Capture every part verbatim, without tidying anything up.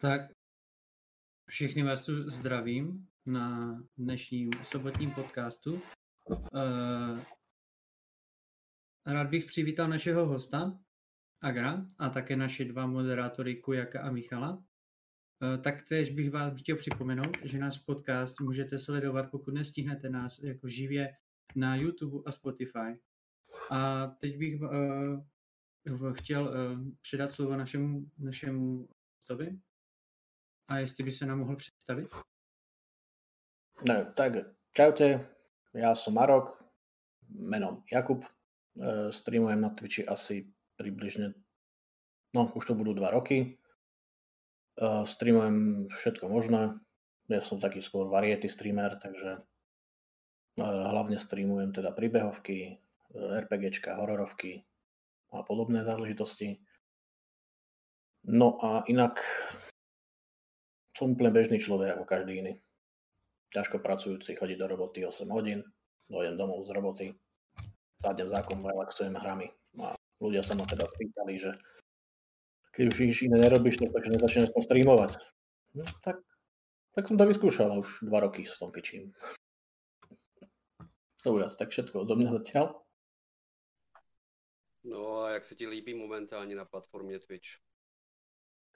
Tak všichni vás tu zdravím na dnešním sobotním podcastu. Rád bych přivítal našeho hosta Agra a také naše dva moderátory Kujaka a Michala. Taktéž bych vám chtěl připomenout, že náš podcast můžete sledovat, pokud nestihnete nás jako živě na YouTube a Spotify. A teď bych uh, chtěl uh, předat slovo našemu našemu hostovi. A jestli by se nám mohl představit? No, tak čaute, já jsem Marok, jmenom Jakub, e, streamujem na Twitchi asi přibližně, no už to budou dva roky, e, streamujem všetko možné, já jsem taky skôr variety streamer, takže e, hlavně streamujem teda príbehovky, e, RPGčka, hororovky a podobné záležitosti. No a inak som úplne bežný človek ako každý iný. Ťažko pracujúci, chodí do roboty osem hodín, dojdem domov z roboty, sádnem zákon, relaxujem hrami. A ľudia sa ma teda spýtali, že keď už nič iné nerobíš, tak prečo nezačneš streamovať. No, tak, tak som to vyskúšal a už dva roky som fičím. To bude asi tak všetko odo mňa zatiaľ. No a jak se ti líbí momentálne na platformě Twitch?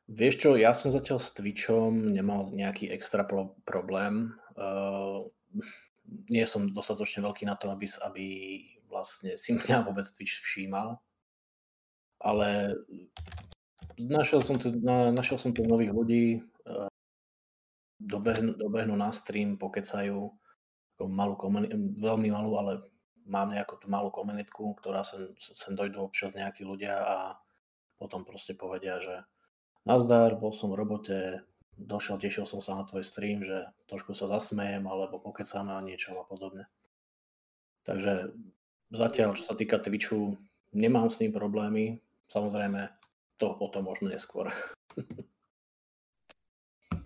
Vieš čo, ja som zatiaľ s Twitchom nemal nejaký extra pro- problém. Uh, nie som dostatočne veľký na to, aby, aby vlastne si mňa vôbec Twitch všímal. Ale našiel som tu, na, našiel som tu nových ľudí, uh, dobehnú, dobehnú na stream, pokecajú. Malú komuni- veľmi malú, ale mám nejakú tú malú komunitku, ktorá sem, sem dojdú občas nejakí ľudia a potom proste povedia, že nazdar, bol som v robote, došiel, tešil som sa na tvoj stream, že trošku sa zasmejem alebo pokecáme o niečom a podobne. Takže zatiaľ, čo sa týka Twitchu, nemám s ním problémy. Samozrejme, to potom možno neskôr.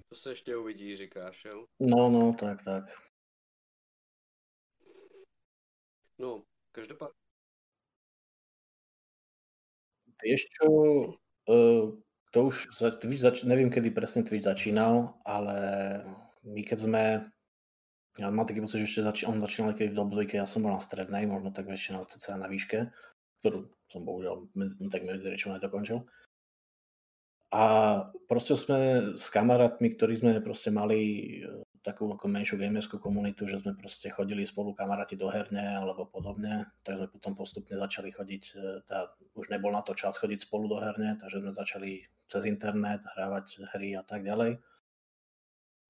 To sa ešte uvidí, říkáš, jo? No, no, tak, tak. No, každopádne. Vieš čo... Uh... To už, Twitch zač- neviem, kedy presne Twitch začínal, ale my keď sme, ja mám taký pocit, že ešte zač- on začínal keď v dobu, keď ja som bol na strednej, možno tak väčšinou cca na výške, ktorú som bohužiaľ tak medzi rečou nedokončil. A proste sme s kamarátmi, ktorí sme proste mali takú ako menšiu gamerskú komunitu, že sme proste chodili spolu kamaráti do herne alebo podobne, tak sme potom postupne začali chodiť, tá, už nebol na to čas chodiť spolu do herne, takže sme začali cez internet hrávať hry a tak ďalej.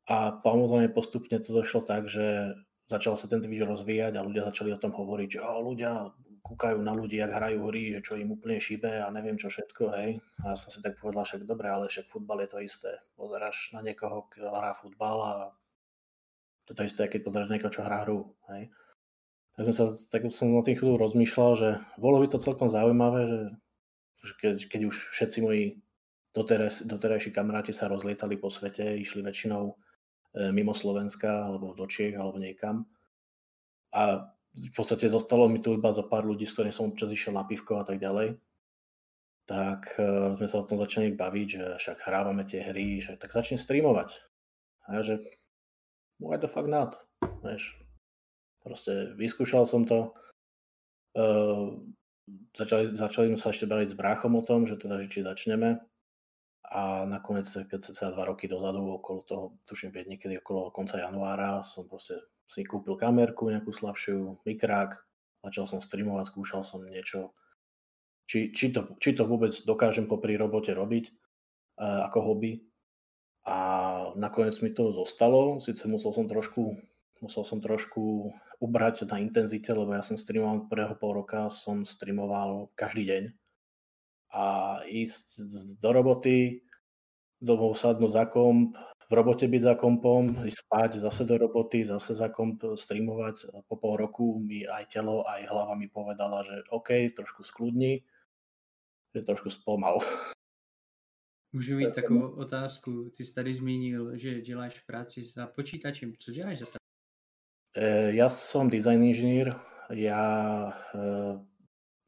A samozrejme postupne to došlo tak, že začal sa ten Twitch rozvíjať a ľudia začali o tom hovoriť, že oh, ľudia kúkajú na ľudí, jak hrajú hry, že čo im úplne šíbe a neviem čo všetko, hej. A ja som si tak povedal, však dobre, ale však futbal je to isté. Pozeráš na niekoho, kto hrá futbal a to je to isté, keď pozeráš niekoho, čo hrá hru, hej. Tak som, sa, tak som na tým chvíľu rozmýšľal, že bolo by to celkom zaujímavé, že keď, keď už všetci moji doteraz, doterajší kamaráti sa rozlietali po svete, išli väčšinou mimo Slovenska, alebo do Čiech, alebo niekam. A v podstate zostalo mi tu iba zo pár ľudí, s ktorým som občas išiel na pivko a tak ďalej. Tak uh, sme sa o tom začali baviť, že však hrávame tie hry, že tak začnem streamovať. A ja že, why the fuck not? Vieš, proste vyskúšal som to. Uh, začali, začali sa ešte baviť s bráchom o tom, že teda, že či začneme. A nakoniec, keď sa dva roky dozadu, okolo toho, tuším vieť niekedy okolo konca januára, som proste si kúpil kamerku nejakú slabšiu, mikrák, začal som streamovať, skúšal som niečo, či, či, to, či to vôbec dokážem popri robote robiť uh, ako hobby. A nakoniec mi to zostalo, síce musel som trošku, musel som trošku ubrať na intenzite, lebo ja som streamoval prvého pol roka, som streamoval každý deň. A ísť do roboty, domov sadnúť za komp, v robote byť za kompom, ísť spať, zase do roboty, zase za komp, streamovať. Po pol roku mi aj telo, aj hlava mi povedala, že OK, trošku skľudni, že trošku spomal. Můžu mít takovou otázku, ty jsi tady zmínil, že děláš práci za počítačem, co děláš za to? E, ja som design inžinier, ja... E,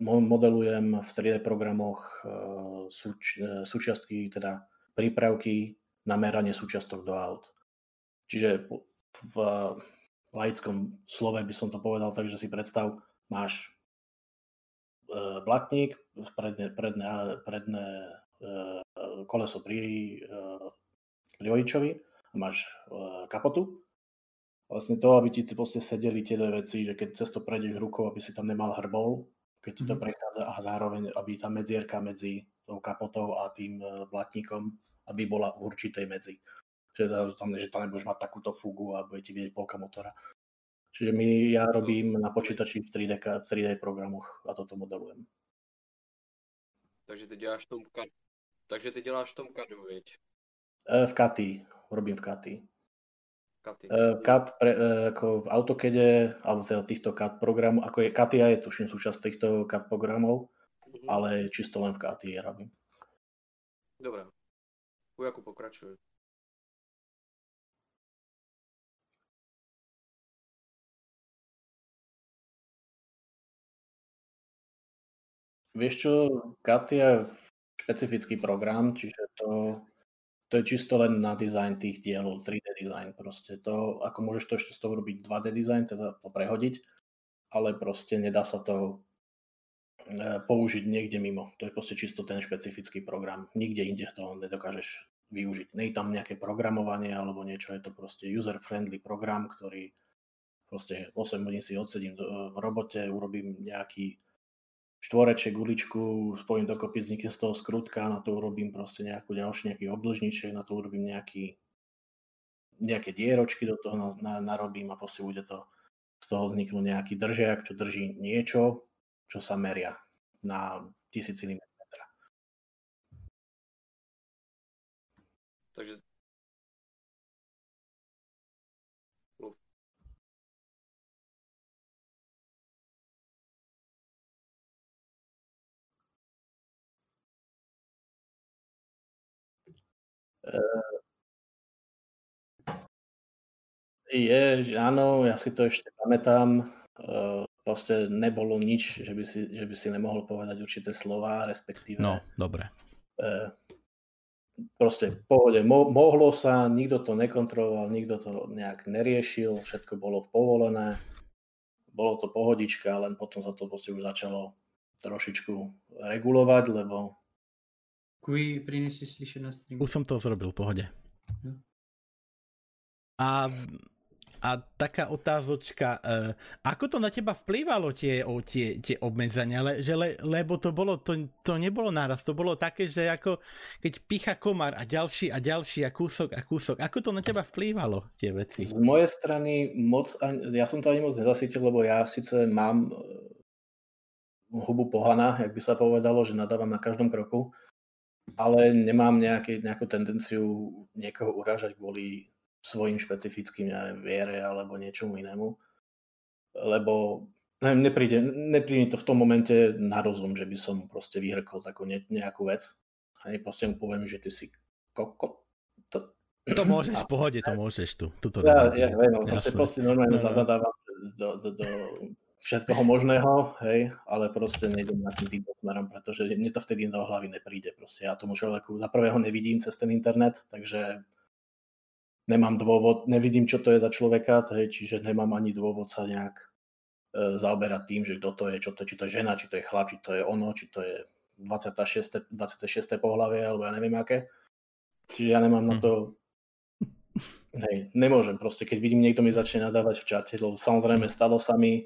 modelujem v tri dé programoch súč- súčiastky, teda prípravky nameranie súčiastok do aut. Čiže v laickom slove by som to povedal tak, že si predstav, máš blatník, predné, predné, predné koleso pri, pri vodičovi a máš kapotu. Vlastne to, aby ti proste sedeli tie veci, že keď cesto prejdeš rukou, aby si tam nemal hrbol, keď ti to prechádza a zároveň, aby tá medzierka medzi tou kapotou a tým blatníkom, aby bola v určitej medzi. Čiže tam, že tam nebudeš mať takúto fugu a bude ti vidieť polka motora. Čiže my, ja robím na počítači v tri dé, v tri dé programoch a toto modelujem. Takže ty děláš tom, takže ty děláš tom CADu, viď? V CATI, robím v CATI. CAD pre, ako v AutoCADe, alebo teda týchto CAD programov, ako je CATIA je tuším súčasť týchto CAD programov, mm-hmm. ale čisto len v CATI robím. Dobre, Kujaku pokračuje. Vieš čo, CATIA je špecifický program, čiže to... To je čisto len na design tých dielov, tri dé design proste. To, ako môžeš to ešte z toho robiť dva dé design, teda to prehodiť, ale proste nedá sa to použiť niekde mimo. To je proste čisto ten špecifický program. Nikde inde toho nedokážeš využiť. Nie je tam nejaké programovanie alebo niečo, je to proste user-friendly program, ktorý proste osem hodín si odsedím v robote, urobím nejaký štvoreček, guličku, spojím dokopy, vznikne z toho skrutka, na to urobím proste nejakú ďalší, nejaký obdĺžniček, na to urobím nejaký, nejaké dieročky do toho na, na, narobím a proste bude to, z toho vzniknú nejaký držiak, čo drží niečo, čo sa meria na tisíciny metra. Takže... Je, že áno, ja si to ešte pamätám, proste nebolo nič, že by si, že by si nemohol povedať určité slová, respektíve... No, dobre. Proste v pohode, Mo- mohlo sa, nikto to nekontroloval, nikto to nejak neriešil, všetko bolo povolené, bolo to pohodička, len potom sa to proste už začalo trošičku regulovať, lebo... Kuj, priniesi slyšet na streamu. Už som to zrobil, v pohode. A, a taká otázočka, uh, ako to na teba vplývalo tie, o, tie, tie obmedzenia, le, že le, lebo to bolo, to, to nebolo náraz, to bolo také, že ako keď pichá komár a ďalší a ďalší a kúsok a kúsok, ako to na teba vplývalo tie veci? Z mojej strany moc, ja som to ani moc nezasítil, lebo ja síce mám hubu pohana, jak by sa povedalo, že nadávam na každom kroku, ale nemám nejaký, nejakú tendenciu niekoho urážať kvôli svojim špecifickým viere alebo niečomu inému, lebo neviem, nepríde, nepríde to v tom momente na rozum, že by som proste vyhrkol takú ne, nejakú vec a proste mu poviem, že ty si koko. To, to môžeš, v pohode, to môžeš tu. Tuto ja, ja viem, proste, proste normálne zadadávam do, do, do všetkoho možného, hej, ale proste nejdem na tým týmto smerom, pretože mne to vtedy do hlavy nepríde. Proste ja tomu človeku za prvého nevidím cez ten internet, takže nemám dôvod, nevidím, čo to je za človeka, hej, čiže nemám ani dôvod sa nejak e, zaoberať tým, že kto to je, čo to je, či to je žena, či to je chlap, či to je ono, či to je dvadsaťšesť pohlavie, alebo ja neviem aké. Čiže ja nemám hmm. na to... Hej, nemôžem proste, keď vidím, niekto mi začne nadávať v čate, lebo samozrejme stalo sa mi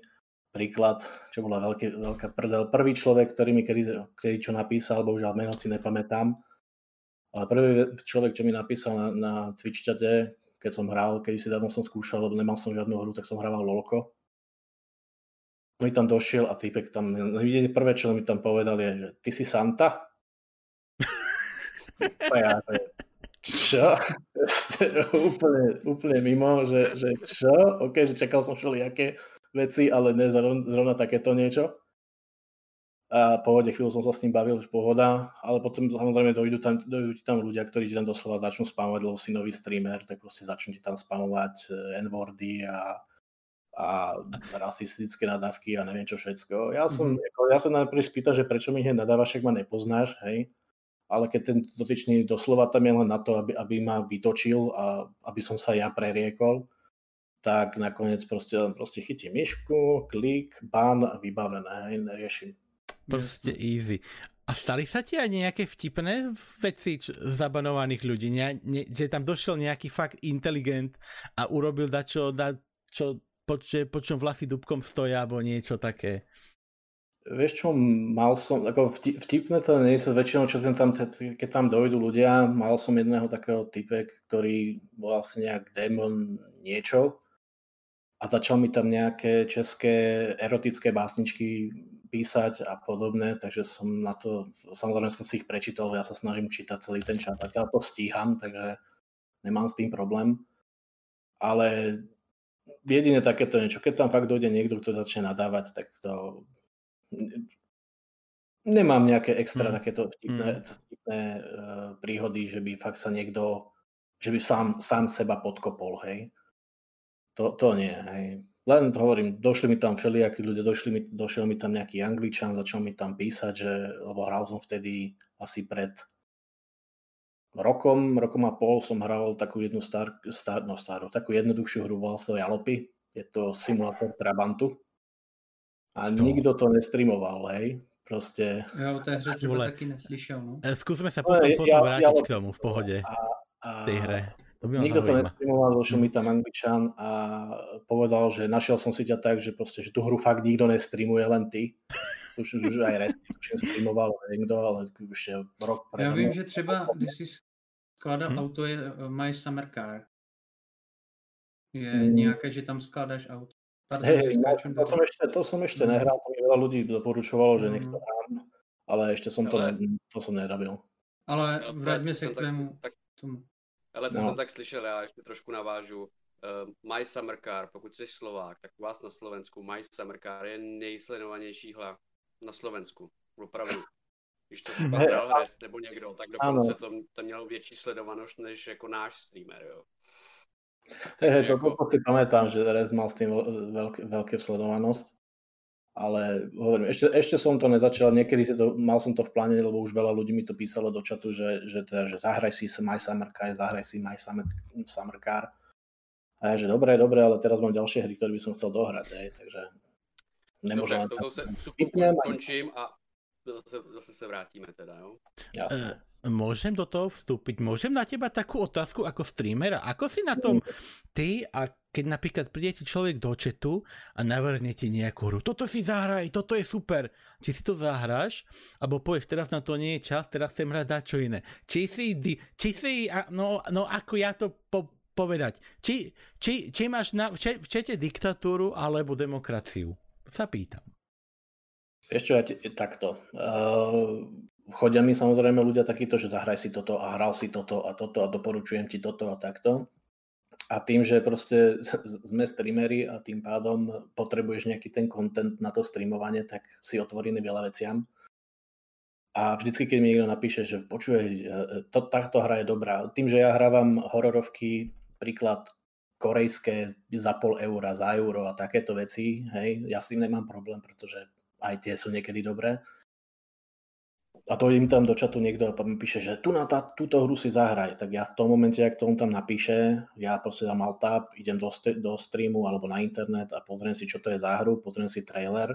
príklad, čo bola veľký, veľká prdel. Prvý človek, ktorý mi kedy, kedy čo napísal, bohužiaľ meno si nepamätám, ale prvý človek, čo mi napísal na, na Twitch čate, keď som hral, keď si dávno som skúšal, lebo nemal som žiadnu hru, tak som hrával lolko. On mi tam došiel a týpek tam, vidíte, prvé, čo mi tam povedal je, že ty si Santa? A ja, to je, čo? úplne, úplne mimo, že, že čo? OK, že čakal som všelijaké veci, ale ne zrovna takéto niečo. A pohode, chvíľu som sa s ním bavil, už pohoda, ale potom samozrejme dojdu tam, dojdu tam ľudia, ktorí ti tam doslova začnú spamovať, lebo si nový streamer, tak proste začnú ti tam spamovať n-wordy a, a rasistické nadávky a neviem čo všetko. Ja som, ja som najprv spýtal, že prečo mi hneď nadávaš, ak ma nepoznáš, hej? A ale keď ten dotyčný doslova tam je len na to, aby, aby ma vytočil a aby som sa ja preriekol, tak nakoniec proste len proste chytím myšku, klik, ban a vybavené, neriešim. Proste easy. A stali sa ti aj nejaké vtipné veci zabanovaných ľudí? Ne, ne, že tam došiel nejaký fakt inteligent a urobil dačo, dačo po, če, po čom vlasy dúbkom stoja, alebo niečo také? Vieš čo, mal som, ako vtipné to nie sú väčšinou, čo ten tam, keď tam dojdú ľudia, mal som jedného takého typek, ktorý bol asi nejak démon niečo a začal mi tam nejaké české erotické básničky písať a podobne, takže som na to, samozrejme som si ich prečítal, ja sa snažím čítať celý ten čas, tak ja to stíham, takže nemám s tým problém. Ale jedine takéto niečo, keď tam fakt dojde niekto, kto začne nadávať, tak to nemám nejaké extra mm. takéto vtipné, vtipné uh, príhody, že by fakt sa niekto, že by sám, sám seba podkopol, hej. To, to nie, hej. Len hovorím, došli mi tam všelijakí ľudia, došli mi, došiel mi tam nejaký Angličan, začal mi tam písať, že, lebo hral som vtedy asi pred rokom, rokom a pol som hral takú jednu star, star, no starú, takú jednoduchšiu hru, volal sa Jalopy, je to simulátor Trabantu a to nikto to nestreamoval, hej, proste. Ja o tej hře třeba vole, taky neslyšel, no. Skúsme sa potom, potom ja, vrátiť Jalopy, k tomu v pohode, a, a, tej hre. Nikto to nestreamoval, došiel mi tam Angličan a povedal, že našiel som si ťa tak, že, proste, že tú hru fakt nikto nestreamuje, len ty. Už, už aj Rest streamoval nikto, ale už je rok pre. Ja vím, že třeba, když si skládal hmm? auto, je My Summer Car. Je hmm. nejaké, že tam skládaš auto. Hej, to, som ešte, to som ešte nehral, to mi veľa ľudí doporučovalo, že hmm. nech to hrám, ale ešte som to, ale... ne, to som nerobil. Ale vraťme sa k tému. Tak... Ale co no. jsem tak slyšel, já ještě trošku navážu, uh, My Summer Car, pokud jsi Slovák, tak u vás na Slovensku My Summer Car je nejsledovanější hra na Slovensku, opravdu. Když to třeba hrál Hres nebo někdo, tak dokonce to, to mělo větší sledovanost než jako náš streamer, jo. Takže to jako... si pamätám, že Hres mal s tím velkou sledovanost, ale hovorím, ešte, ešte som to nezačal, niekedy si to, mal som to v pláne, lebo už veľa ľudí mi to písalo do čatu, že, že, teda, že zahraj si My Summer Car, zahraj si My Summer Car. A ja, že dobre, dobre, ale teraz mám ďalšie hry, ktoré by som chcel dohrať, aj, takže nemôžem... Dobre, toto sa končím a zase sa vrátime teda, jo? Jasne. Môžem do toho vstúpiť? Môžem na teba takú otázku ako streamera? Ako si na tom ty a keď napríklad príde ti človek do chatu a navrhne ti nejakú hru? Toto si zahraj, toto je super. Či si to zahráš? Alebo povieš, teraz na to nie je čas, teraz chcem hrať dačo iné. Či si, či si no, no ako ja to po, povedať? Či, či, či máš na, či, v čete diktatúru alebo demokraciu? Sa pýtam. Ešte ja te, takto. Uh... Chodia mi samozrejme ľudia takýto, že zahraj si toto a hral si toto a toto a doporučujem ti toto a takto. A tým, že proste sme streameri a tým pádom potrebuješ nejaký ten content na to streamovanie, tak si otvorený veľa veciam. A vždycky, keď mi niekto napíše, že počuje, to, táto hra je dobrá. Tým, že ja hrávam hororovky, príklad korejské za pol eura, za euro a takéto veci, hej, ja s tým nemám problém, pretože aj tie sú niekedy dobré. A to im tam do čatu niekto mi píše, že tu na tá, túto hru si zahraj. Tak ja v tom momente, ak to on tam napíše, ja proste dám alt tab, idem do, st- do streamu alebo na internet a pozriem si, čo to je za hru, pozriem si trailer,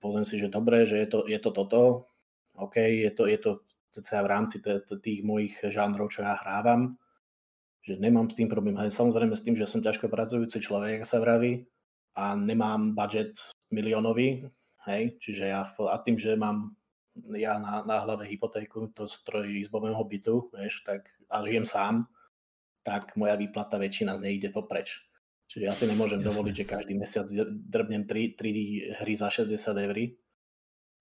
pozriem si, že dobre, že je to, je to toto, OK, je to, je to v rámci t- t- tých mojich žánrov, čo ja hrávam, že nemám s tým problém. Ale samozrejme s tým, že som ťažko pracujúci človek, ak sa vraví, a nemám budget miliónový, hej, čiže ja, a tým, že mám ja na, na hlave hypotéku to z trojizbového bytu, vieš, tak, a žijem sám, tak moja výplata väčšina z nej ide popreč. Čiže ja si nemôžem Jasne. dovoliť, že každý mesiac drbnem tri, tri hry za šesťdesiat eur.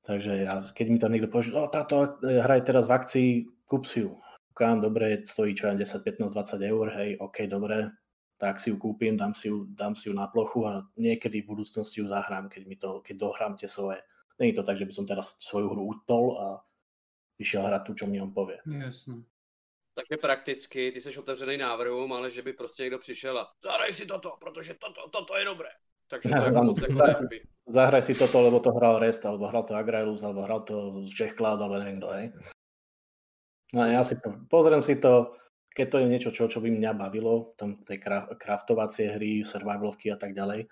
Takže ja, keď mi tam niekto povie, o táto hra je teraz v akcii, kúp si ju. Kám, dobre, stojí čo aj desať, pätnásť, dvadsať eur, hej, ok, dobre, tak si ju kúpim, dám si ju, dám si ju na plochu a niekedy v budúcnosti ju zahrám, keď, mi to, keď dohrám tie svoje. Není to tak, že by som teraz svoju hru utol a vyšiel hrať tu, čo mi on povie. Jasne. Takže prakticky, ty jsi otevřený návrhům, ale že by prostě někdo přišel a zahraj si toto, protože toto, toto je dobré. Takže to je moc jako nefby. Zahraj si toto, lebo to hral Rest, alebo hral to Agra, alebo hral to Čechklad, alebo neviem kdo, hej. No ja si pozriem si to, keď to je niečo, čo, čo by mňa bavilo, tam tie craftovacie hry, survivalovky a tak ďalej.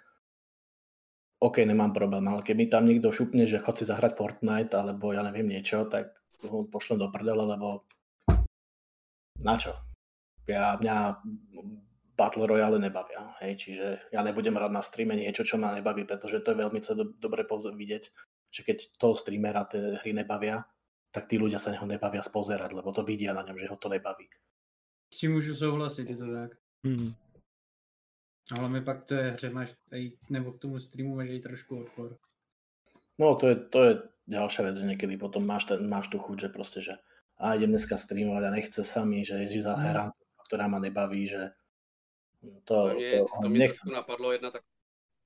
OK, nemám problém, ale keď mi tam niekto šupne, že chod si zahrať Fortnite, alebo ja neviem niečo, tak ho pošlem do prdele, lebo na čo? Ja, mňa Battle Royale nebavia, hej, čiže ja nebudem rád na streame niečo, čo ma nebaví, pretože to je veľmi do, dobre vidieť, že keď toho streamera tie hry nebavia, tak tí ľudia sa neho nebavia spozerať, lebo to vidia na ňom, že ho to nebaví. S tím můžu souhlasit, je to tak. Mm. Ale my pak to je hře máš aj, nebo k tomu streamu máš i trošku odpor. No to je, to je ďalšia vec, že niekedy potom máš, ten, máš tú chuť, že proste, že a idem dneska streamovať a nechce sami, že ježi za hra, mm. ktorá ma nebaví, že to, to, mě, to, to mě trošku napadlo jedna tak,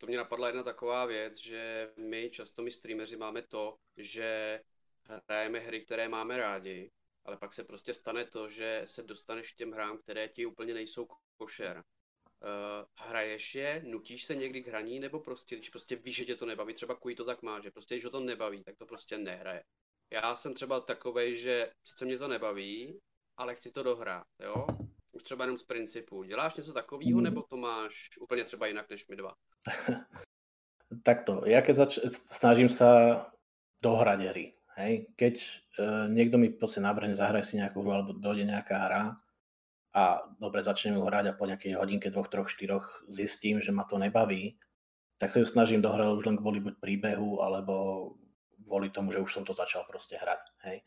to mě napadla jedna taková věc, že my často my streameři máme to, že hrajeme hry, které máme rádi. Ale pak se prostě stane to, že se dostaneš k těm hrám, které ti úplně nejsou košer. Hraješ je, nutíš se někdy k hraní, nebo prostě, když prostě víš, že tě to nebaví, třeba kují to tak má, že prostě, když ho to nebaví, tak to prostě nehraje. Já jsem třeba takovej, že přece mě to nebaví, ale chci to dohrát, jo? Už třeba jenom z principu. Děláš něco takového, nebo to máš úplně třeba jinak než my dva? Tak to, já keď zač- snažím se dohrát hry. Hej, keď uh, niekto mi proste navrhne, zahraj si nejakú hru, alebo dojde nejaká hra a dobre, začnem ju hrať a po nejakej hodinke, dvoch, troch, štyroch zistím, že ma to nebaví, tak sa ju snažím dohrať už len kvôli buď príbehu, alebo kvôli tomu, že už som to začal proste hrať. Hej.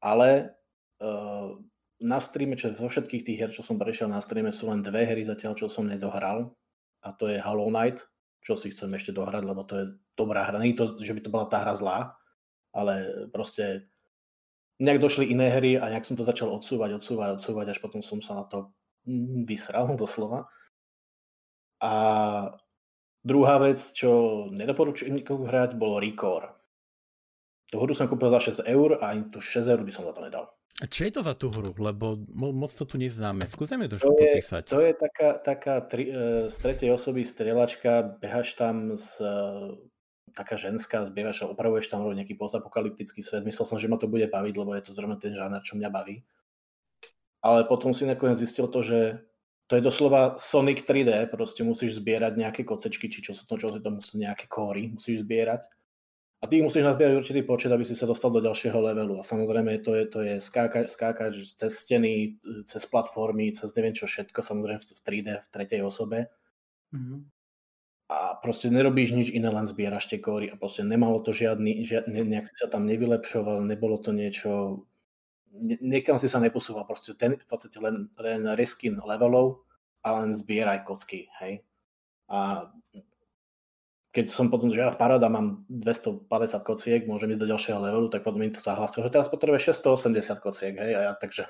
Ale uh, na streame, čo zo všetkých tých her, čo som prešiel na streame, sú len dve hry zatiaľ, čo som nedohral, a to je Hollow Knight, čo si chcem ešte dohrať, lebo to je dobrá hra. Nie je to, že by to bola tá hra zlá, ale proste nejak došli iné hry a nejak som to začal odsúvať, odsúvať, odsúvať, až potom som sa na to vysral doslova. A druhá vec, čo nedoporučujem nikomu hrať, bolo Recore. Tú hru som kúpil za šesť eur a ani tu šesť eur by som za to nedal. A čo je to za tú hru? Lebo moc to tu neznáme. Skúsime to trošku popísať. To je taká, taká tri, z tretej osoby strieľačka, behaš tam s... taká ženská, zbievaš a opravuješ tam nejaký postapokalyptický svet. Myslel som, že ma to bude baviť, lebo je to zrovna ten žáner, čo mňa baví. Ale potom si nakoniec zistil to, že to je doslova Sonic tri dé, proste musíš zbierať nejaké kocečky, či čo sú to, čo si to musí, nejaké kóry musíš zbierať. A ty musíš nazbierať určitý počet, aby si sa dostal do ďalšieho levelu. A samozrejme to je, to je skákať, skákať cez steny, cez platformy, cez neviem čo všetko, samozrejme v tri dé, v tretej osobe. Mhm. A proste nerobíš nič iné, len zbieraš tie kóry a proste nemalo to žiadny, žiadny nejak si sa tam nevylepšoval, nebolo to niečo, ne, niekam si sa neposúval, proste ten v podstate len, len reskin levelov a len zbieraj kocky, hej. A keď som potom, že ja paráda, mám dvestopäťdesiat kociek, môžem ísť do ďalšieho levelu, tak potom mi to zahlásil, že teraz potrebuje šesťstoosemdesiat kociek, hej, a ja takže...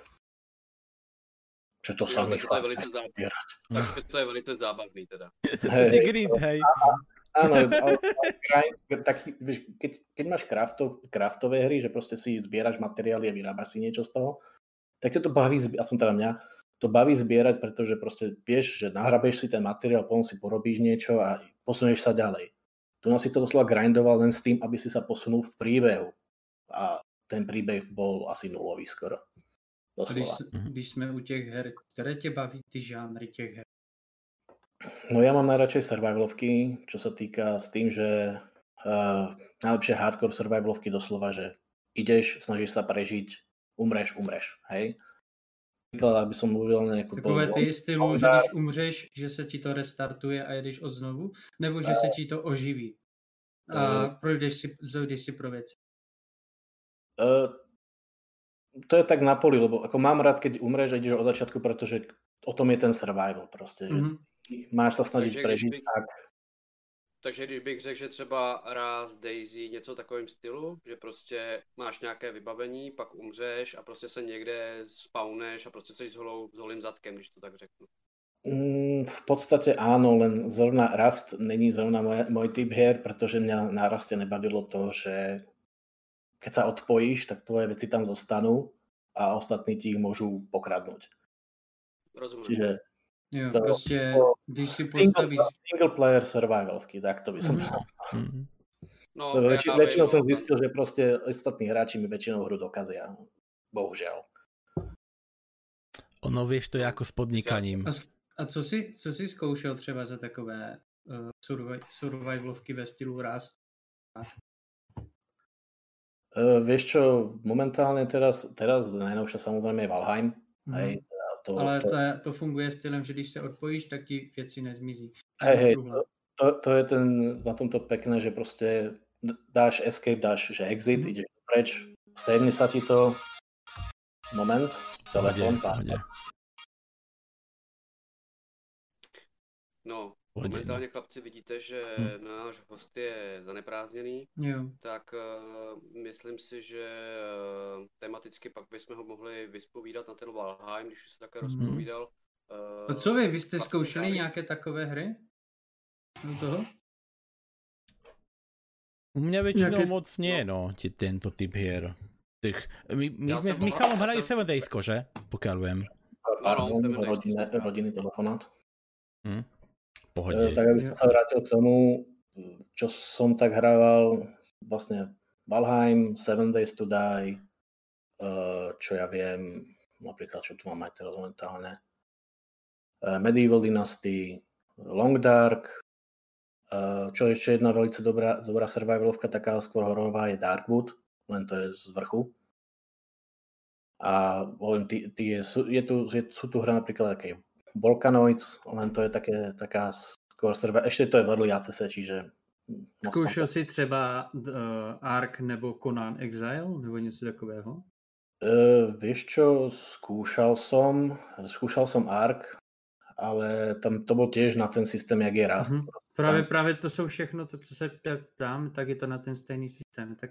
Že to sa nechá zbierať. Takže to je velice zábavný teda. Hey, to je grind, hej. Áno, ale, ale tak, vieš, keď, keď máš craftov, craftové hry, že proste si zbieraš materiály a vyrábaš si niečo z toho, tak ťa to baví, aspoň teda mňa, to baví zbierať, pretože proste vieš, že nahrabeš si ten materiál, potom si porobíš niečo a posunieš sa ďalej. Tu nás si to doslova grindoval len s tým, aby si sa posunul v príbehu. A ten príbeh bol asi nulový skoro. Když, když jsme u těch her, které tě baví ty žánry těch her? No já mám najradšej survivalovky, čo sa týka s tým, že uh, najlepšie hardcore survivalovky doslova, že ideš, snažíš sa prežiť, umreš, umreš, hej? Príklad, aby som mluvil na nejakú... Takové ty stylu, že když umřeš, že se ti to restartuje a jedeš od znovu, nebo že se ti to oživí a uh, projdeš si, zajdeš si pro věci? Uh, To je tak na poli, lebo ako mám rád, keď umreš a ideš od začiatku, pretože o tom je ten survival proste. Mm-hmm. Máš sa snažiť prežiť tak. Takže když bych řekl, že třeba Raz, Daisy, něco takovým stylu, že prostě máš nějaké vybavení, pak umřeš a prostě se někde spawneš a prostě seš s holou, s holým zadkem, když to tak řeknu. Mm, v podstate áno, len zrovna Rust není zrovna moje, môj typ her, pretože mňa na Ruste nebavilo to, že keď sa odpojíš, tak tvoje veci tam zostanú a ostatní ti ich môžu pokradnúť. Rozumiem. Čiže jo, to, proste, to, když si postavíš... Single player survivalky, tak to by som mm-hmm. to... Mm-hmm. No, väč- ja, väčšinou ja, som zistil, že proste ostatní hráči mi väčšinou hru dokazia. Bohužiaľ. Ono, víš, to je jako s podnikaním. A co jsi, co jsi zkoušel třeba za takové uh, survi- survivalovky ve stylu Rust? Uh, vieš čo, momentálne teraz, teraz najnovšia samozrejme je Valheim. Mm. Hej, to, Ale to, to funguje stylem, že když sa odpojíš, tak ti věci nezmizí. Hej, hej, to, to, to je ten, na tomto pekné, že proste dáš escape, dáš že exit, mm. ideš preč, sejmne sa ti to. Moment, telefon, páne. No, momentálně, chlapci, vidíte, že hmm. náš host je zaneprázdněný, yeah. tak uh, myslím si, že uh, tematicky pak bychom ho mohli vyspovídat na ten Valheim, když už se také hmm. rozpovídal. Uh, A co vy, vy jste zkoušeli tady nějaké takové hry? No toho? U mě většinou Jaké... moc ne, no, no tě, tento typ her. Těch, my my jsme s Michalom hrali Seven Days, že? Pokud vím. Pardon, hodiny, hodiny telefonát. Hmm. Pohodě. Tak aby som sa vrátil k tomu, čo som tak hrával, vlastne Valheim, Seven Days to Die, čo ja viem, napríklad, čo tu mám aj teraz momentálne, Medieval Dynasty, Long Dark, čo je ešte jedna veľmi dobrá, dobrá survivalovka, taká skôr hororová, je Darkwood, len to je z vrchu. A ty, ty je, je tu, je, sú tu hra napríklad také Volcanoids, len to je také, taká skôr server, ještě to je vedl J C S, čiže... Zkoušel jsi třeba uh, Ark nebo Conan Exile, nebo něco takového? Uh, víš čo, zkoušel jsem, zkoušel jsem Ark, ale tam to byl těž na ten systém, jak je Rust. Uh-huh. Právě, právě to jsou všechno, to, co se ptám, tak je to na ten stejný systém, tak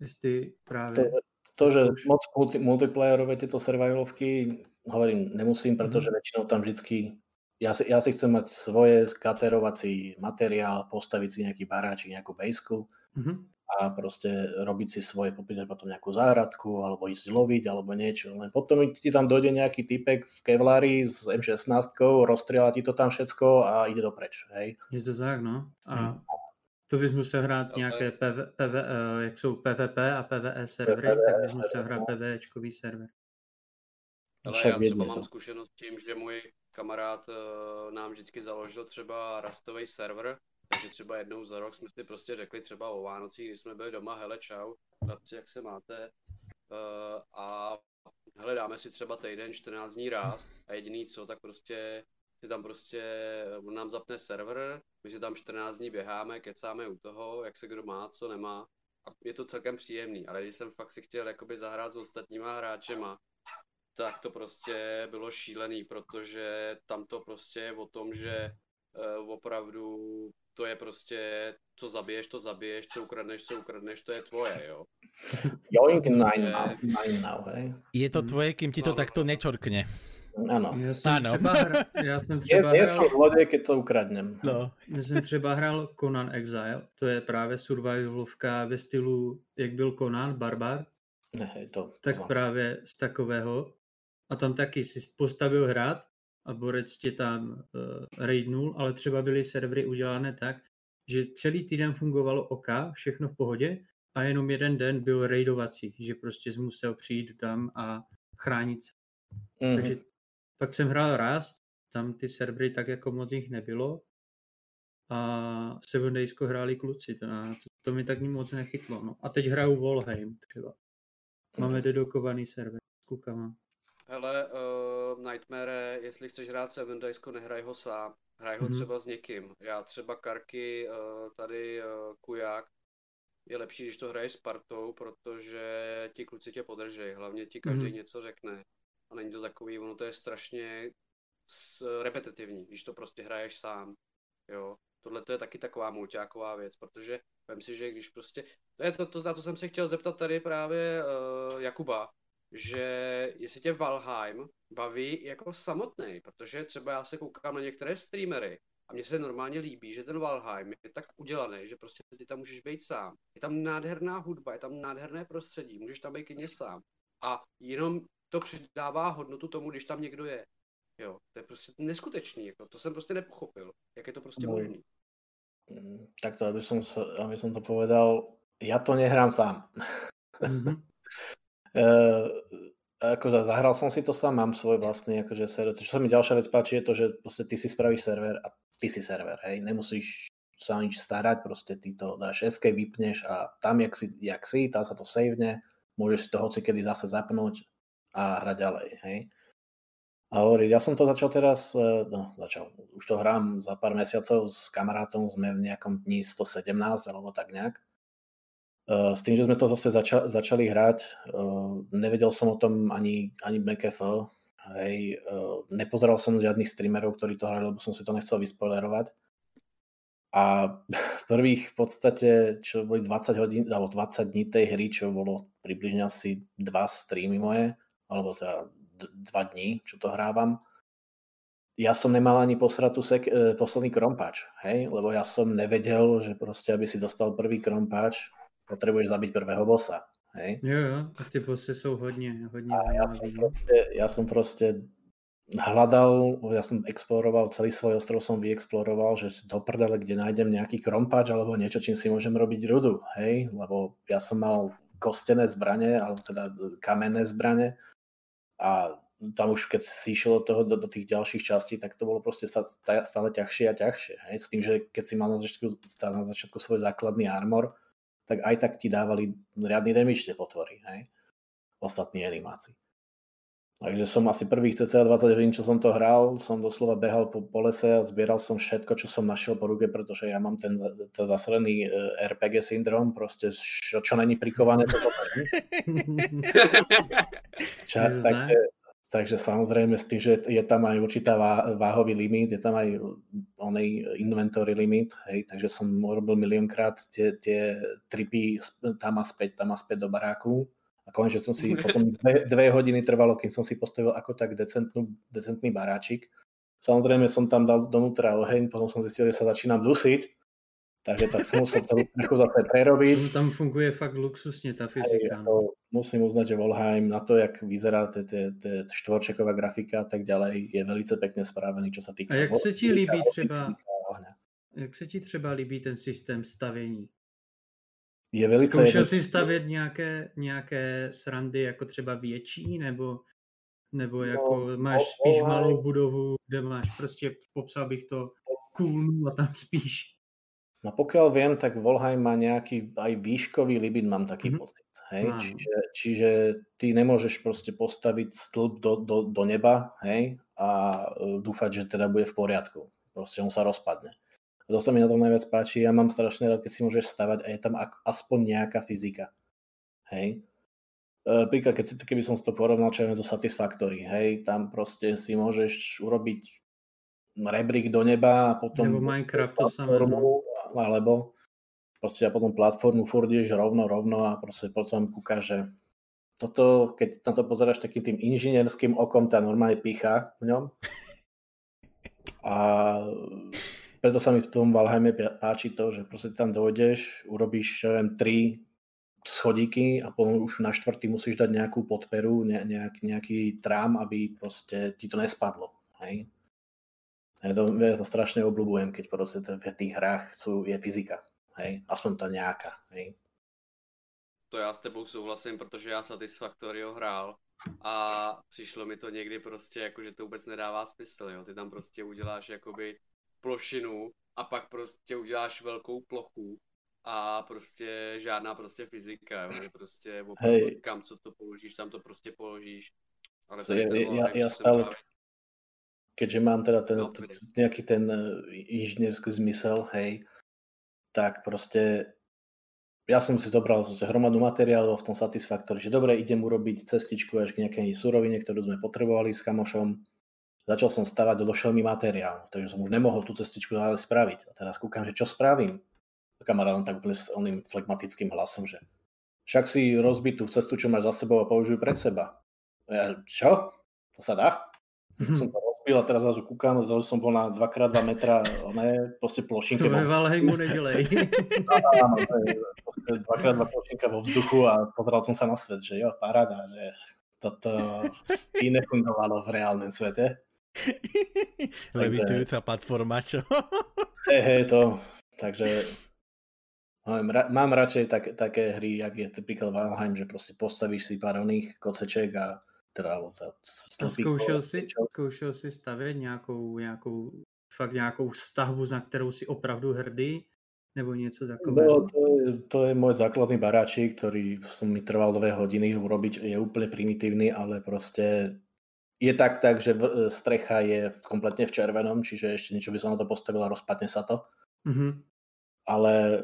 jestli právě... To, to že moc multi, multiplayerové tyto survivalovky, hovorím, nemusím, protože většinou tam vždycky, já si, já si chcem mať svoje katerovací materiál, postavit si nějaký baráček, nějakou bejsku mm-hmm. a prostě robit si svoje, popýtať potom nějakou záhradku, alebo jít lovit, alebo něco. Potom ti tam dojde nějaký typek v kevlári s em šestnáct, rozstřelá ti to tam všecko a jde dopreč, hej. Je to tak, no. A to bys musel hrát nějaké PV, PV, jak jsou P V P a P V E servery, P V E tak bys musel hrát PVEčkový server. Ale já třeba mám zkušenost tím, že můj kamarád uh, nám vždycky založil třeba Rustovej server, takže třeba jednou za rok jsme si prostě řekli třeba o Vánocích, když jsme byli doma, hele čau, chlapci, jak se máte, uh, a hele, dáme si třeba týden, čtrnáct dní rást a jediný co, tak prostě si tam prostě, on nám zapne server, my si tam čtrnáct dní běháme, kecáme u toho, jak se kdo má, co nemá, a je to celkem příjemný, ale když jsem fakt si chtěl jakoby zahrát s ostatníma hráčema, tak to prostě bylo šílený, protože tam to prostě je o tom, že uh, opravdu to je prostě, co zabiješ, to zabiješ, co ukradneš, co ukradneš, to je tvoje, jo. Joink nine now, hej. Je to tvoje, kým ti to no, takto nečorkne. Ano. Já jsem ano. třeba, hra, já jsem třeba je, hral... Vlodě, keď to ukradnem. No. Já jsem třeba hrál Conan Exile, to je právě survivalovka ve stylu, jak byl Conan, barbar. Ne, to, tak no. Právě z takového. A tam taky si postavil hrad a borec tě tam uh, raidnul, ale třeba byly servery udělané tak, že celý týden fungovalo OK, všechno v pohodě a jenom jeden den byl raidovací, že prostě jsi musel přijít tam a chránit se. Mm-hmm. Takže pak jsem hrál Rust, tam ty servery tak jako moc jich nebylo a Seven Daysko hráli kluci, to, to mi tak moc nechytlo. No. A teď hraju Valheim třeba. Máme dedokovaný server s klukama. Hele, uh, Nightmare, jestli chceš hrát Seven Daysko, nehraj ho sám, hraj ho třeba s někým. Já třeba Karky, uh, tady uh, Kujak, je lepší, když to hraješ s partou, protože ti kluci tě podržej, hlavně ti každý mm-hmm. něco řekne. A není to takový, ono to je strašně repetitivní, když to prostě hraješ sám, jo. Tohle to je taky taková mulťáková věc, protože vem si, že když prostě, to je to, to, na to jsem se chtěl zeptat tady právě uh, Jakuba, že jestli tě Valheim baví jako samotnej, protože třeba já se koukám na některé streamery a mně se normálně líbí, že ten Valheim je tak udělaný, že prostě ty tam můžeš být sám. Je tam nádherná hudba, je tam nádherné prostředí, můžeš tam být klidně sám. A jenom to přidává hodnotu tomu, když tam někdo je. Jo, to je prostě neskutečný, jako, to jsem prostě nepochopil, jak je to prostě no. možný. Tak to, aby som, aby som to povedal, já to nehrám sám. Mm-hmm. Uh, akože zahral som si to sám, mám svoj vlastný akože server. Čo sa mi ďalšia vec páči je to, že proste ty si spravíš server a ty si server, hej, nemusíš sa nič starať, proste ty to dáš escape, vypneš a tam jak si, jak si, tam sa to savene, môžeš si to hocikedy zase zapnúť a hrať ďalej, hej. A hovorí, ja som to začal teraz, no začal, už to hrám za pár mesiacov s kamarátom, sme v nejakom dni sto sedemnásť alebo tak nejak. S tým, že sme to zase zača- začali hrať, nevedel som o tom ani, ani bé ká ef, hej, nepozeral som žiadnych streamerov, ktorí to hrali, lebo som si to nechcel vyspoilerovať. A prvých v podstate, čo boli dvadsať hodín, alebo dvadsať dní tej hry, čo bolo približne asi dva streamy moje, alebo teda dva dní, čo to hrávam, ja som nemal ani posratu sek- e, posledný krompáč, hej? Lebo ja som nevedel, že proste, aby si dostal prvý krompáč, potrebuješ zabiť prvého bossa, hej? Jo, jo, a tie bossy sú hodne, hodne a ja som, proste, ja som proste hľadal, ja som exploroval, celý svoj ostrov som vyexploroval, že do prdele, kde nájdem nejaký krompáč alebo niečo, čím si môžem robiť rudu, hej? Lebo ja som mal kostené zbrane, alebo teda kamenné zbrane, a tam už keď si išiel do toho, do, do tých ďalších častí, tak to bolo proste stále ťažšie a ťažšie. Hej? S tým, že keď si mal na začiatku, na začiatku svoj základný armor, tak aj tak ti dávali riadny damage tie potvory, hej? Ostatní animácii. Takže som asi prvých cca dvadsať hodín, čo som to hral, som doslova behal po, po lese a zbieral som všetko, čo som našiel po ruke, pretože ja mám ten, ten zaslený er pé gé syndrom, proste čo, čo není prikované, to to Čas, takže, takže samozrejme s tým, že je tam aj určitá vá, váhový limit, je tam aj onej inventory limit, hej, takže som robil miliónkrát tie, tie tripy tam a späť, tam a späť do baráku. A konečne som si potom dve, dve hodiny trvalo, kým som si postavil ako tak decentnú, decentný baráčik. Samozrejme som tam dal donútra oheň, potom som zistil, že sa začínam dusiť. Takže tak som musel celú strechu zase prerobiť. Tam funguje fakt luxusne tá fyzika. Aj, to, musím uznať, že Valheim na to, jak vyzerá štvorčeková grafika a tak ďalej, je velice pekne spravený, čo sa týka... A jak se ti líbí třeba... Jak se ti třeba líbí ten systém stavění? Je zkoušel jsi stavět nějaké, nějaké srandy jako třeba větší, nebo, nebo jako no, máš spíš oh, oh, malou budovu, kde máš prostě, popsal bych to, kůlnu a tam spíš. No pokiaľ viem, tak Valheim má nejaký aj výškový limit, mám taký mm-hmm. pocit. Hej? Wow. Čiže, čiže ty nemôžeš proste postaviť stĺp do, do, do neba, hej? A dúfať, že teda bude v poriadku. Proste on sa rozpadne. To sa mi na tom najviac páči. Ja mám strašne rád, keď si môžeš stavať a je tam aspoň nejaká fyzika. Hej. E, príklad, keď si, keby som si to porovnal, čo je so Satisfactory. Hej. Tam proste si môžeš urobiť rebrík do neba a potom... Nebo Minecraft to platformu, samé. Alebo proste a potom platformu furdieš rovno, rovno a proste potom kúkaš, že toto, keď na to pozeráš takým tým inžinierským okom, tá normálne pícha v ňom. A... Preto sa mi v tom Valheime páči to, že proste tam dojdeš, urobíš, čo viem, tri schodíky a potom už na štvrtý musíš dať nejakú podperu, nejak, nejaký trám, aby proste ti to nespadlo. Hej? Ja to ja sa strašne obľúbujem, keď proste v tých hrách sú, je fyzika. Hej? Aspoň tá nejaká. Hej? To ja s tebou souhlasím, protože ja Satisfactorio hrál a přišlo mi to niekdy proste, akože to vôbec nedává smysl. Jo? Ty tam proste udeláš jakoby plošinu a pak prostě uděláš velkou plochu a prostě žádná prostě fyzika, jo, prostě opravdu hey. Kam co to položíš, tam to prostě položíš. Ale so je, ja, ja, ja stále, právě... keďže mám teda ten, no, nejaký ten inžinierský zmysel, hej, tak prostě ja som si zobral hromadu materiálov v tom Satisfactory, že dobre, idem urobiť cestičku až k nejakej surovine, ktorú sme potrebovali s kamošom. Začal som stavať a došiel mi materiál, takže som už nemohol tú cestičku dále spraviť. A teraz kúkam, že čo spravím? Kamarát tak úplne s oným flegmatickým hlasom, že však si rozbi tú cestu, čo máš za sebou a použij pred seba. A ja, čo? To sa dá? Som to rozbil a teraz zase kúkam, zase som bol na dva krát dva metra, ne, proste plošinke. To ve Valheimu nedelej. Áno, dva krát dva plošinka vo vzduchu a pozeral som sa na svet, že jo, paráda, že toto i nefungovalo v reálnom svete. Levitujúca platforma, čo? Hej, hej, to. Takže mám, mám radšej tak, také hry, jak je príklad Valheim, že proste postavíš si pár oných koceček a trávu. Zkoušel jsi, zkoušel jsi stavět nějakou, nějakou, fakt nějakou stavbu, za kterou jsi opravdu hrdý? Nebo něco takového? No, to, je, to je môj základný baráčik, ktorý som mi trval dve hodiny urobiť. Je úplne primitívny, ale proste je tak, tak že strecha je kompletne v červenom, čiže ešte niečo by som na to postavil a rozpadne sa to. Mm-hmm. Ale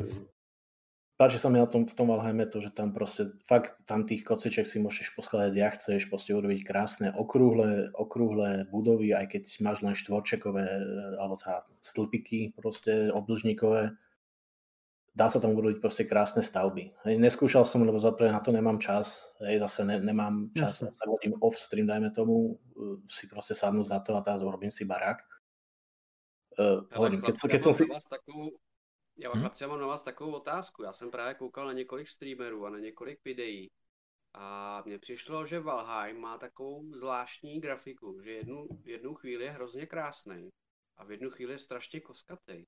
páči sa mi na tom, v tom Valheime to, že tam proste fakt tam tých kociček si môžeš poskladať, jak chceš, proste urobiť krásne okrúhle, okrúhle budovy, aj keď máš len štvorčekové alebo tá stĺpiky proste obdĺžnikové. Dá sa tam urobiť proste krásne stavby. Hej, neskúšal som, lebo na to nemám čas. Hej, zase ne, nemám čas. Yes. Sa hodím off stream, dajme tomu, uh, si proste sadnúť za to a teraz urobím si barák. Uh, hodím, chlapci, keď, keď som si... Takovou, já vám, hmm? Chlapci, já mám na vás takovou otázku. Já jsem právě koukal na několik streamerů a na několik videí. A mně přišlo, že Valheim má takovou zvláštní grafiku, že jednu, jednu chvíli je hrozně krásnej a v jednu chvíli je strašně koskatej.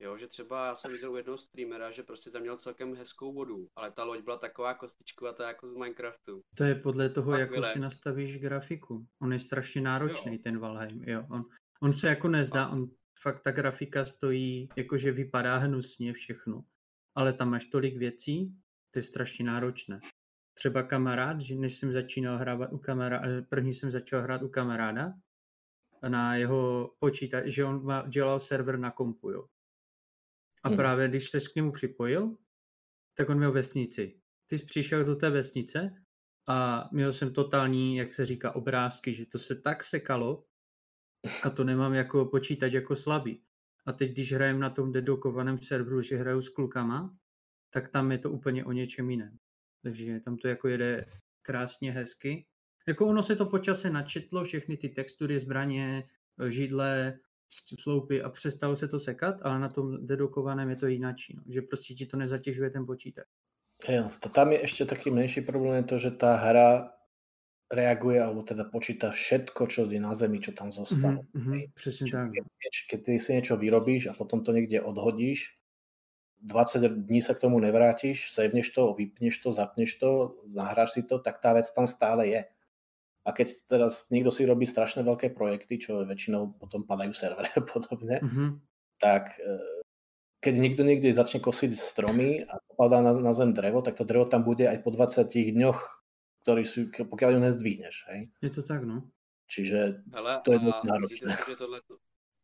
Jo, že třeba já jsem viděl u jednoho streamera, že prostě tam měl celkem hezkou vodu, ale ta loď byla taková kostičková jako z Minecraftu. To je podle toho, jak si nastavíš grafiku. On je strašně náročný, jo. Ten Valheim. Jo, on, on se jako nezdá, on fakt ta grafika stojí, jakože vypadá hnusně všechno. Ale tam máš tolik věcí, to je strašně náročné. Třeba kamarád, že než jsem začínal hrát u kamaráda, první jsem začal hrát u kamaráda na jeho počítač, že on dělal server na kompu, jo. A právě když se k němu připojil, tak on měl vesnici. Ty jsi přišel do té vesnice a měl jsem totální, jak se říká, obrázky, že to se tak sekalo a to nemám jako počítač jako slabý. A teď, když hrajem na tom dedukovaném serveru, že hraju s klukama, tak tam je to úplně o něčem jiném. Takže tam to jako jede krásně, hezky. Jako ono se to počase načetlo, všechny ty textury, zbraně, židle, sloupy a přestalo se to sekat, ale na tom dedukovaném je to jináčí, no. Že prostě ti to nezatěžuje ten počítač. Jo, to tam je ještě taky menší problém je to, že ta hra reaguje, alebo teda počíta všetko, čo je na zemi, čo tam zostalo. Mm-hmm, mm-hmm, přesně či, tak. Keď ty si něco vyrobíš a potom to někde odhodíš, dvacet dní se k tomu nevrátíš, zajevneš to, vypneš to, zapneš to, nahráš si to, tak ta věc tam stále je. A keď teraz niekto si robí strašne veľké projekty, čo väčšinou potom padajú servery a podobne, mm-hmm. tak keď niekto niekde začne kosiť stromy a popadá na, na zem drevo, tak to drevo tam bude aj po dvaceti dňoch, ktorý si, pokiaľ ju nezdvíhneš. Hej? Je to tak, no. Čiže hele, to je moc náročné.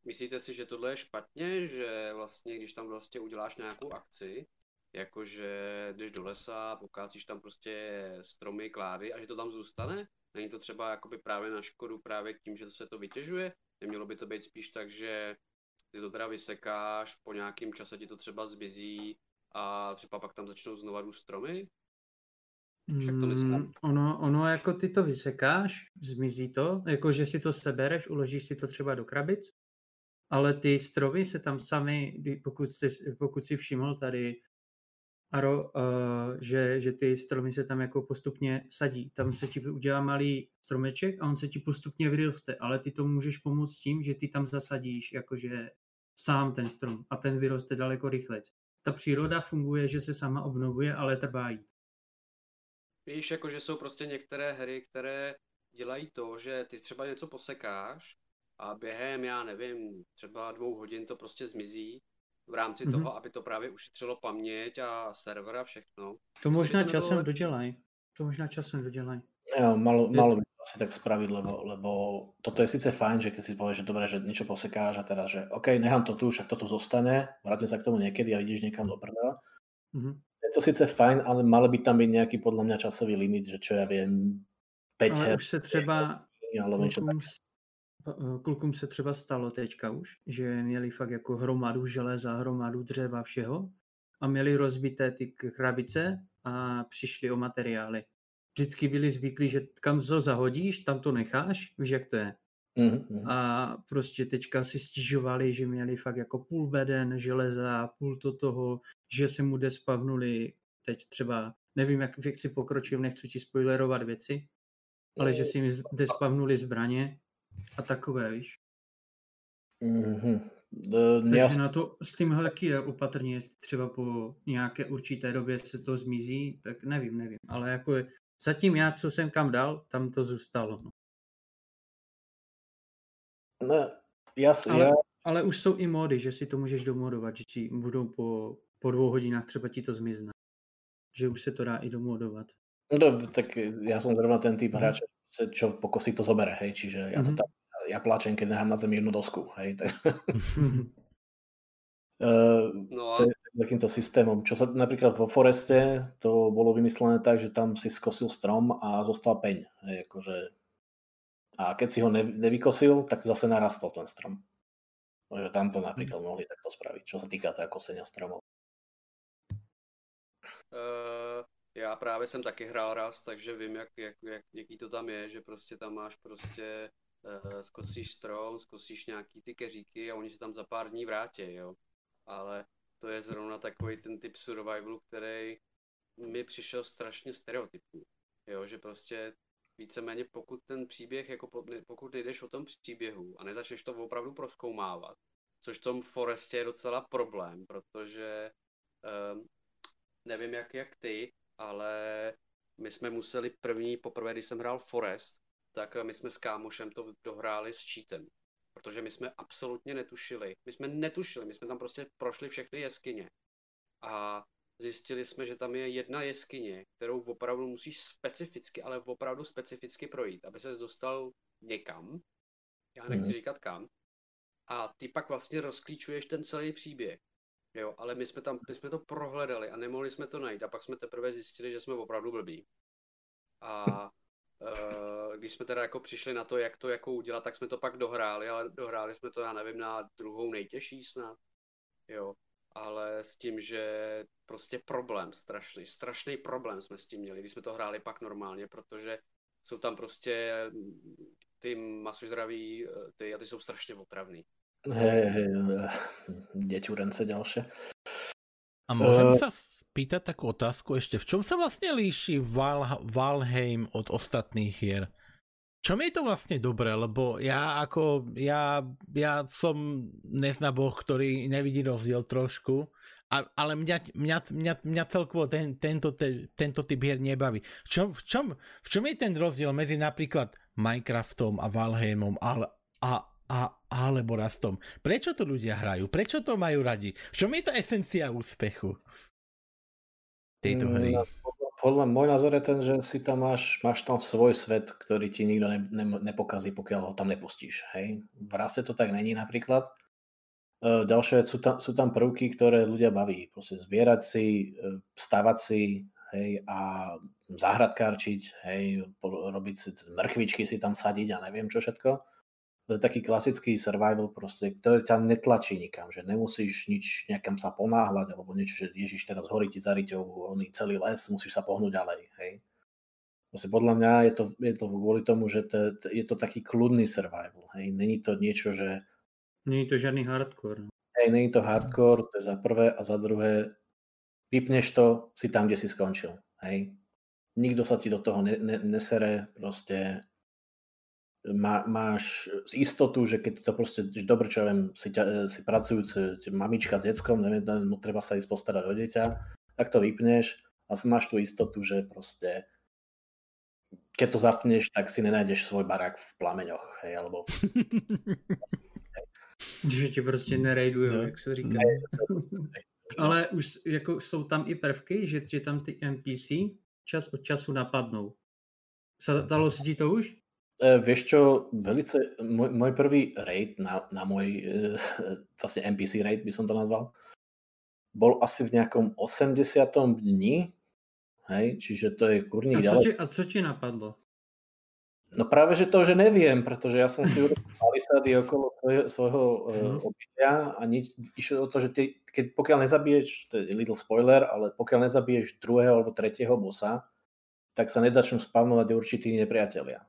Myslíte si, že tohle je špatně, že vlastně, když tam vlastně uděláš nějakou akci, jakože jdeš do lesa, pokácíš tam prostě stromy, klády a že to tam zůstane? Není to třeba jakoby právě na škodu právě tím, že se to vytěžuje? Nemělo by to být spíš tak, že ty to teda vysekáš, po nějakém čase ti to třeba zmizí a třeba pak tam začnou znova růst stromy? Však to myslím. Mm, ono, ono jako ty to vysekáš, zmizí to, jako že si to sebereš, uložíš si to třeba do krabic, ale ty stromy se tam sami, pokud si, pokud si všiml tady, Aro, uh, že, že ty stromy se tam jako postupně sadí. Tam se ti udělá malý stromeček a on se ti postupně vyroste, ale ty to můžeš pomoct tím, že ty tam zasadíš jakože sám ten strom a ten vyroste daleko rychleji. Ta příroda funguje, že se sama obnovuje, ale trvá jí. Víš, jakože jsou prostě některé hry, které dělají to, že ty třeba něco posekáš a během, já nevím, třeba dvou hodin to prostě zmizí, v rámci mm-hmm. toho, aby to právě ušetřilo paměť a server a všechno. To možná časem dodělají. To možná časem dodělají. Jo, malo, malo by to asi tak spravit, lebo, lebo toto je sice fajn, že když si povieš, že dobré, že niečo posekáš a teraz, že OK, nechám to tu, však to tu zostane, vrátím sa k tomu niekedy a ideš niekam do prdela. Mm-hmm. Je to sice fajn, ale malo by tam byť nejaký podľa mňa časový limit, že čo ja viem, päť her. Ale už se třeba... Klukům se třeba stalo teďka už, že měli fakt jako hromadu železa, hromadu dřeva, všeho a měli rozbité ty krabice a přišli o materiály. Vždycky byli zvyklí, že kam to zahodíš, tam to necháš, víš jak to je. Mm-hmm. A prostě teďka si stěžovali, že měli fakt jako půl beden železa, půl to toho, že se mu despavnuli teď třeba, nevím jak si pokročil, nechci ti spoilerovat věci, ale že si jim despavnuli zbraně. A takové, víš. Mm-hmm. The... Takže na to s tímhle je opatrně, jestli třeba po nějaké určité době se to zmizí, tak nevím, nevím. Ale jako Zatím já, co jsem kam dal, tam to zůstalo. Ne, jasně. Ale, ale už jsou i módy, že si to můžeš domodovat, že ti budou po, po dvou hodinách třeba ti to zmizne. Že už se to dá i domodovat. No, tak já jsem zrovna ten typ hráč, se čo pokosí, to zobere, hej, čiže já to tam, já pláčem, keď nechám na zemi jednu dosku, hej, tak... No a... to je takýmto systémom. Čo sa napríklad vo Foreste, to bolo vymyslené tak, že tam si skosil strom a zostal peň. Hej, akože... A keď si ho nevykosil, tak zase narastol ten strom. Takže tam to napríklad mohli takto spraviť, čo sa týka teda kosenia stromov. Uh, já právě jsem taky hrál Rust, takže vím, jak, jak, jak, jaký to tam je, že prostě tam máš prostě uh, zkosíš strom, zkosíš nějaký ty keříky a oni se tam za pár dní vrátí, jo. Ale to je zrovna takový ten typ survivalu, který mi přišel strašně stereotypní, jo, že prostě víceméně pokud ten příběh, jako po, pokud jdeš o tom příběhu a nezačneš to opravdu prozkoumávat, což v tom Forestě je docela problém, protože um, nevím jak, jak ty, ale my jsme museli první, poprvé, když jsem hrál Forest, tak my jsme s kámošem to dohráli s cheatem. Protože my jsme absolutně netušili. My jsme netušili, my jsme tam prostě prošli všechny jeskyně. A zjistili jsme, že tam je jedna jeskyně, kterou opravdu musíš specificky, ale opravdu specificky projít, aby ses dostal někam. Já nechci říkat kam. A ty pak vlastně rozklíčuješ ten celý příběh. Jo, ale my jsme tam, my jsme to prohledali a nemohli jsme to najít a pak jsme teprve zjistili, že jsme opravdu blbí. A e, když jsme teda jako přišli na to, jak to jako udělat, tak jsme to pak dohráli, ale dohráli jsme to, já nevím, na druhou nejtěžší snad. Jo, ale s tím, že prostě problém strašný, strašný problém jsme s tím měli, když jsme to hráli pak normálně, protože jsou tam prostě ty masožraví, ty a ty jsou strašně otravný. Hej, hej, deťurence ďalšie. A môžem uh, sa spýtať takú otázku ešte, v čom sa vlastne líši Val- Valheim od ostatných hier? V čom je to vlastne dobré? Lebo ja ako, ja, ja som neznaboh, ktorý nevidí rozdiel trošku, a, ale mňa, mňa, mňa, mňa celkovo ten, tento, te, tento typ hier nebaví. V čom, v, čom, v čom je ten rozdiel medzi napríklad Minecraftom a Valheimom ale, a a alebo Rastom? Prečo to ľudia hrajú? Prečo to majú radi? V čom je tá esencia úspechu tejto hry? No, podľa, podľa môj názor je ten, že si tam máš, máš tam svoj svet, ktorý ti nikto ne, ne, nepokazí, pokiaľ ho tam nepustíš. Hej? V Raste to tak není napríklad. E, ďalšie sú tam, sú tam prvky, ktoré ľudia baví. Proste zbierať si, stavať si, hej, a zahradkárčiť, hej, robiť si mrkvičky, si tam sadiť a neviem čo všetko. To je taký klasický survival proste, ktorý ťa netlačí nikam, že nemusíš nič nejakam sa ponáhľať, alebo niečo, že ježiš, teraz horí ti za riťou oný celý les, musíš sa pohnúť ďalej, hej. Proste podľa mňa je to, je to kvôli tomu, že to, to, je to taký kľudný survival, hej. Není to niečo, že... Není to žiadny hardcore. Hej, není to hardcore, to je za prvé, a za druhé vypneš to, si tam, kde si skončil, hej. Nikto sa ti do toho ne, ne, nesere, proste... Má, máš istotu, že keď to proste, že dobre, čo ja viem, si, ťa, si pracujúce mamička s deckom, neviem, no, treba sa ísť postarať o dieťa, tak to vypneš a máš tú istotu, že proste, keď to zapneš, tak si nenájdeš svoj barák v plameňoch, hej, alebo... Že ti proste nerejdujú, jak sa říká. Ale už jako, sú tam i prvky, že ti tam ty en pé cé čas od času napadnou. Stalo si ti to už? Uh, vieš čo, velice, môj, môj prvý raid na, na môj uh, vlastne en pé cé raid by som to nazval, bol asi v nejakom osemdesiatom dni, hej, čiže to je kurník ďalej. A co ti napadlo? No práve, že to, že neviem, pretože ja som si urobil palisády okolo svojho, svojho uh, obylia a nič, išlo o to, že ty, keď, pokiaľ nezabiješ, to je little spoiler, ale pokiaľ nezabiješ druhého alebo tretieho bossa, tak sa nezačnú spavnovať určití nepriatelia.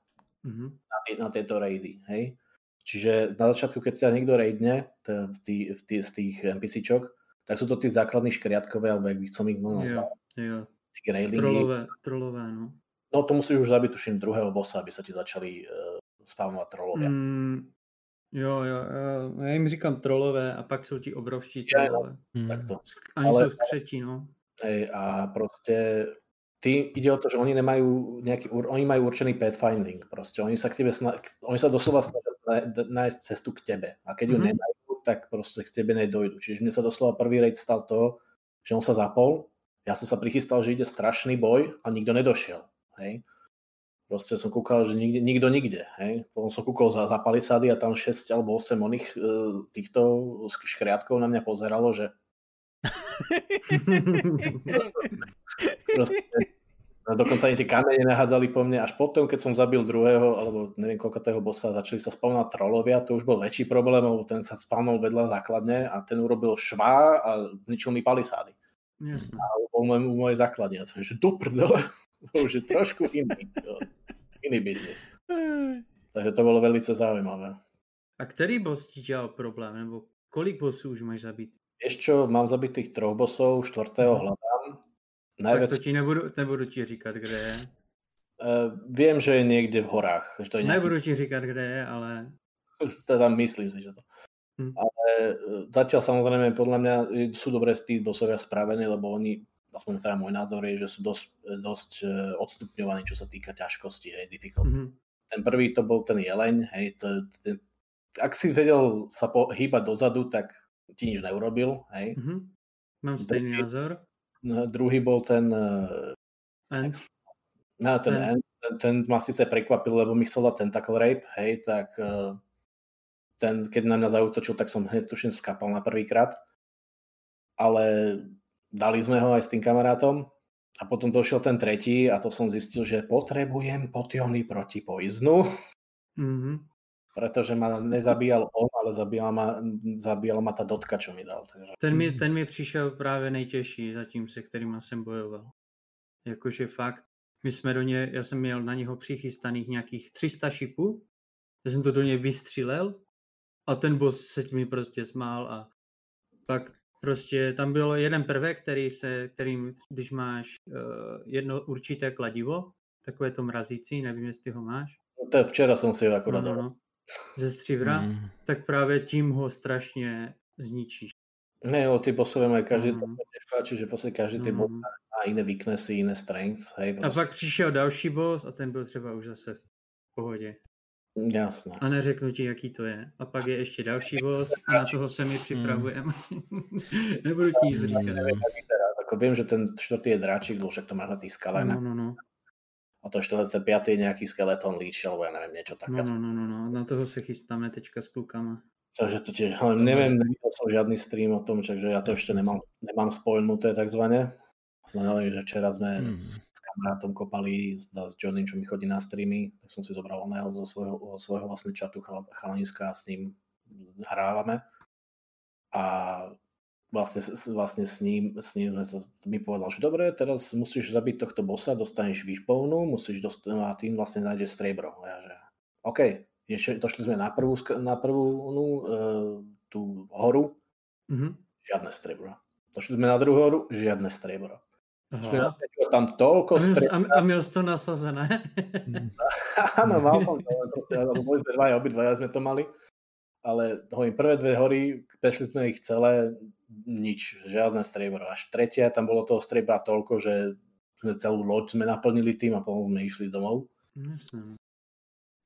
Na, t- na tieto raidy, hej. Čiže na začiatku, keď ťa niekto raidne t- v tý, v tý, z tých en pé cé čok, tak sú to tí základní škriatkové, alebo jak by som ich nazval. Jo, jo. Trolové, trolové, no. No to musíš už zabiť, tuším, druhého bossa, aby sa ti začali uh, spavnovať trolovia. Mm, jo, jo, ja im říkam trolové a pak sú ti obrovští trolové. Ja, no, mm. Takto. Ani sú skřetí, no. Hej, a proste... ty ide o to, že oni nemajú nejaký, oni majú určený pathfinding proste. Oni sa k tebe sna- oni sa doslova snažia nájsť cestu k tebe. A keď ju mm-hmm. nemajú, tak proste k tebe nedojdu. Čiže mne sa doslova prvý raid stal to, že on sa zapol. Ja som sa prichystal, že ide strašný boj a nikto nedošiel. Hej. Proste som kúkal, že nikde, nikto nikde. Hej. Potom som kúkal za, za palisady a tam šesť alebo osem oných týchto škriatkov na mňa pozeralo, že proste, dokonca ani tie kamene nahádzali po mne. Až potom, keď som zabil druhého, alebo neviem koľko toho bossa, začali sa spavnať trolovia, to už bol väčší problém, lebo ten sa spavnul vedľa základne a ten urobil švá a ničil mi palisády. Jasne. A bol môj, u mojej základne. A som že do prdele, to už je trošku iný, iný biznis. Takže to bolo veľmi zaujímavé. A ktorý boss ti ťa problém? Nebo kolik bossů už máš zabitý? Vieš čo, mám zabitých troch bossov, štvrtého hľadám. Najviac... Tak to ti nebudu, nebudu ti říkat, kde je. Uh, viem, že je niekde v horách. Že to je nejaký... Nebudu ti říkat, kde je, ale... Teda myslím si, že to. Hm. Ale zatiaľ samozrejme, podľa mňa sú dobre tí bossovia spravení, lebo oni, aspoň teda môj názor je, že sú dosť, dosť odstupňovaní, čo sa týka ťažkosti, hej, difficulty. Hm. Ten prvý to bol ten jeleň, hej, to, ten... ak si vedel sa po... hýbať dozadu, tak ti nič neurobil, hej. Mm-hmm. Mám stejný názor. Druhý bol ten... Ant. No, ten Ant. Ant, ten ma síce prekvapil, lebo mi chcel dať tentacle rape, hej, tak ten, keď na mňa zaútočil, tak som hneď tuším skapal na prvýkrát. Ale dali sme ho aj s tým kamarátom a potom došiel ten tretí a to som zistil, že potrebujem potiony proti poiznu. Mhm. Protože ma nezabíjal on, ale zabíjala ma, zabíjala ma ta dotka, čo mi dal. Takže... Ten, mi, ten mi přišel právě nejtěžší zatím, se kterýma jsem bojoval. Jakože fakt, my jsme do něj, já jsem měl na něho přichystaných nějakých tři sta šipů, já jsem to do něj vystřelil a ten boss se mi prostě zmál a pak prostě tam byl jeden prvek, který se, kterým, když máš uh, jedno určité kladivo, takové to mrazící, nevím, jestli ho máš. No to včera jsem si ho akorát no, no, no. ze střívra, mm. tak právě tím ho strašně zničíš. Ne, no, ty bossové mají každý mm. škáči, že prostě každý ty mm. boss má jiné weaknessy, jiné strengths. Hej, prostě. A pak přišel další boss a ten byl třeba už zase v pohodě. Jasné. A neřeknu ti, jaký to je. A pak je ještě další boss a na toho se mi připravujeme. Mm. Nebudu ti jít říkat. Jako vím, že ten čtvrtý je dráčik, však to máš na těch skalách. No, no, no. A to, že ten piatý je nejaký skeleton líč, alebo ja neviem, niečo také. No, no, no, no, na toho sa chystáme teďka s klukama. Takže to tiež, ale neviem, nevidel som žiadny stream o tom, takže ja to ešte nemám, nemám spomenuté takzvané. No, že včera sme hmm. s kamarátom kopali, s, s Johnným, čo mi chodí na streamy, tak som si zobral oného zo svojho, svojho vlastne čatu chalaniska a s ním hrávame. A vlastne, vlastne s ním, s ním mi povedal, že dobre, teraz musíš zabiť tohto bossa, dostaneš výšpovnu, musíš dost- a tým vlastne nájdeš striebro. Ja, že OK, došli sme na prvú, na prvú no, tú horu, mm-hmm. žiadne striebro. Došli sme na druhú horu, žiadne striebro. Tam toľko striebra. A miel to nasazené. Áno, mal som to. Boli sme dvaja, obidvaja sme to mali. Ale hovorím, prvé dve hory, prešli sme ich celé, nič, žiadne striebro. Až tretia, tam bolo toho striebra toľko, že sme celú loď sme naplnili tým a potom sme išli domov. Myslím.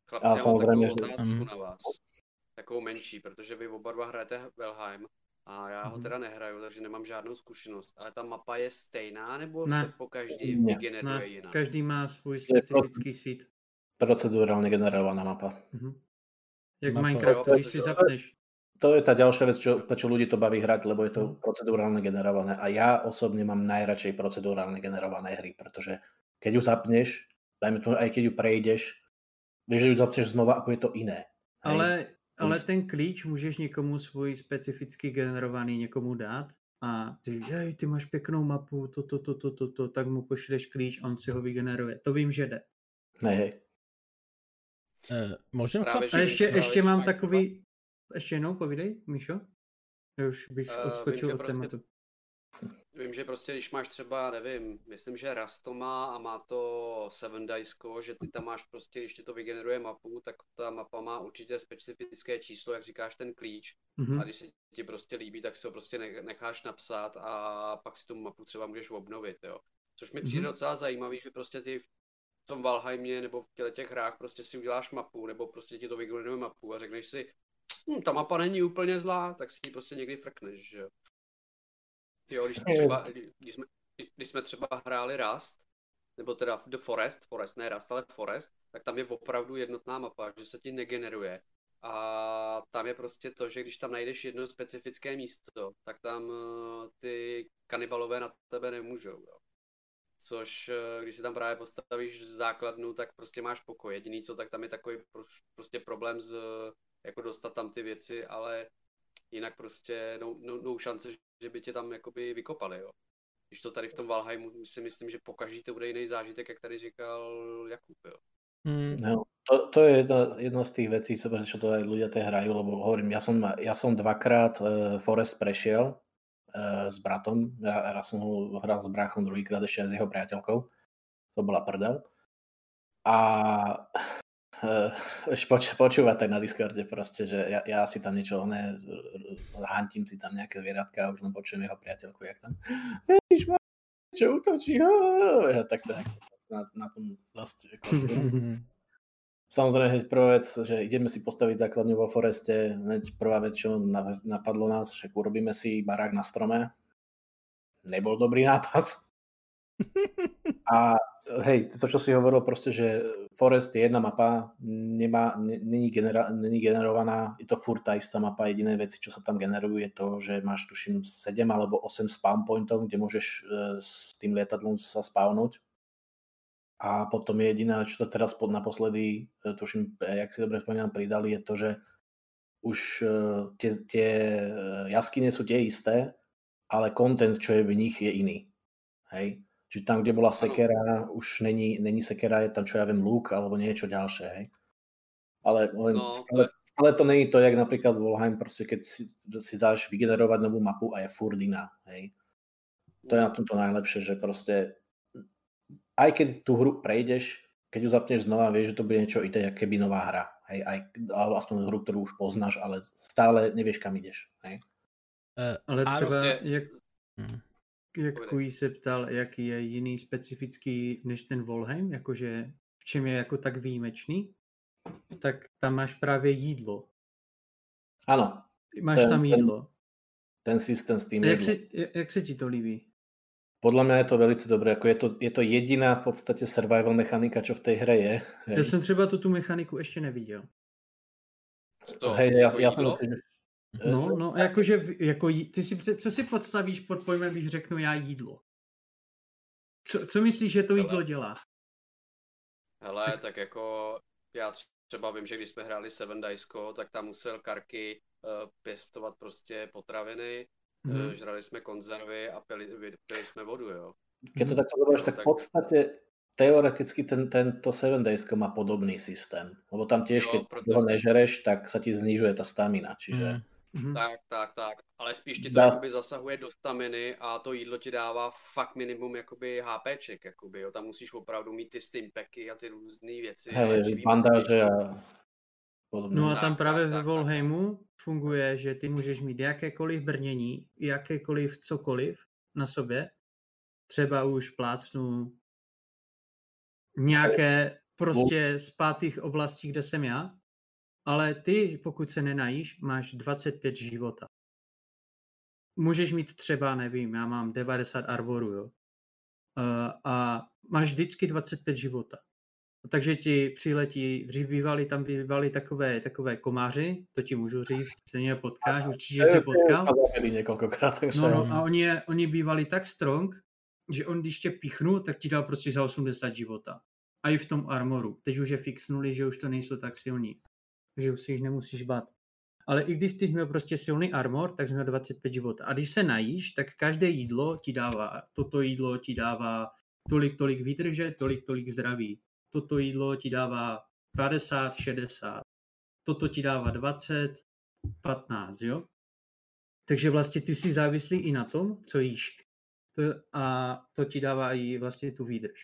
Chlapci, já mám takovou otázku na vás. Takovou menší, protože vy oba dva hrajete Valheim a já ho teda nehraju, takže nemám žádnou zkušenost. Ale ta mapa je stejná, nebo ne. se po každý vygeneruje jinak? Každý má svůj specifický sít. Procedurálne generovaná mapa. Mhm. Jak mapa. Minecraft, když si zapneš. To je tá ďalšia vec, čo, prečo ľudí to baví hrať, lebo je to procedurálne generované. A ja osobne mám najradšej procedurálne generované hry, pretože keď ju zapneš, dajme to, aj keď ju prejdeš, vieš, že ju zapneš znova a bude to iné. Ale, ale ten klíč môžeš niekomu svoj specificky generovaný niekomu dát a ty, jej, ty máš peknou mapu, toto, toto, toto, to, tak mu pošleš klíč a on si ho vygeneruje. To vím, že jde. Hej, hej. Uh, môžem chlapci? A ešte, ešte mám takový... Ještě jednou povídej, Míšo. Já už bych uh, odskočil vím, od prostě, tématu. Vím, že prostě, když máš třeba, nevím, myslím, že Rust to má a má to Seven Days to Die, že ty tam máš prostě, když ti to vygeneruje mapu, tak ta mapa má určitě specifické číslo, jak říkáš, ten klíč. Mm-hmm. A když se ti prostě líbí, tak si ho prostě necháš napsat a pak si tu mapu třeba můžeš obnovit, jo. což mi přijde docela zajímavý, že prostě ty v tom Valheimě nebo v těle těch hrách prostě si uděláš mapu, nebo prostě ti to vygeneruje mapu a řekneš si, hm, ta mapa není úplně zlá, tak si ji prostě někdy frkneš, že jo. Jo, když třeba, když jsme, když jsme třeba hráli Rust, nebo teda The Forest, Forest ne Rust, ale Forest, tak tam je opravdu jednotná mapa, že se ti negeneruje. A tam je prostě to, že když tam najdeš jedno specifické místo, tak tam ty kanibalové na tebe nemůžou, jo. Což, když si tam právě postavíš základnu, tak prostě máš pokoj. Jediný co, tak tam je takový prostě problém z, jako dostat tam ty věci, ale jinak prostě no, no, no šance, že by tě tam jakoby vykopali, jo. Když to tady v tom Valheimu si myslím, že pokaždý to bude jiný zážitek, jak tady říkal Jakub, jo. Mm. No, to, to je jedna, jedna z tých vecí, čo, čo to aj ľudia te hrajú, lebo hovorím, ja som, ja som dvakrát uh, Forest prešiel uh, s bratom, ja, raz som ho hral s bráchom, druhýkrát ešte aj s jeho priateľkou, to bola prdel. A uh, poč, počúvať tak na Discorde proste, že ja, ja si tam niečo, ne, hantím si tam nejaké zvieratka a už len počujem jeho priateľku, jak tam, ježiš, čo utočí, ja, tak tak. Na, na tom dosť kosím. Samozrejme, hneď prvá vec, že ideme si postaviť základňu vo Foreste, hneď prvá vec, čo napadlo nás, že urobíme si barák na strome. Nebol dobrý nápad. A hej, to, čo si hovoril, proste, že Forest je jedna mapa, nemá, není, genera, není generovaná, je to furt tá istá mapa, jediné veci, čo sa tam generujú, je to, že máš tuším sedem alebo osem spawn pointov, kde môžeš s tým lietadlom sa spawnúť. A potom jediné, čo to teraz pod naposledy, tuším, jak si dobre spomínam, pridali, je to, že už tie, tie jaskyne sú tie isté, ale content, čo je v nich, je iný. Hej? Čiže tam, kde bola sekera, už není, není sekera, je tam, čo ja viem, lúk alebo niečo ďalšie. Hej? Ale no, stále, stále to není to, jak napríklad Valheim, proste keď si, si dáš vygenerovať novú mapu a je furt iná. Hej? To je na tomto najlepšie, že proste aj keď tú hru prejdeš, keď ju zapneš znova, vieš, že to bude niečo ide, jak keby nová hra. Hej, aj, alebo aspoň hru, ktorú už poznáš, ale stále nevieš, kam ideš. Hej. Uh, ale třeba, prostě... jak, jak Kují se ptal, jaký je jiný specifický než ten Valheim, jakože v čem je jako tak výjimečný, tak tam máš právě jídlo. Ano. Máš ten, tam jídlo. Ten, ten systém s tým jak jídlo. Si, jak se ti to líbí? Podľa mňa je to velice dobré, ako je to, je to jediná v podstate survival mechanika, čo v tej hre je. Hej. Ja som třeba tu mechaniku ešte nevidel. To, hej, ja, ja som... No, no, jakože, jako, ty si, co si podstavíš pod pojmem, když řeknu já jídlo? Co, co myslíš, že to jídlo hele. dělá? Hele, tak jako, já třeba vím, že když jsme hráli Seven Days to Die, tak tam musel Karky uh, pěstovat prostě potraviny. Hmm. Žrali jsme konzervy a pili, pili jsme vodu, jo. Keď to takto dobraš, tak v podstate teoreticky ten, tento Seven Daysko má podobný systém. Lebo tam tiež, jo, keď proto... ho nežereš, tak sa ti znižuje tá stamina, čiže... Hmm. Tak, tak, tak. Ale spíš ti to dá... jakoby zasahuje do staminy a to jídlo ti dává fakt minimum jakoby HPček, jakoby, jo. Tam musíš opravdu mít ty steam packy a ty různý věci. Hej, bandáže a... Podobně. No a tam tak, právě tak, ve Valheimu tak, funguje, že ty můžeš mít jakékoliv brnění, jakékoliv cokoliv na sobě. Třeba už plácnu nějaké prostě z pátých oblastí, kde jsem já. Ale ty, pokud se nenajíš, máš dvacet pět života. Můžeš mít třeba, nevím, já mám devadesát arborů, jo. A máš vždycky dvacet pět života. Takže ti přiletí, dřív bývali, tam bývali takové, takové komáři, to ti můžu říct, stejně potkáš, určitě se potkal. No, no a oni, je, oni bývali tak strong, že on když tě pichnul, tak ti dal prostě za osmdesát života. A i v tom armoru. Teď už je fixnuli, že už to nejsou tak silní. Takže už si jich nemusíš bát. Ale i když ty jsi měl prostě silný armor, tak jsi měl dvacet pět života. A když se najíš, tak každé jídlo ti dává, toto jídlo ti dává tolik, tolik výdrže, tolik, tolik zdraví. Toto jídlo ti dává padesát, šedesát, toto ti dává dvacet, patnáct, jo? Takže vlastně ty jsi závislý i na tom, co jíš. To, a to ti dává i vlastně tu výdrž.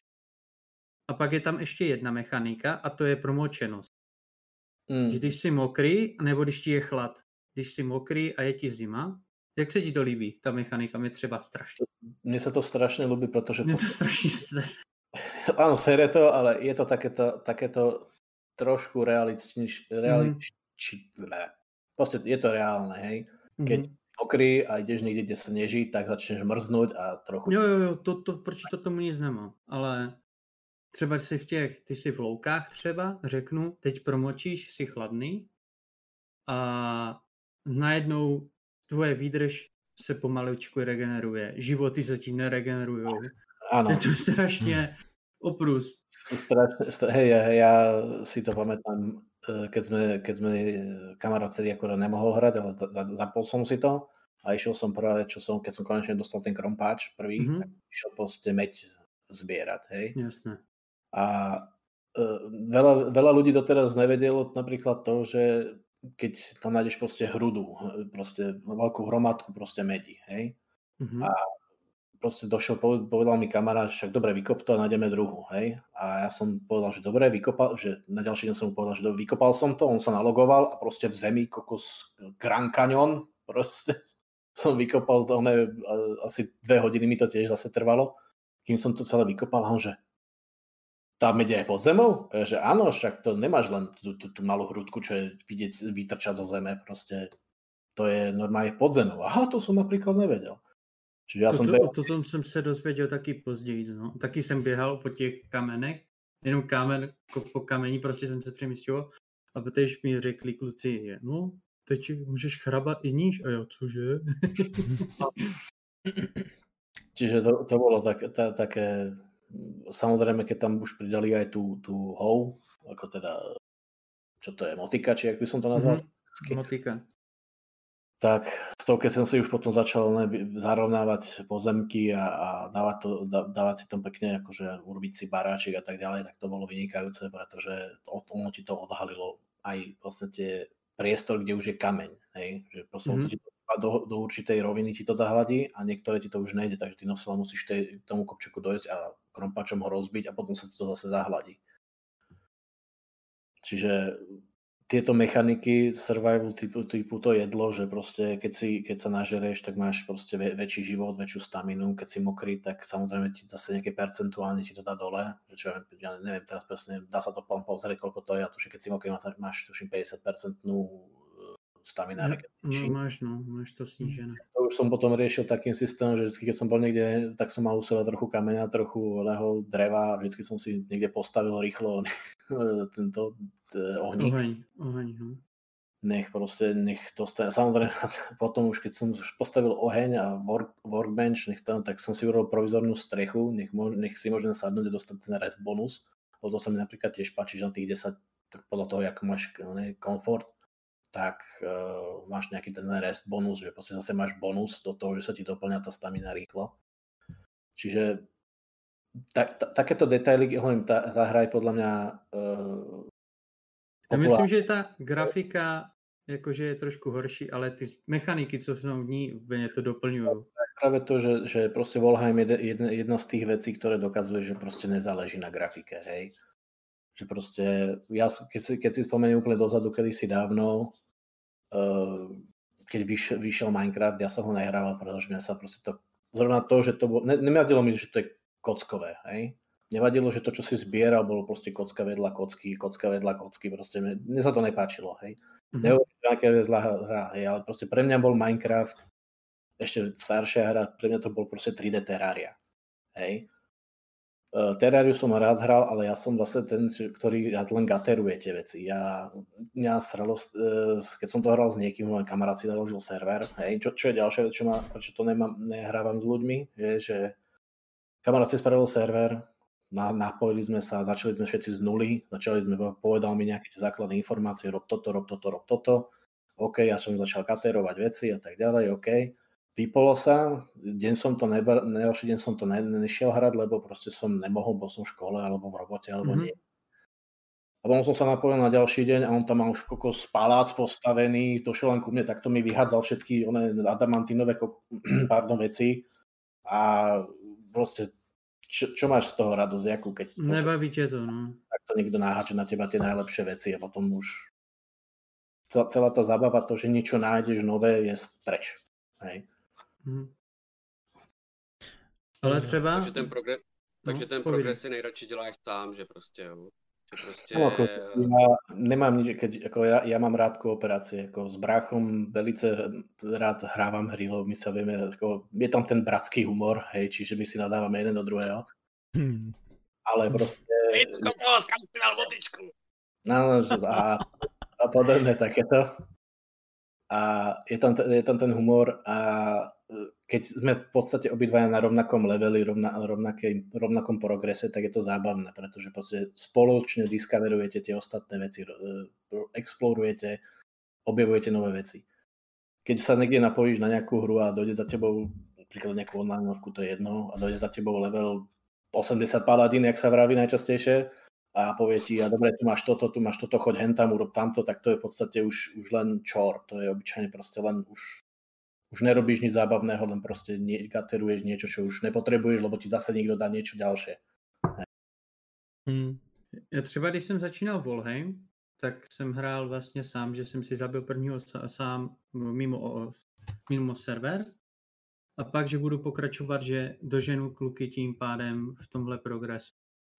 A pak je tam ještě jedna mechanika a to je promočenost. Mm. Když jsi mokrý, nebo když ti je chlad. Když jsi mokrý a je ti zima, Jak se ti to líbí, ta mechanika? Mě třeba strašně. Mně se to strašně líbí, protože... Mně to strašně strašně. Ano, série to, ale je to takéto, takéto trošku realistič, realistič, mm. ne. Prostě je to reálne, hej. Keď mm. pokry a ideš niekde, kde sneží, tak začneš mrznúť a trochu... Jo, jo, jo, to, to, proč to tomu nic nemám, ale třeba si v těch, ty si v loukách třeba, řeknu, teď promočíš, si chladný a najednou tvoje výdrž se pomaličku regeneruje, životy se ti neregenerujou. Ano. Je to strašně hmm. oprus. Strašne, hej, ja si to pamätám, keď sme, keď sme kamarát vtedy akorát nemohol hrať, ale zapol som si to a išiel som práve, čo som, keď som konečne dostal ten krompáč prvý, mm-hmm. tak išiel proste meď zbierať, hej. Jasné. A e, veľa, veľa ľudí doteraz nevedelo napríklad to, že keď tam nájdeš proste hrudu, proste veľkú hromadku proste medi, hej. Mm-hmm. A proste došiel, povedal mi kamarát, že však dobre, vykop to a nájdeme druhu, hej. A ja som povedal, že dobre, vykopal, že na ďalší deň som mu povedal, že do, vykopal som to, on sa nalogoval a proste v zemi, kokos Grand Canyon, proste som vykopal to, ne, asi dve hodiny mi to tiež zase trvalo, kým som to celé vykopal a on, že tá media je pod zemou? A ja, že áno, však to nemáš len tú, tú, tú malú hrudku, čo je vidieť, vytrčať zo zeme, proste to je normálne pod zemou. Aha, to som napríklad nevedel. Čiže ja som... O tom som sa dozvedel taky později, no. Taky som běhal po těch kamenech, jenom kámen, po kamení, prostě jsem se přemystil a teď mi řekli kluci, no, teď můžeš chrabat i níž, a jo, cože? Čiže to, to bolo tak, tá, také, samozrejme, keď tam už pridali aj tú, tú hou, ako teda, čo to je, motika, či jak by som to nazval? Mm-hmm. Motika. Tak z toho, keď som si už potom začal ne, zarovnávať pozemky a, a dávať, to, da, dávať si tam pekne, akože urobiť si baráčik a tak ďalej, tak to bolo vynikajúce, pretože to, ono ti to odhalilo aj vlastne tie priestor, kde už je kameň. Hej? Že proste mm-hmm. ti to, do, do určitej roviny ti to zahladí a niektoré ti to už nejde, takže ty nosila musíš tej, tomu kopčeku dojsť a krompačom ho rozbiť a potom sa ti to zase zahladí. Čiže... Tieto mechaniky survival typu, typu to jedlo, že proste keď, si, keď sa nažereš, tak máš proste väčší život, väčšiu staminu, keď si mokrý, tak samozrejme ti zase nejaké percentuálne ti to dá dole, čo ja, ja neviem teraz presne, dá sa to pozrieť, koľko to je, a tuším, keď si mokrý, máš tuším päťdesiat percent stamina. No, no, máš, no, máš to snížené. To už som potom riešil takým systémom, že vždy, keď som bol niekde, tak som mal u seba trochu kameňa, trochu leho, dreva, vždy som si niekde postavil rýchlo tento ohník. Oheň, oheň, no. Nech proste, nech to stane. Samozrejme, potom už keď som už postavil oheň a work, workbench, nech tam, tak som si urobil provizornú strechu, nech, mož, nech si môžem sadnúť a dostať ten rest bonus. O to sa mi napríklad tiež páči, že na tých desať, podľa toho, ako máš ne, komfort, tak uh, máš nejaký ten rest bonus, že proste zase máš bonus do toho, že sa ti doplňa tá stamina rýchlo. Čiže tak, ta, takéto detaily, hovorím, tá, tá hra je podľa mňa uh, já myslím, že ta grafika jakože je trošku horší, ale ty mechaniky, co jsou v ní, úplně to doplňují. Právě to, že, že prostě Valheim je jedna, jedna z těch věcí, které dokazuje, že prostě nezáleží na grafike, hej. Že prostě, já, keď si, keď si vzpomením úplně dozadu, kedysi dávno, uh, keď vyš, vyšel Minecraft, já jsem ho nehrával, protože mě se prostě to, zrovna to, že to bylo, ne, nevadilo mi, že to je kockové, hej. Nevadilo, že to, čo si zbieral, bolo proste kocka vedľa kocky, kocka vedľa kocky, proste mne, mne sa to nepáčilo, hej. Mm-hmm. Nehovorím, že je zlá hra, hej, ale proste pre mňa bol Minecraft, ešte staršia hra, pre mňa to bol proste tri dé Terraria, hej. Uh, Terrariu som rád hral, ale ja som vlastne ten, ktorý rád len gateruje tie veci. Ja, ja sralo, uh, keď som to hral s niekým, môj kamarát si naložil server, hej, čo, čo je ďalšia vec, čo ma, prečo to nemám, nehrávam s ľuďmi, je, že kamarát si spravil server, napojili sme sa, začali sme všetci z nuly, začali sme, povedal mi nejaké tie základné informácie, rob toto, rob toto, rob toto, OK, ja som začal katerovať veci a tak ďalej, OK, vypolo sa, deň som to nebar, neoši deň som to ne, nešiel hrať, lebo proste som nemohol, bol som v škole, alebo v robote, alebo mm-hmm. nie. A potom som sa napojil na ďalší deň a on tam mal už kokos palác postavený, došiel len ku mne, tak to mi vyhádzal všetky one adamantínové pardon, veci a proste Čo, čo máš z toho radosť, Jakú, keď... Nebaví ťa to, no. Tak to niekto naháče na teba tie najlepšie veci a potom už celá tá zábava, to, že niečo nájdeš nové, je preč. hej. Hmm. Ale třeba... Takže ten, progre... Takže no, ten progres si nejradši děláš sám, že prostě jo. Že prostě... No, jako, já nemám nič, jako já, já mám rád kooperaci, jako s bráchom velice rád hrávám hry, my se víme, jako je tam ten bratský humor, hej, čiže my si nadáváme jeden do druhého. Hmm. Ale prostě... Hej, to bylo, zkážu si na botičku. No, a, a podobně, tak je to. A je tam, je tam ten humor a keď sme v podstate obidvaja na rovnakom leveli, rovna, rovnakej, rovnakom progrese, tak je to zábavné, pretože proste spoločne discoverujete tie ostatné veci, explorujete, objavujete nové veci. Keď sa niekde napojíš na nejakú hru a dojde za tebou, napríklad nejakú onlineovku, to je jedno, a dojde za tebou level osmdesát paladín, jak sa vraví najčastejšie, a povie ti, a dobre, tu máš toto, tu máš toto, choď hentam, urob tamto, tak to je v podstate už, už len čor. To je obyčajne proste len už, už nerobíš nič zábavného, len proste kateruješ niečo, čo už nepotrebuješ, lebo ti zase niekto dá niečo ďalšie. Hmm. Já třeba, když jsem začínal Valheim, tak jsem hrál vlastně sám, že jsem si zabil prvního sám mimo, mimo server. A pak, že budu pokračovat, že doženu kluky tím pádem v tomhle progresu.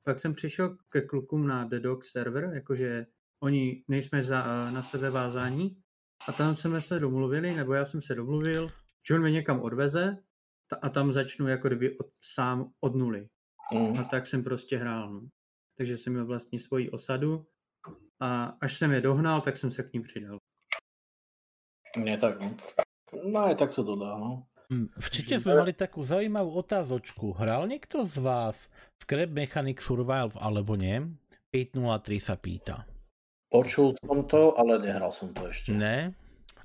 Pak jsem přišel ke klukům na The Dog server, jakože oni nejsme za, na sebe vázání a tam jsme se domluvili, nebo já jsem se domluvil, že on mě někam odveze a tam začnu jako kdyby od, sám od nuly. Mm. A tak jsem prostě hrál. Takže jsem měl vlastně svoji osadu a až jsem je dohnal, tak jsem se k ním přidal. Ne, tak no. No, tak se to dá, no. V čete sme mali takú zaujímavú otázočku. Hral niekto z vás Scrap Mechanic Survival alebo nie? pět nula tři sa pýta. Počul som to, ale nehral som to ešte. Ne?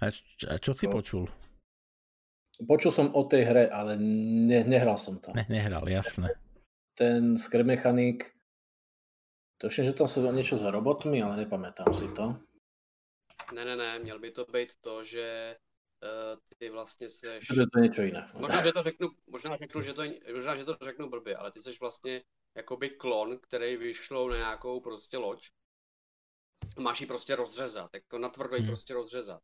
A čo, a čo si to... počul? Počul som o tej hre, ale ne, nehral som to. Ne, nehral, jasné. Ten Scrap Mechanic, to všem, že tam sa niečo za robotmi, ale nepamätám si to. Ne, ne, ne, měl by to být to, že... ty vlastně seš... To je to něco jiné. Možná, že to řeknu, možná, řeknu, že to, možná, že to řeknu blbě, ale ty seš vlastně jakoby klon, který vyšlou na nějakou prostě loď. Máš ji prostě rozřezat, jako natvrdo ji hmm. prostě rozřezat.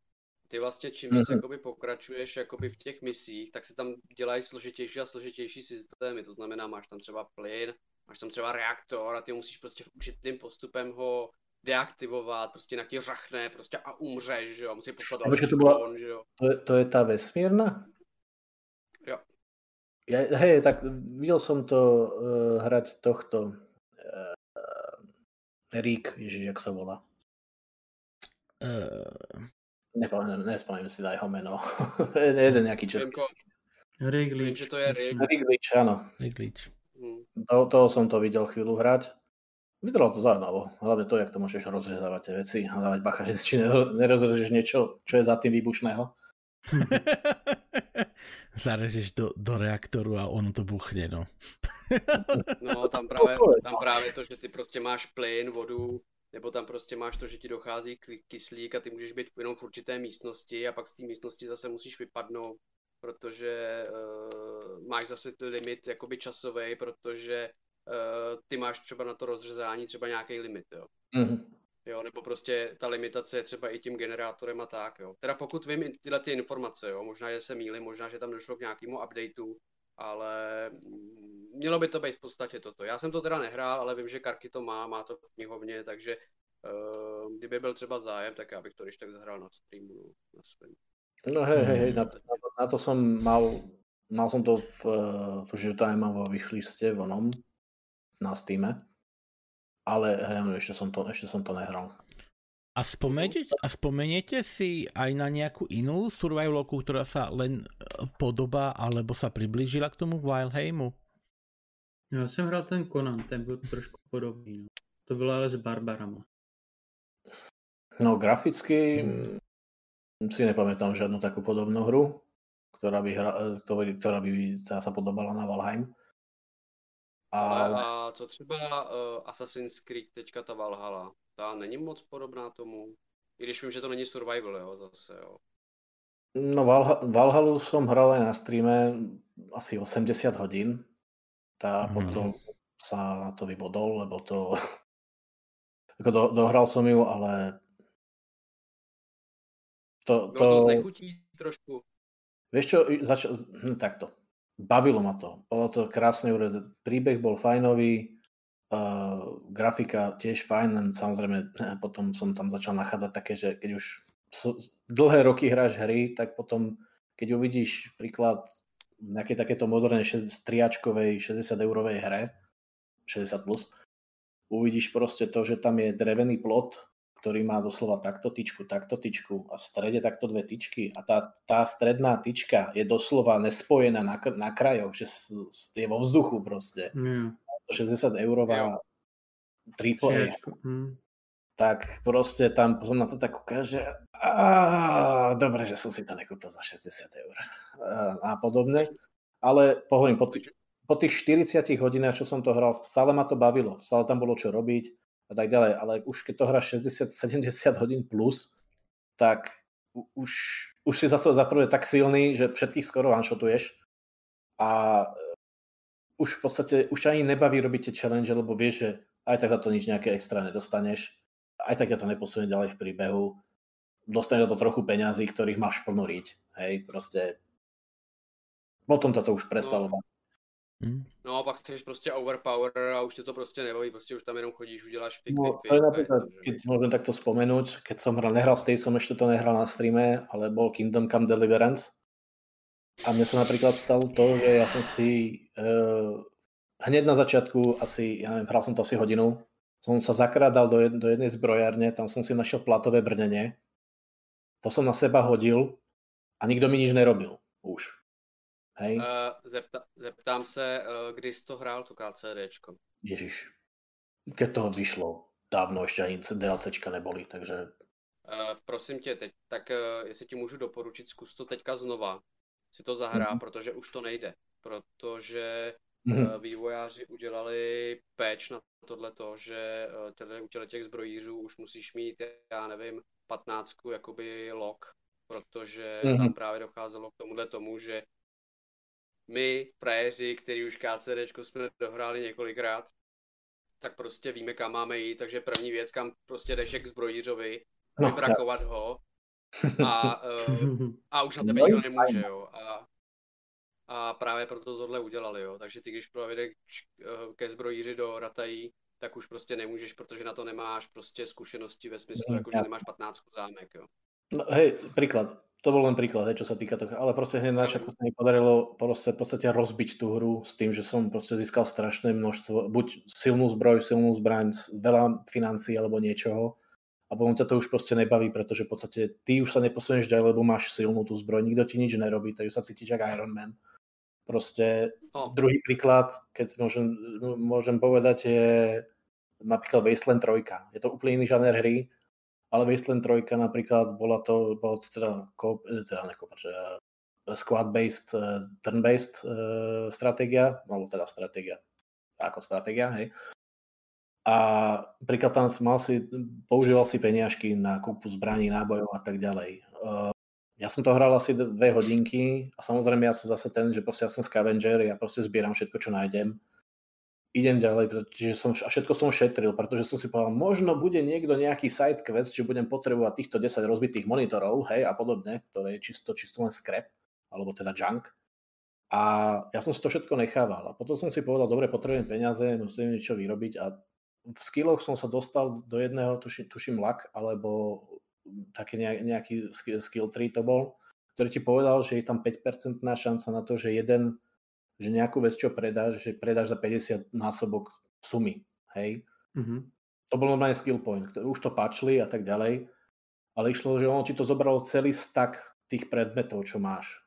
Ty vlastně čím víc jakoby pokračuješ jakoby v těch misích, tak se tam dělají složitější a složitější systémy. To znamená, máš tam třeba plyn, máš tam třeba reaktor a ty musíš prostě určitým postupem ho deaktivovat, prostě nějak ti řachne prostě a umřeš, že jo, musí poslat další klon, že jo. To je, to je ta vesmírna? Jo. Ja, hej, tak viděl jsem to uh, hrať tohto uh, Rík, ježiš, jak se volá. Uh... Nepaměl, nespomínám si na jeho jméno. Jeden nějaký český. Riglič. Vím, to je Riglič. Riglič, ano. Riglič. Hmm. To, toho jsem to viděl chvíli hrať. Vytrvalo to zaujímavo, hlavne to, jak to môžeš rozřezávať tie veci a dávať bacha, či nerozřežeš niečo, čo je za tým výbušného. Zarežeš do, do reaktoru a ono to buchne, no. No, tam práve, tam práve to, že ty prostě máš plyn, vodu, nebo tam prostě máš to, že ti dochází kyslík a ty môžeš byť jenom v určité místnosti a pak z té místnosti zase musíš vypadnout, protože uh, máš zase limit jakoby časovej, protože Uh, ty máš třeba na to rozřezání třeba nějaký limit, jo. Mm-hmm. Jo, nebo prostě ta limitace je třeba i tím generátorem a tak, jo. Teda pokud vím tyhle ty informace, jo, možná, že se mýlím, možná, že tam došlo k nějakému updateu, ale mělo by to být v podstatě toto. Já jsem to teda nehrál, ale vím, že Karky to má, má to v knihovně, takže uh, kdyby byl třeba zájem, tak já bych to když tak zahrál na streamu, no, na svém. No hej, hej, hej, na to, na to, na to jsem mal, mal jsem to v, protože to nemám vo vyšliste v onom, na Steame, ale hej, ešte, som to, ešte som to nehral. A, a spomeniete si aj na nejakú inú survivalku, ktorá sa len podobá alebo sa priblížila k tomu Valheimu? Ja som hral ten Conan, ten byl trošku podobný. To bylo ale s barbarama. No graficky hmm. si nepamätám žiadnu takú podobnú hru, ktorá by, hra, ktorá by sa podobala na Valheim. A... a co třeba uh, Assassin's Creed, teďka ta Valhalla, ta není moc podobná tomu, i když vím, že to není survival, jo, zase, jo. No Valha- Valhalu jsem hral aj na streame asi osmdesát hodín, tá mm-hmm. potom sa to vybodol, lebo to, jako do- dohral som ju, ale to... Bylo to, to znechutí trošku. Vieš čo, začal, takto, bavilo ma to. Bolo to krásne, príbeh bol fajnový, uh, grafika tiež fajn, samozrejme potom som tam začal nachádzať také, že keď už dlhé roky hráš hry, tak potom, keď uvidíš príklad nejaké takéto moderné triačkovej šesťdesiat eurovej hre, šesťdesiat plus, uvidíš proste to, že tam je drevený plot, ktorý má doslova takto tyčku, takto tyčku a v strede takto dve tyčky a tá, tá stredná tyčka je doslova nespojená na, na krajoch, že je vo vzduchu proste. Mm. šesťdesiat eurová triple A. Mm. Tak proste tam som na to tak ukáže, a dobre, že som si to nekúpil za šesťdesiat eur a, a podobne. Ale pohodlím, po, po tých štyridsiatich hodinách, čo som to hral, stále ma to bavilo, stále tam bolo čo robiť a tak ďalej, ale už keď to hráš šesťdesiat sedemdesiat hodín plus, tak už, už si zase za prvé tak silný, že všetkých skoro one-shotuješ a už v podstate, už ani nebaví robiť tie challenge, lebo vieš, že aj tak za to nič nejaké extra nedostaneš, aj tak ťa to neposunie ďalej v príbehu, dostaneš za to trochu peňazí, ktorých máš plno riť, hej, proste potom to už prestalo. Hmm. No a pak chceš prostě overpower a už tě to prostě nebaví, prostě už tam jenom chodíš, uděláš fik, no, fik, fik. Napríklad, je to, že... Keď môžem takto spomenúť, keď som hral, nehral Stay, som ešte to nehral na streame, ale bol Kingdom Come Deliverance a mne sa napríklad stalo to, že ja som si uh, hneď na začiatku asi, ja neviem, hral som to asi hodinu, som sa zakrádal do, jed, do jednej zbrojárne, tam som si našiel platové brnenie, to som na seba hodil a nikto mi nič nerobil už. Uh, zepta, zeptám se, uh, kdy jsi to hrál, to KCDčko? Ježiš, keď toho vyšlo, dávno ještě ani DLCčka neboli, takže... Uh, prosím tě, teď, tak uh, jestli ti můžu doporučit, zkus to teďka znova, si to zahrá, mm-hmm. protože už to nejde, protože mm-hmm. uh, vývojáři udělali patch na tohleto, že uh, tedy u těch zbrojířů už musíš mít, já nevím, patnáctku jakoby lock, protože mm-hmm. tam právě docházelo k tomuhle tomu, že my, frajeři, který už KCDčko jsme dohráli několikrát, tak prostě víme, kam máme jít, takže první věc, kam prostě jdeš k zbrojířovi, vybrakovat ho a, a už na tebe nikdo nemůže, jo. A, a právě proto tohle udělali, jo. Takže ty, když provedeš ke zbrojíři do Ratají, tak už prostě nemůžeš, protože na to nemáš prostě zkušenosti ve smyslu, jako že nemáš patnáctku zámek, jo. No, hej, príklad. To bol len príklad, hej, čo sa týka toho, ale proste hneď na začiatku sa mi podarilo proste, v podstate rozbiť tú hru s tým, že som proste získal strašné množstvo, buď silnú zbroj, silnú zbraň, veľa financií alebo niečoho a potom ťa to už proste nebaví, pretože v podstate ty už sa neposunieš ďalej, lebo máš silnú tú zbroj, nikto ti nič nerobí, takže sa cítiš jak Iron Man. Proste oh. Druhý príklad, keď si môžem, môžem povedať, je napríklad Wasteland tri. Je to úplne iný žáner hry, ale Wasteland tri napríklad bola to, bola to teda, teda uh, squad-based, uh, turn-based uh, stratégia, alebo teda stratégia, ako stratégia, hej. A napríklad tam mal si, používal si peniažky na kúpu zbraní, nábojov a tak ďalej. Uh, ja som to hral asi dve hodinky a samozrejme ja som zase ten, že proste ja som scavenger, ja proste zbieram všetko, čo nájdem. Idem ďalej, pretože som, a všetko som šetril, pretože som si povedal, možno bude niekto nejaký side quest, že budem potrebovať týchto desať rozbitých monitorov, hej, a podobne, ktoré je čisto, čisto len scrap, alebo teda junk. A ja som si to všetko nechával. A potom som si povedal, dobre, potrebujem peniaze, musím niečo vyrobiť a v skilloch som sa dostal do jedného, tuši, tuším, luck, alebo taký nejaký skill tree to bol, ktorý ti povedal, že je tam päť percent šanca na to, že jeden že nejakú vec, čo predáš, že predáš za päťdesiat násobok sumy, hej. Mm-hmm. To bol normálne skill point, už to páčili a tak ďalej, ale išlo, že ono ti to zobralo celý stack tých predmetov, čo máš.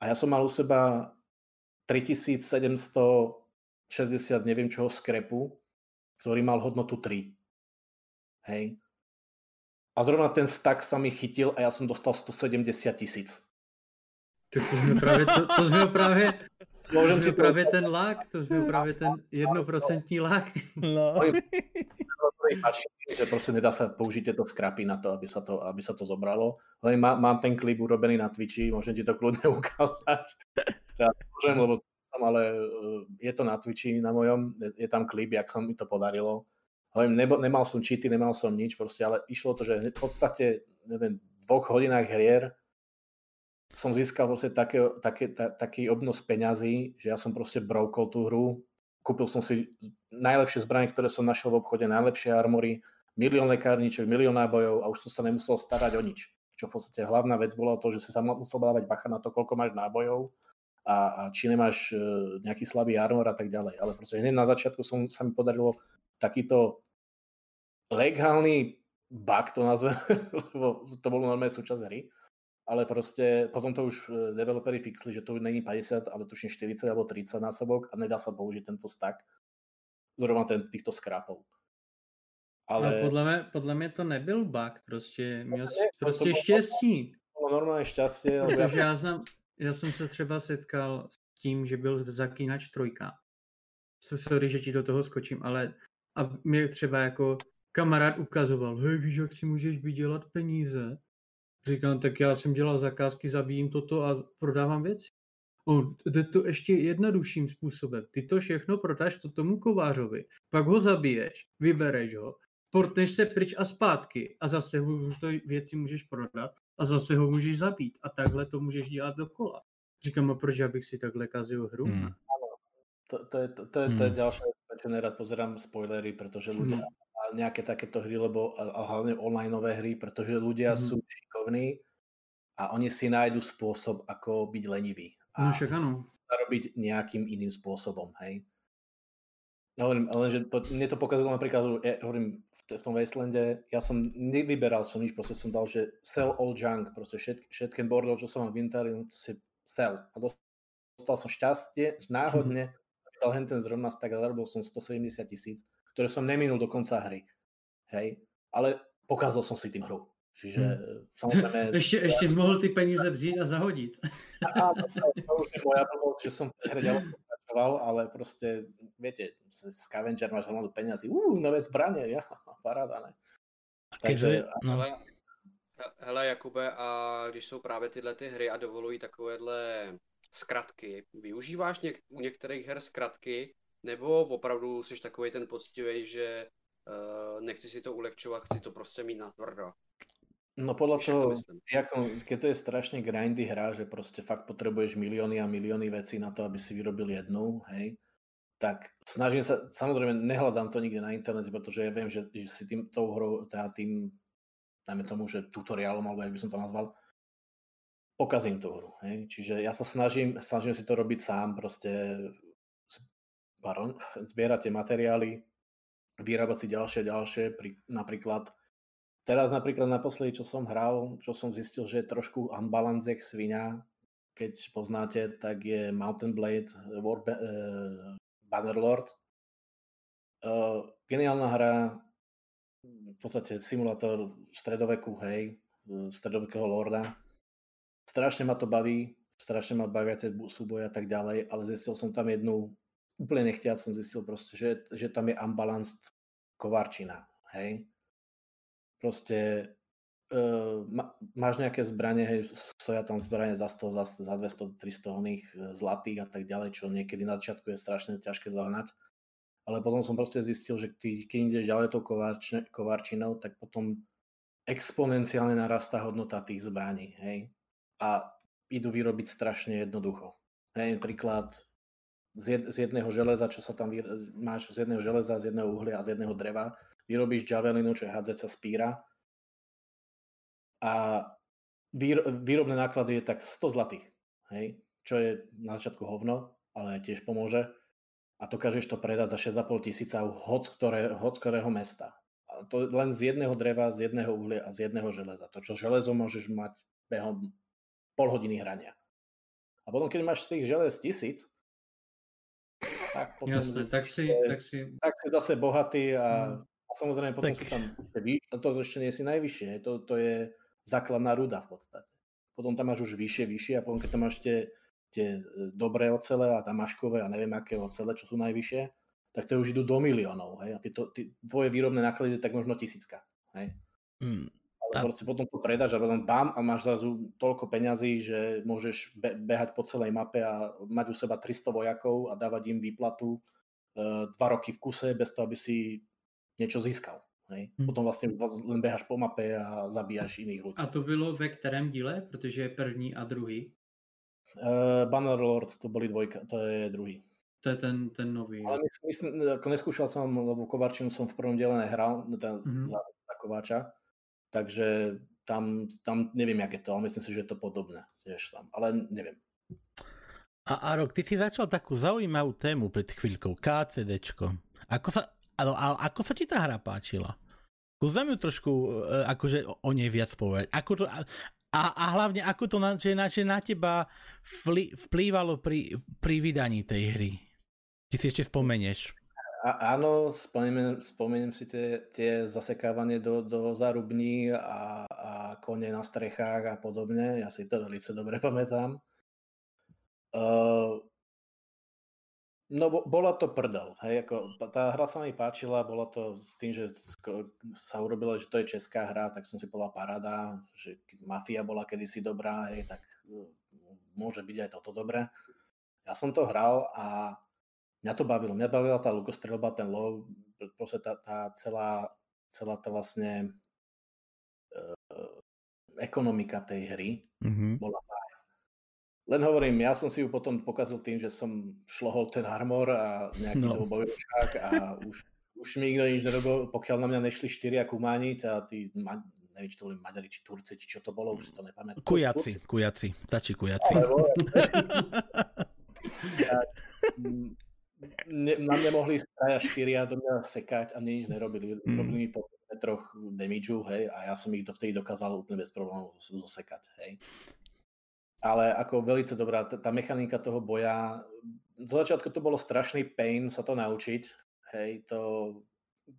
A ja som mal u seba tritisícsedemstošesťdesiat neviem čoho skrepu, ktorý mal hodnotu tri. Hej. A zrovna ten stack sa mi chytil a ja som dostal stosedemdesiat tisíc. To sme práve... To, to sme práve... Môžem ti právě ten lák, to byl právě ten jednoprocentní lák. No. Že prostě nedá se použít tyto skrapy na to, aby se to, aby se to zobralo. Ale má, mám ten klip urobený na Twitchi, môžem ti to kludně ukázat. Ja môžem, lebo tam, ale je to na Twitchi na mojom, je tam klip, jak sa mi to podarilo. Nebo, nemal som cheaty, nemal som nič, prostě, ale išlo to, že v podstate neviem, v dvoch hodinách hrier som získal proste také, také, ta, taký obnos peňazí, že ja som proste broukol tú hru, kúpil som si najlepšie zbranie, ktoré som našiel v obchode, najlepšie armory, milión lekárniček, milión nábojov a už som sa nemusel starať o nič. Čo v podstate hlavná vec bola to, že si sa musel dávať bacha na to, koľko máš nábojov a, a či nemáš e, nejaký slabý armor a tak ďalej. Ale proste hneď na začiatku som, sa mi podarilo takýto legálny bug, to nazvem, lebo to bolo normálne súčasť hry. Ale prostě potom to už developeri fixli, že to už není padesát, ale tuším čtyřicet nebo třicet násobok a nedá se použít tento stack zrovna ten, těchto skrápov. Ale no, podle mě, podle mě to nebyl bug, prostě měl ne, prostě to, to štěstí. Bylo normálně šťastí. Protože já jsem, já jsem se třeba setkal s tím, že byl Zaklínač trojka. Sorry, že ti do toho skočím, ale a mě třeba jako kamarád ukazoval, hej, víš, jak si můžeš vydělat peníze. Říkám, tak já jsem dělal zakázky, zabijím toto a prodávám věci. On, jde to ještě jednodušším způsobem. Ty to všechno prodáš to tomu kovářovi, pak ho zabiješ, vybereš ho, portneš se pryč a zpátky a zase ho už to věci můžeš prodat a zase ho můžeš zabít a takhle to můžeš dělat dokola. Říkám, a proč já bych si takhle kazil hru? Hmm. Ano, to, to, to, to, hmm. to je další věc, že nerad pozerám spoilery, protože hmm. lidé... a nejaké takéto hry, lebo a hlavne onlineové hry, pretože ľudia mm. sú šikovní a oni si nájdu spôsob, ako byť lenivý. A no však áno. Zarobiť nejakým iným spôsobom, hej. No hovorím, lenže mne to pokazilo napríklad, ja hovorím, v tom Wastelande, ja som nevyberal som nič, proste som dal, že sell all junk, proste všet, všetkým bordel, čo som mám v inventári, proste sell. A dostal som šťastie, náhodne, mm. dal hen ten zrovna tak a zarobil som sto sedemdesiat tisíc, ktoré som neminul do konca hry. Hej? Ale pokazal som si tým hru. Čiže hmm. samozrejme... Ešte, ešte ja... zmohol ty peníze vzít a zahodiť. Áno, to už je moja blbosť, že som v hre ďalej pokračoval, ale proste, viete, scavenger máš hlavnú peniazy, uú, nové zbranie, ja, paráda, ne? Takže... No. Hele, hele, Jakube, a když jsou právě tyhle ty hry a dovolují takovéhle zkratky, využíváš něk- u některých her zkratky, nebo opravdu jsi takovej ten poctivej, že uh, nechci si to ulehčovat, chci to prostě mít na tvrdo? No podle toho, keď to je strašně grindy hra, že prostě fakt potřebuješ miliony a miliony věcí na to, aby si vyrobil jednu, hej, tak snažím se, samozřejmě nehledám to nikde na internete, protože já vím, že, že si tím tou hrou, teda tím, dáme tomu, že tutoriálom, alebo jak by som to nazval, pokazím tu hru, hej, čiže já se snažím, snažím si to robiť sám, prostě Baron, zbierate materiály, vyrábať si ďalšie a ďalšie. Pri, napríklad, teraz napríklad naposledy, čo som hral, čo som zistil, že je trošku unbalance jak svinia, keď poznáte, tak je Mount and Blade Bannerlord. Uh, geniálna hra, v podstate simulátor stredoveku, hej, stredovekého lorda. Strašne ma to baví, strašne ma bavia tie súboje a tak ďalej, ale zistil som tam jednu úplně nechtěl jsem zjistil prostě, že, že tam je unbalanced kovárčina, hej. Prostě uh, má, máš nějaké zbraně, hej, stojí tam zbraně za sto, za, za dvesto, tristo oných zlatých a tak dále, čo někdy na začátku je strašně těžké zahnat. Ale potom jsem prostě zjistil, že ty, když jdeš dále tou kovárčne, kovárčinou, tak potom exponenciálně narastá hodnota těch zbraní, hej. A jdu vyrobit strašně jednoducho. Hej, příklad z jedného železa, čo sa tam vy... máš z jedného železa, z jedného uhlia a z jedného dreva, vyrobíš javelinu, čo je hádzacia spíra a výro... výrobné náklady je tak sto zlatých, hej? Čo je na začiatku hovno, ale tiež pomôže a dokážeš to predať za šesť a pol tisíca hoc, ktoré, hoc ktorého mesta. A to len z jedného dreva, z jedného uhlia a z jedného železa. To, čo železo môžeš mať behom pol hodiny hrania. A potom, keď máš z tých želez tisíc, tak potom jasne, tak, si, je, tak, si... tak si zase bohatý a, a samozřejmě potom tak. Sú tam to ešte nie si najvyššie, to, to je základná ruda v podstate. Potom tam máš už vyššie, vyššie a potom keď tam máš tie, tie dobré ocele a tam maškové a neviem aké ocele, čo sú najvyššie, tak to už idú do miliónov, hej? A ty to, ty, tvoje výrobné náklady tak možno tisícka, hej? Mm, ale tá... proste potom to predáš a potom bam a máš zrazu toľko peňazí, že môžeš be- behať po celej mape a mať u seba tristo vojakov a dávať im výplatu e, dva roky v kuse bez toho, aby si niečo získal. Hej? Hmm. Potom vlastně len běháš po mapě a zabíjáš jiných lidí. A to bylo ve kterém díle? Protože je první a druhý. Uh, Bannerlord, to byly dvojka, to je druhý. To je ten, ten nový. Ale myslím, jako neskúšal jsem, lebo Kováčinu jsem v prvom díle nehral, ten mm-hmm. za, za Kováča, takže tam, tam nevím, jak je to, ale myslím si, že je to podobné, tiež tam, ale nevím. A Arok, ty si začal takú zaujímavú tému pred chvíľkou, KCDčko. Ako sa, ale, ale ako sa ti tá hra páčila? Kúzam ju trošku, akože o nej viac povedať. Ako to... A, a hlavne, ako to na, že na, že na teba vli, vplývalo pri, pri vydaní tej hry? Ty si ešte spomenieš? A, áno, spomeniem, spomeniem si tie, tie zasekávanie do, do zárubní a, a kone na strechách a podobne. Ja si to velice dobre pamätám. Uh, no, bo, bola to prdel. Hej, ako, tá hra sa mi páčila, bola to s tým, že sa urobilo, že to je česká hra, tak som si povedal paráda, že Mafia bola kedysi dobrá, hej, tak môže byť aj toto dobré. Ja som to hral a mňa to bavilo. Mňa bavila tá lukostrelba, ten lov, proste tá, tá celá, celá tá vlastne uh, ekonomika tej hry mm-hmm. bola tá. Len hovorím, ja som si ju potom pokazil tým, že som šlohol ten armor a nejaký no. dvobojočák a už, už mi nikto nič nerobil, pokiaľ na mňa nešli štyria kumáni, teda tí, neviem, či to boli Maďari, či Turci, či čo to bolo, už si to nepamätám. Kujaci, kujaci, stačí kujaci. Alebo, ja, ne, na mňa mohli traja štyria do mňa sekať a mne nič nerobili. Mm. Robili mi po metroch damage-u, hej, a ja som ich dovtedy dokázal úplne bez problémov zosekať, hej. Ale ako velice dobrá, tá mechanika toho boja, z začiatku to bolo strašný pain sa to naučiť, hej, to,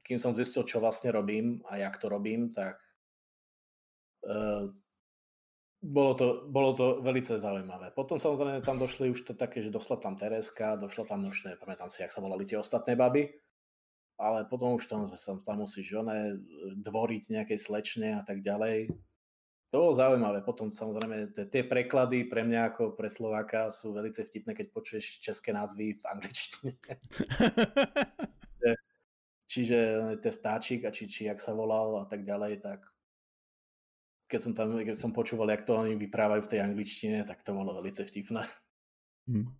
kým som zistil, čo vlastne robím a jak to robím, tak uh, bolo, to, bolo to velice zaujímavé. Potom samozrejme tam došli už to také, že došla tam Tereska, došla tam, už nepamätám si, jak sa volali tie ostatné baby, ale potom už tam, tam musíš oné, dvoriť nejakej slečne a tak ďalej. To bolo zaujímavé. Potom samozrejme t- tie preklady pre mňa ako pre Slováka sú velice vtipné, keď počuješ české názvy v angličtine. Čiže ten vtáčik a či, či jak sa volal a tak ďalej, tak keď som tam keď som počúval, jak to oni vyprávajú v tej angličtine, tak to bolo velice vtipné. Hmm.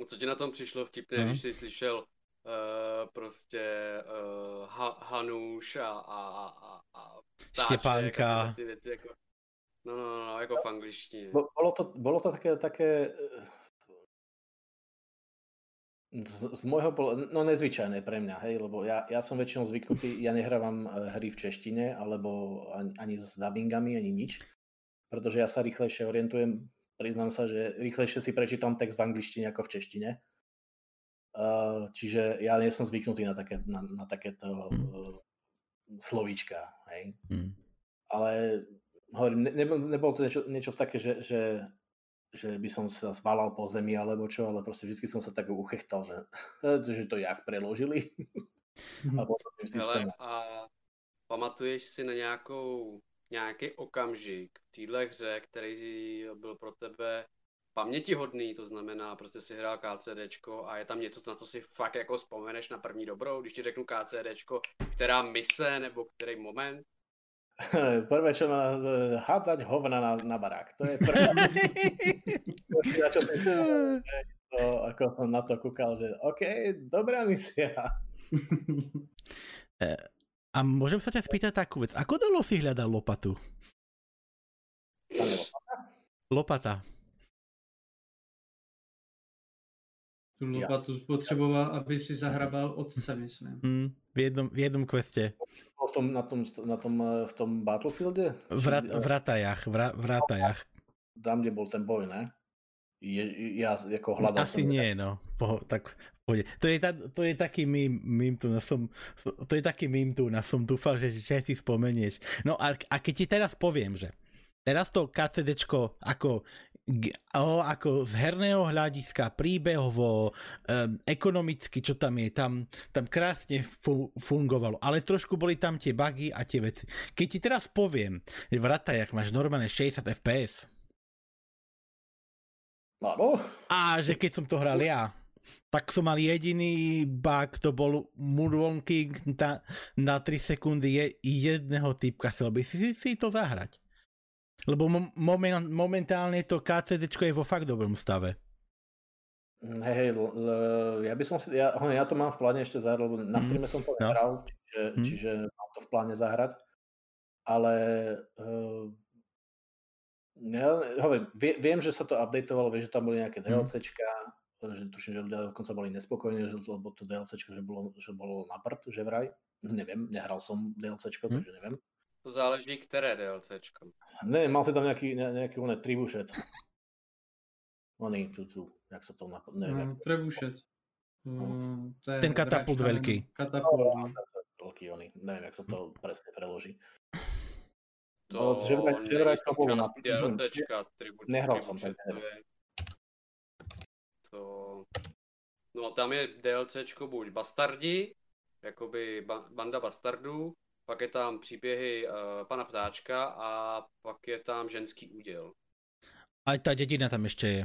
Co ti na tom přišlo vtipné, hmm. když si slyšel uh, prostě uh, ha- Hanuš a, a, a, a... Štěpánka. Ty věci jako, no, no, no, jako v angličtině. Bolo to, bolo to také, také z, z môjho, no nezvyčajné pre mňa, hej, lebo ja, ja som väčšinou zvyknutý, ja nehrávam hry v češtine, alebo ani, ani s dubbingami, ani nič, pretože ja sa rýchlejšie orientujem, priznám sa, že rýchlejšie si prečítam text v angličtine ako v češtine. Uh, čiže ja nie som zvyknutý na, také, na, na takéto... Hmm. slovíčka, hej. Hmm. Ale hovorím, ne, nebolo to niečo, niečo také, že, že, že by som sa zvalal po zemi alebo čo, ale proste vždy som sa tak uchechtal, že, že to jak preložili. Hmm. Hele, a pamatuješ si na nějakou, nějaký okamžik v téhle hře, který byl pro tebe pamětihodný, to znamená, prostě si hrál KCDčko a je tam něco, na co si fakt jako vzpomeneš na první dobrou, když ti řeknu KCDčko, která mise nebo který moment? Prvé, čo má hádzať hovna na, na barák, to je první. Na čo jsem to, ako som na to kúkal, že OK, dobrá misia. A môžem sa ťa spýtať takú vec, ako dlho si hľadal lopatu? Lopata. Tu lopatu ja. Potřeboval, aby si zahrabal otce, myslím. Mm, v jednom, v jednom questě. V tom, na tom, na tom, v tom Battlefielde? Vra, v Ratajach, v Ratajach. Tam, kde bol ten boj, ne? Je, ja jako hľadal asi som... nie, no. Po, tak, to, je ta, to je taký mým, mým tu, no som, to je taký mým tu, no som dúfal, že, že si spomenieš. No a, a keď ti teraz poviem, že teraz to KCDčko ako O, ako z herného hľadiska, príbehovo, um, ekonomicky, čo tam je, tam, tam krásne fu- fungovalo, ale trošku boli tam tie bugy a tie veci. Keď ti teraz poviem, že v Ratajach máš normálne šesťdesiat ef pé es. No. A že keď som to hral ja, tak som mal jediný bug, to bol Moonwalking na, na tri sekundy je, jedného typka si robí. Si, si, si to zahrať. Lebo mom, moment, momentálne to KCDčko je vo fakt dobrom stave. Hej, hej, l, l, ja by som si, ja, ja to mám v pláne ešte zahrať, lebo na streame mm. som to nehral, no. čiže, mm. čiže mám to v pláne zahrať. Ale uh, ja hovorím, vie, viem, že sa to updateovalo, viem, že tam boli nejaké DLCčka, mm. že tuším, že ľudia dokonca boli nespokojní, že to, lebo to DLCčko, že bolo, že bolo na prd, že vraj. Neviem, nehral som DLCčko, takže neviem. To záleží, ktoré DLCčko. Neviem, mal si tam nejaký, nejaký oné tribušet. Oný, tu, tu, jak sa to napadne, neviem. Mm, tribušet. Mm, ten katapult veľký. Katapult veľký, oný, neviem, jak sa to presne preloží. To, že vraj, že vraj to bolo na DLCčka, tribušet. Nehral som ten, neviem. To... No tam je DLCčko buď Bastardi, jakoby ba- banda bastardů, pak je tam příběhy uh, pana Ptáčka a pak je tam ženský úděl. A ta dědina tam ještě je.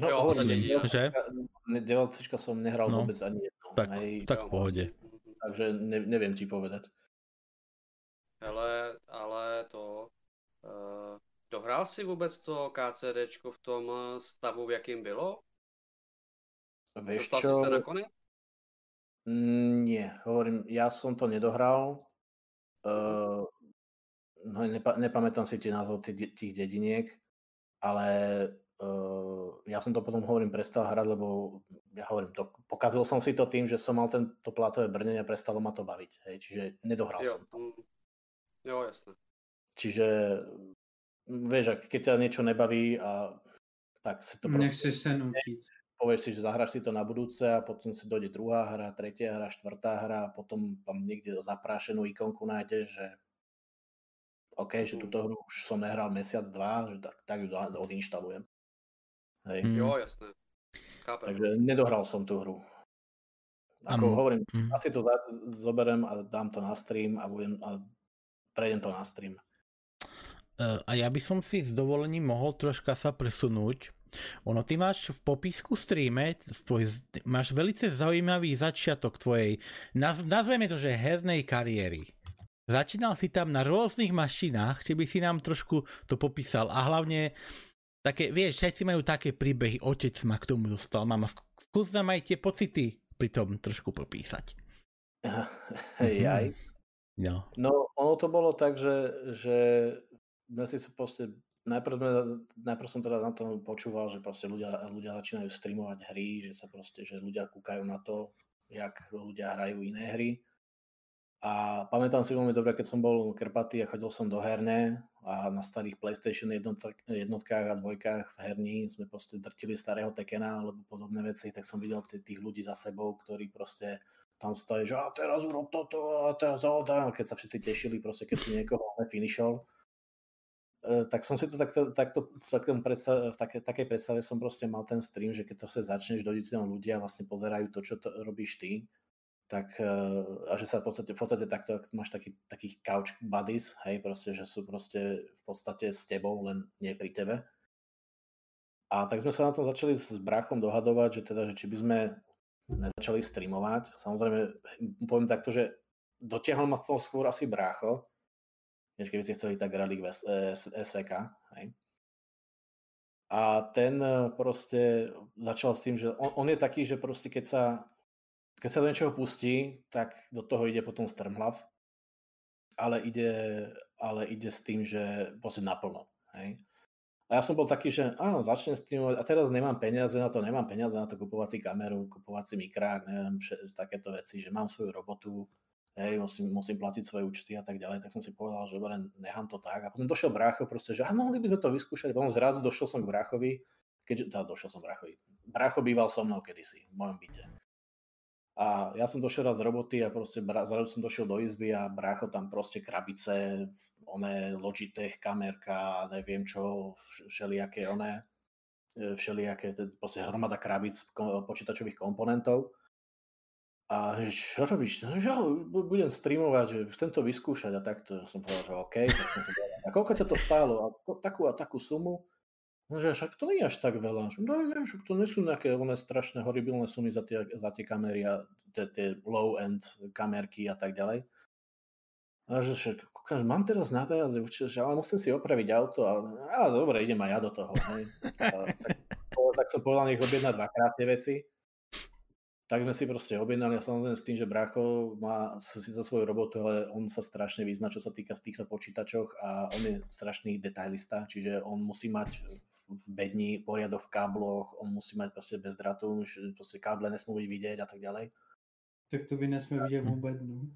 No, jo, ta dědina. Že? DLCčka jsem nehral no, vůbec ani jednou. Tak, nej, tak v pohodě. Takže ne, nevím ti povedat. Hele, ale to... Uh... Dohrál si vůbec to KCDčko v tom stavu, v jakým bylo? Víš, dostal čo... si se nakonec? Mm, nie, hovorím, ja som to nedohral. Uh, no, nepa- nepamätám si tie názov tých, tých dediniek, ale uh, ja som to potom, hovorím, prestal hrať, lebo ja hovorím, to, pokazil som si to tým, že som mal to plátové brnenie a prestalo ma to baviť. Hej, čiže nedohral jo, som to. Jo, jasne. Čiže... Vieš, keď ťa niečo nebaví a tak si to proste... Nechceš sa nútiť. Povieš si, že zahráš si to na budúce a potom si dojde druhá hra, tretia hra, štvrtá hra a potom tam niekde zaprášenú ikonku nájdeš, že OK, že túto hru už som nehral mesiac, dva, že tak, tak ju odinštalujem. Hej. Mm. Jo, jasné. Chápem. Takže nedohral som tú hru. Ako um, hovorím, um. asi to zoberiem a dám to na stream a, budem, a prejdem to na stream. A ja by som si s dovolením mohol troška sa presunúť. Ono, ty máš v popisku streame, tvoj, máš veľmi zaujímavý začiatok tvojej, naz, nazveme to, že hernej kariéry. Začínal si tam na rôznych mašinách, či by si nám trošku to popísal. A hlavne, také, vieš, všetci majú také príbehy, otec ma k tomu dostal, mama, skús nám aj tie pocity pri tom trošku popísať. Hej, aj. No. no, ono to bolo tak, že, že... Si so proste, najprv, najprv som teda na tom počúval, že proste ľudia, ľudia začínajú streamovať hry, že sa proste, že ľudia kúkajú na to, jak ľudia hrajú iné hry. A pamätám si veľmi dobre, keď som bol krpatý a chodil som do herne a na starých PlayStation jednotkách a dvojkách v herni sme proste drtili starého Tekena alebo podobné veci, tak som videl t- tých ľudí za sebou, ktorí proste tam stali, že a teraz urob toto, a teraz zahodám, keď sa všetci tešili, proste keď si niekoho finišol. Tak som si to takto, takto v, takom predstave, v take, takej predstave som proste mal ten stream, že keď to sa začneš, dojdú tam ľudia a vlastne pozerajú to, čo to robíš ty, tak a že sa v podstate, v podstate takto máš taký, takých couch buddies, hej, proste, že sú proste v podstate s tebou, len nie pri tebe. A tak sme sa na tom začali s bráchom dohadovať, že teda, že či by sme nezačali streamovať. Samozrejme, poviem takto, že dotiahol ma z toho skôr asi brácho, než keby ste chceli tak Relix es vé ká. A ten proste začal s tým, že on, on je taký, že proste keď sa, keď sa do niečoho pustí, tak do toho ide potom strmhlav, ale ide, ale ide s tým, že proste naplno. Hej. A ja som bol taký, že áno, začnem streamovať a teraz nemám peniaze na to, nemám peniaze na to kupovať si kameru, kupovať si mikrák, neviem, vš- takéto veci, že mám svoju robotu, hej, musím, musím platiť svoje účty a tak ďalej, tak som si povedal, že dobre, nechám to tak. A potom došiel brácho proste, že a mohli by sme to vyskúšať, potom zrazu došiel som k bráchovi, keďže, tá, došiel som bráchovi, brácho býval so mnou kedysi, v mojom byte. A ja som došiel raz z roboty a proste brá, zrazu som došiel do izby a brácho tam proste krabice, oné Logitech, kamerka, neviem čo, všelijaké oné, všelijaké, proste hromada krabíc počítačových komponentov. A čo robíš? No, že budem streamovať, že chcem to vyskúšať a takto som povedal, že OK. Tak som si povedal, a koľko ťa to stálo? A takú a takú sumu? No, že však to nie je až tak veľa. No, neviem, však to nie sú nejaké one strašné horibilné sumy za tie, za tie kamery a tie, tie low-end kamerky a tak ďalej. A že však, kúkaš, mám teraz na peniaze, ale musím si opraviť auto, ale á, dobre, idem aj ja do toho. A, tak, tak som povedal, nech objedná dvakrát tie veci. Tak sme si proste objednali a samozrejme s tým, že brácho má si za svoju robotu, ale on sa strašne vyzná, čo sa týka v týchto počítačoch a on je strašný detailista, čiže on musí mať v bedni poriadok v kábloch, on musí mať proste bez dratu, proste káble nesmú byť vidieť a tak ďalej. Tak to by nesmú vidieť vôbec, no.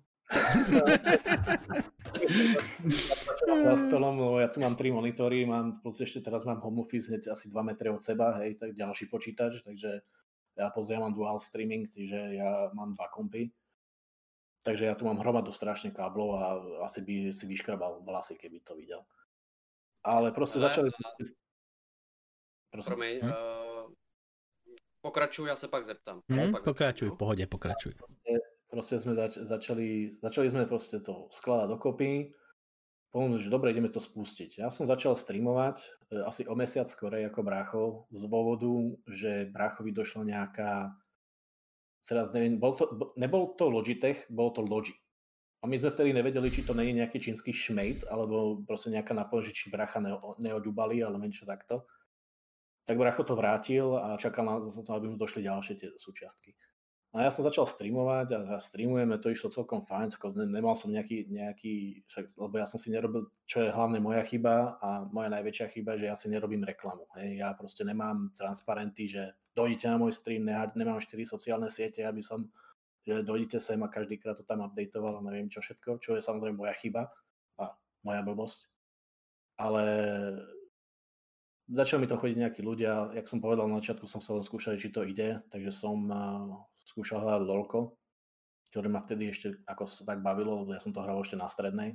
Na stolom, lebo ja tu mám tri monitory, mám plus ešte teraz mám home office hneď asi dva metre od seba, hej, tak ďalší počítač, takže ja pozriem, mám dual streaming, čiže ja mám dva kompy, takže ja tu mám hromadu strašne káblov a asi by si vyškrabal vlasy, keby to videl. Ale proste Ale, začali... Promiň, hm? uh, pokračuj, ja sa pak zeptám. Ja hm? pak pokračuj, v pohode, pokračuj. Proste sme zač- začali, začali sme proste to skladať dokopy. Povedal, že dobre, ideme to spustiť. Ja som začal streamovať e, asi o mesiac skorej ako brácho z dôvodu, že bráchovi došla nejaká... Teraz neviem, bol to, bo, nebol to Logitech, bol to Logi. A my sme vtedy nevedeli, či to nie je nejaký čínsky šmejt, alebo proste nejaká napoň, že či brácha neo, neodubali, ale menšie takto. Tak brácho to vrátil a čakal na to, aby mu došli ďalšie tie súčiastky. A ja som začal streamovať a streamujeme, to išlo celkom fajn, nemal som nejaký, nejaký, lebo ja som si nerobil, čo je hlavne moja chyba a moja najväčšia chyba, že ja si nerobím reklamu. Hej. Ja proste nemám transparenty, že dojdite na môj stream, nemám štyri sociálne siete, aby som, že dojdite sem a každýkrát to tam updateoval a neviem čo všetko, čo je samozrejme moja chyba a moja blbosť. Ale... Začali mi tam chodiť nejakí ľudia, jak som povedal na začiatku, som sa len skúšal, či to ide, takže som uh, skúšal hľadať LOLko, ktoré ma vtedy ešte ako sa tak bavilo, lebo ja som to hral ešte na strednej,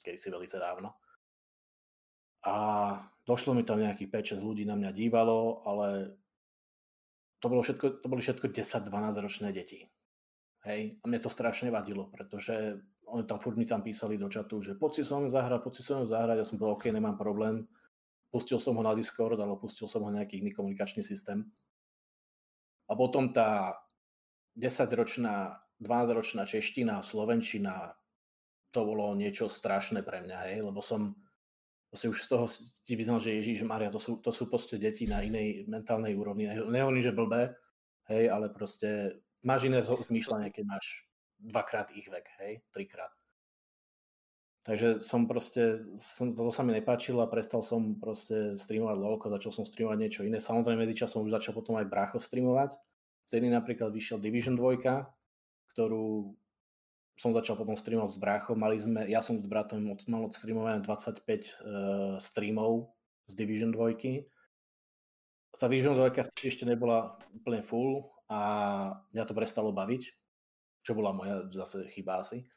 kedysi veľce dávno. A došlo mi tam nejakých päť šesť ľudí na mňa dívalo, ale to, bolo všetko, to boli všetko desať dvanásť ročné deti. Hej, a mne to strašne vadilo, pretože oni tam furt mi tam písali do čatu, že poď si so mnou zahrať, poď si so mnou zahrať, ja som povedal, OK, nemám problém. Pustil som ho na Discord, alebo pustil som ho na nejaký iný komunikačný systém. A potom tá desaťročná, dvanásťročná čeština, slovenčina, to bolo niečo strašné pre mňa, hej, lebo som si už z toho si vyznal, že Ježíš Maria, to sú, to sú proste deti na inej mentálnej úrovni. Nehovorím, že blbé, hej, ale proste máš iné zmýšľanie, keď máš dvakrát ich vek, hej, trikrát. Takže som proste, som, to sa mi nepáčilo a prestal som proste streamovať LOLko, začal som streamovať niečo iné. Samozrejme, medzičasom už začal potom aj brácho streamovať. Vtedy napríklad vyšiel Division dva, ktorú som začal potom streamovať s bráchom. Mali sme, ja som s bratom od, mal odstreamované dvadsaťpäť uh, streamov z Division dva. Tá Division dva vtedy ešte nebola úplne full a mňa to prestalo baviť, čo bola moja zase chyba asi.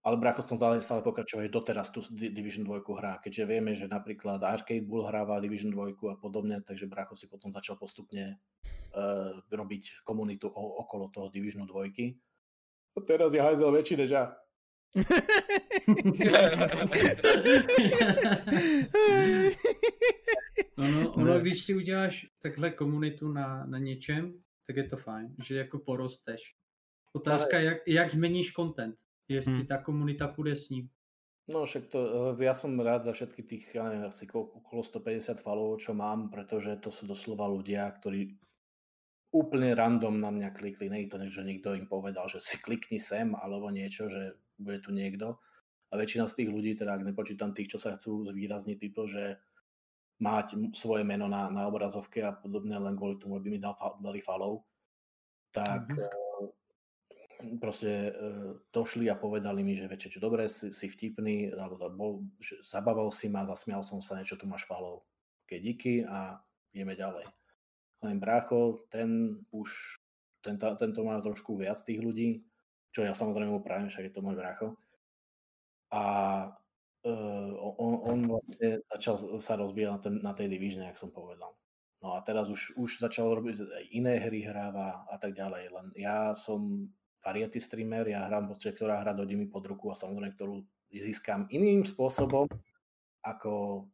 Ale brácho som stále, stále pokračovať, že doteraz tu Division dva hrá, keďže vieme, že napríklad Arcade Bull hráva Division dva a podobne, takže brácho si potom začal postupne uh, robiť komunitu o, okolo toho Divisionu dva. A teraz je hajzel väčší než ja. Ono, ono, když si uděláš takhle komunitu na, na něčem, tak je to fajn, že jako porosteš. Otázka, ale... jak, jak zmeníš content? Jestli hmm. ta komunita půjde s ním. No však to, ja som rád za všetky tých, ja neviem, asi okolo stopäťdesiat followov, čo mám, pretože to sú doslova ľudia, ktorí úplne random na mňa klikli. Nie je to, že nikto im povedal, že si klikni sem, alebo niečo, že bude tu niekto. A väčšina z tých ľudí, teda ak nepočítam tých, čo sa chcú zvýrazniť, typu, že mať svoje meno na, na obrazovke a podobne, len kvôli tomu, aby mi dal, dali follow, tak... Mm-hmm. Proste došli a povedali mi, že večer, čo dobre, si, si vtipný, alebo bol, že zabával si ma, zasmial som sa, niečo tu máš falov. Keď díky a ideme ďalej. Len brácho, ten už, ten, tento má trošku viac tých ľudí, čo ja samozrejme upravím, však je to môj brácho. A uh, on, on vlastne začal sa rozvíjať na, ten, na tej divížne, jak som povedal. No a teraz už, už začal robiť iné hry, hráva a tak ďalej. Len ja som variety streamer, ja hrám proste, ktorá hra dojde mi pod ruku a samozrejme, ktorú získam iným spôsobom, ako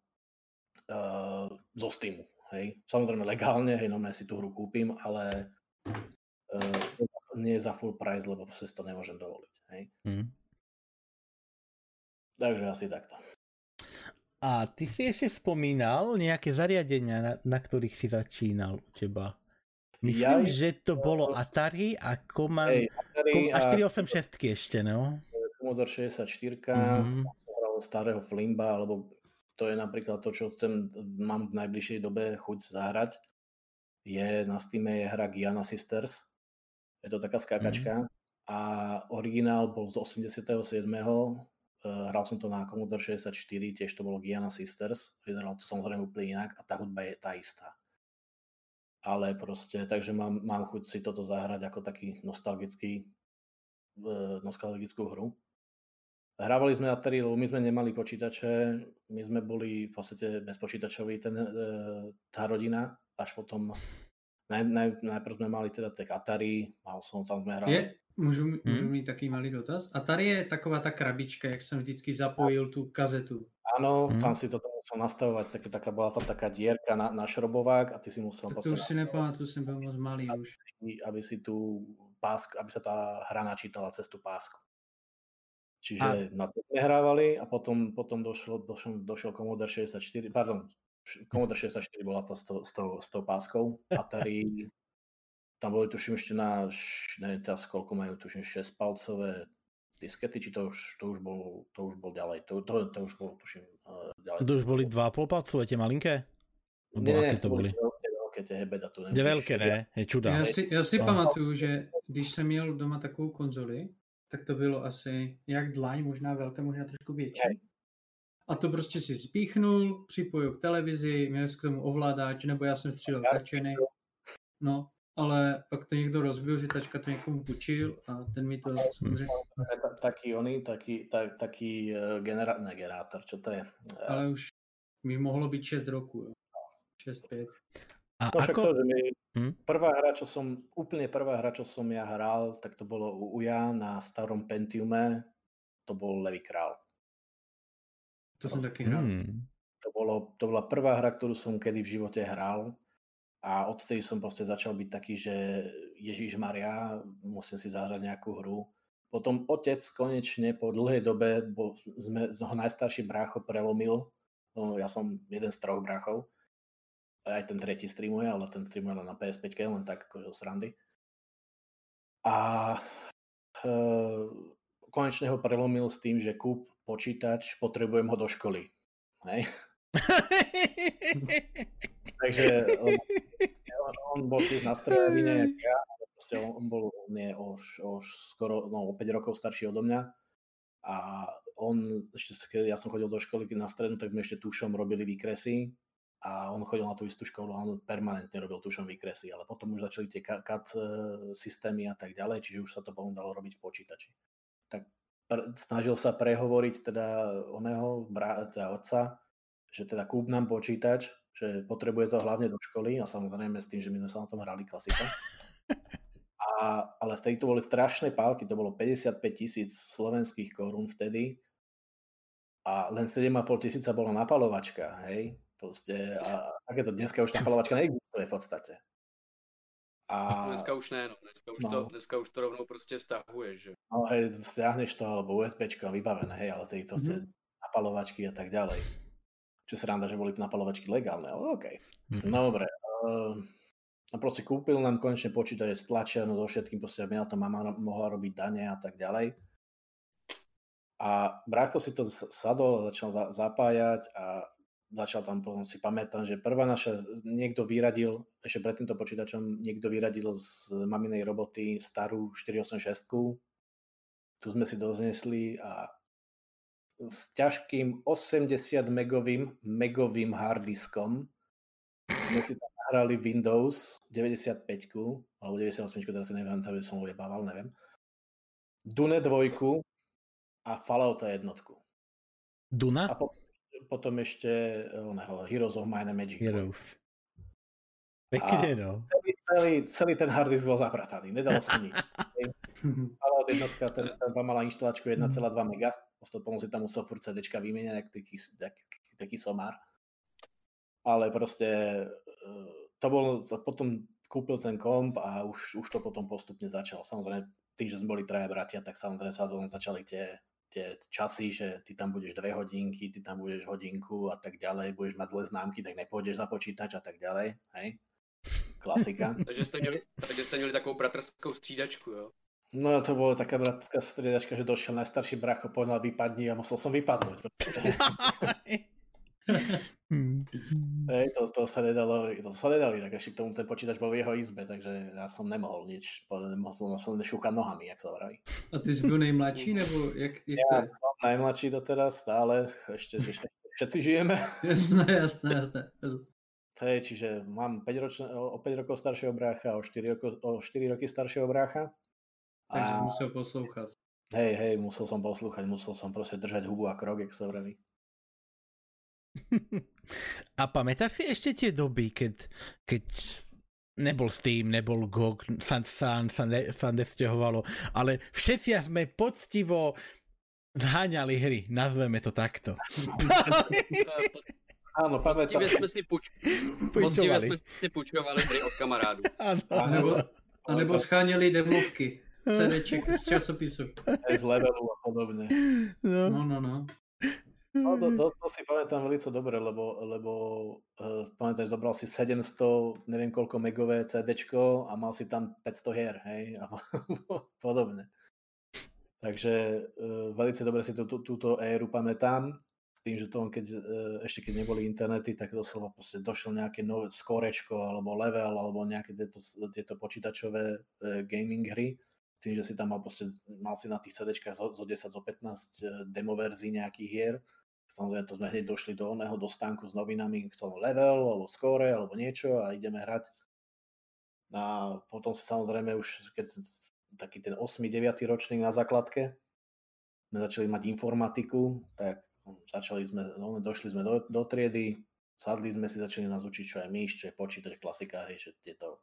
uh, zo Steamu, hej. Samozrejme legálne, hej, no, ja si tú hru kúpim, ale uh, nie za full price, lebo si to nemôžem dovoliť, hej. Mm. Takže asi takto. A ty si ešte spomínal nejaké zariadenia, na, na ktorých si začínal u teba. Myslím, ja, že to bolo ATARI a Command... Hey, ATARI a štyri osemdesiatšesť ešte, no? Commodore šesťdesiatštyri, mm-hmm. starého Flimba, alebo to je napríklad to, čo chcem, mám v najbližšej dobe chuť zahrať. Je, na Steam je hra Giana Sisters. Je to taká skákačka. Mm-hmm. A originál bol z osemdesiatsedem. Hral som to na Commodore šesťdesiatštyri, tiež to bolo Giana Sisters. Vyzeral to samozrejme úplne inak a tá hudba je tá istá. Ale proste, takže mám, mám chuť si toto zahrať ako taký nostalgický, e, nostalgickú hru. Hrávali sme ATARI, lebo my sme nemali počítače, my sme boli v podstate bezpočítačoví, ten, e, tá rodina, až potom naj, naj, najprv sme mali teda tak ATARI, mal som tam, sme hrali. Je, môžu, môžu mít taký malý dotaz? ATARI je taková tá krabička, jak som vždycky zapojil tú kazetu. Áno, mm. tam si to musel nastavovať, tak, taká, bola tam taká dierka na, na šrobovák a ty si musel... Tak to už si nepamätám, tu som bol moc malý už. Aby, aby si tú pásku, aby sa tá hra načítala cez tú pásku. Čiže a... na to sme hrávali a potom, potom došlo, došlo, došiel Commodore šesťdesiatštyri, pardon, Commodore šesťdesiatštyri bola to s, to, s, to, s tou páskou, ATARI, tam boli tuším ešte na, neviem teraz koľko majú, tuším šesťpalcové, diskety, či to už, to už bol, to už bol ďalej, to, to, to už bol, tuším, ďalej. To už boli dva a pol palcové, tie malinké? Ne, to boli veľké, tie hebeda tu neviem. Veľké, ne, je čudá. Ja si, ja si pamatuju, že když jsem měl doma takovou konzoli, tak to bylo asi jak dlaň, možná velké, možná trošku větší. A to prostě si spíchnul, připojil k televizi, měl si k tomu ovládač, nebo já jsem střílel tačeny. No. Ale pak to někdo rozbil, že tačka to někomu půjčil a ten mi to... Taký oný, taký, tak, taký genera- ne, generátor, čo to je? Ale už mi mohlo byť šesť rokov, šesť päť. A no, ako... To, že mi prvá hra, čo som, úplne prvá hra, čo som ja hral, tak to bolo u Uja na starom Pentiume, to bol Levý král. To, to som taky hral. Hmm. To, bolo, to bola prvá hra, ktorú som kedy v živote hral. A odtedy som proste začal byť taký, že Ježiš Maria, musím si zahrať nejakú hru. Potom otec konečne po dlhej dobe, bo sme, ho najstarší brácho prelomil, no, ja som jeden z troch bráchov, aj ten tretí streamuje, ale ten streamuje len na pé es päťke, len tak akože o srandy. A e, konečne ho prelomil s tým, že kúp počítač, potrebujem ho do školy. Hej? Takže on, on bol tiež nastrojený nejak ja, proste on, on bol nie, už, už skoro no, o päť rokov starší odo mňa a on, ešte keď ja som chodil do školy na strednú, tak sme ešte tušom robili výkresy a on chodil na tú istú školu a on permanentne robil tušom výkresy, ale potom už začali tie CAD systémy a tak ďalej, čiže už sa to potom dalo robiť v počítači. Tak pr- snažil sa prehovoriť teda oného, bra- teda otca, že teda kúp nám počítač, že potrebuje to hlavne do školy a samozrejme s tým, že my sme sa na tom hrali klasika. A, ale vtedy to boli strašné pálky, to bolo päťdesiatpäť tisíc slovenských korún vtedy a len sedem a pol tisíca bola napalovačka, hej? Proste, a takéto dneska už napalovačka neexistuje v podstate. A... Dneska už ne, no. Dneska už, no. To, dneska už to rovno proste stahuješ, že? No hej, stiahneš to alebo USBčko vybavené, hej, ale vtedy proste mm-hmm. napalovačky a tak ďalej. Čo sa randa, že boli napalovačky legálne, ale okej. Okay. Mm. No dobre. Uh, proste kúpil nám konečne počítač s tlačiarnou so všetkým, proste aby na to mama mohla robiť dane a tak ďalej. A brácho si to sadol a začal za- zapájať a začal tam, potom si pamätám, že prvá naša, niekto vyradil, ešte pred týmto počítačom, niekto vyradil z maminej roboty starú štyri osemdesiatšesť. Tu sme si doznesli a s ťažkým osemdesiat megovým, megovým harddiskom. My si tam nahrali Windows deväťdesiatpäť, alebo deväťdesiatosem, teraz si neviem, aby som ho jebával, neviem. Dune dvojku a Fallouta jednotku. Duna? A potom, potom ešte oného, Heroes of Mine and Magic. Heroes. Pekne, no. Celý, celý, celý ten harddisk bol zaprataný, nedalo sa nič. Fallout jednotka, ten, ten mala inštalačku jeden celá dva mega. Potom si tam musel furt cé déčka vymeniať, taký, taký, taký somár. ale prostě to bolo, to potom kúpil ten komp a už, už to potom postupne začalo. Samozrejme, tým, že sme boli traja bratia, tak samozrejme sa potom začali tie, tie časy, že ty tam budeš dve hodinky, ty tam budeš hodinku a tak ďalej, budeš mať zlé známky, tak nepôjdeš za počítač a tak ďalej, hej? Klasika. Takže ste měli, takže ste měli takovou bratrskou střídačku, jo? No to bolo taká bratská striedačka, že došiel najstarší bracho, povedal vypadni a musel som vypadnúť. Hej, to, to sa nedalo, to sa nedali, tak ešte k tomu ten počítač bol v jeho izbe, takže ja som nemohol nič, mohol som nešúkať nohami, jak sa vraví. A ty si byl nejmladší, nebo jak, jak to je? Ja som najmladší doteraz, stále, ešte, ešte všetci žijeme. Jasné, jasné, jasné. Hej, čiže mám päť ročné, o päť rokov staršieho brácha, o štyri roky, o štyri roky staršieho brácha. Takže a... musel poslouchat. Hej, hej, musel som poslúchať, musel som proste držať hubu a krok, jak sa vraví. A pamätáš si ešte tie doby, keď, keď nebol Steam, nebol gé ó gé, sa, sa, sa, ne, sa nesťahovalo, ale všetci sme poctivo zháňali hry, nazveme to takto. Áno, pamätám. Poctivě sme si púčovali hry od kamarádu. A nebo scháňali demovky. Sedeček z časopisu. Z levelu a podobne. No, no, no. no. no to, to, to si pamätám veľmi dobre, lebo, lebo uh, pamätáš, zobral si sedemsto, neviem koľko megové CDčko a mal si tam päťsto hier, hej, a podobne. Takže uh, veľmi dobre si tú, tú, túto éru pamätám, s tým, že to keď, uh, ešte keď neboli internety, tak doslova proste došlo nejaké nové skorečko, alebo level, alebo nejaké tieto, tieto počítačové uh, gaming hry. S tým, že si tam mal, proste, mal si na tých CDčkách zo, zo desať, zo pätnásť demo verzií nejakých hier. Samozrejme, to sme hneď došli do oného, do stánku s novinami, k tomu level, alebo score, alebo niečo a ideme hrať. A potom si samozrejme už, keď taký ten osem deväť ročník na základke, sme začali mať informatiku, tak začali sme, no, došli sme do, do triedy, sadli sme si, začali nás učiť, čo je myš, čo je počítač, klasika, hej, že tieto...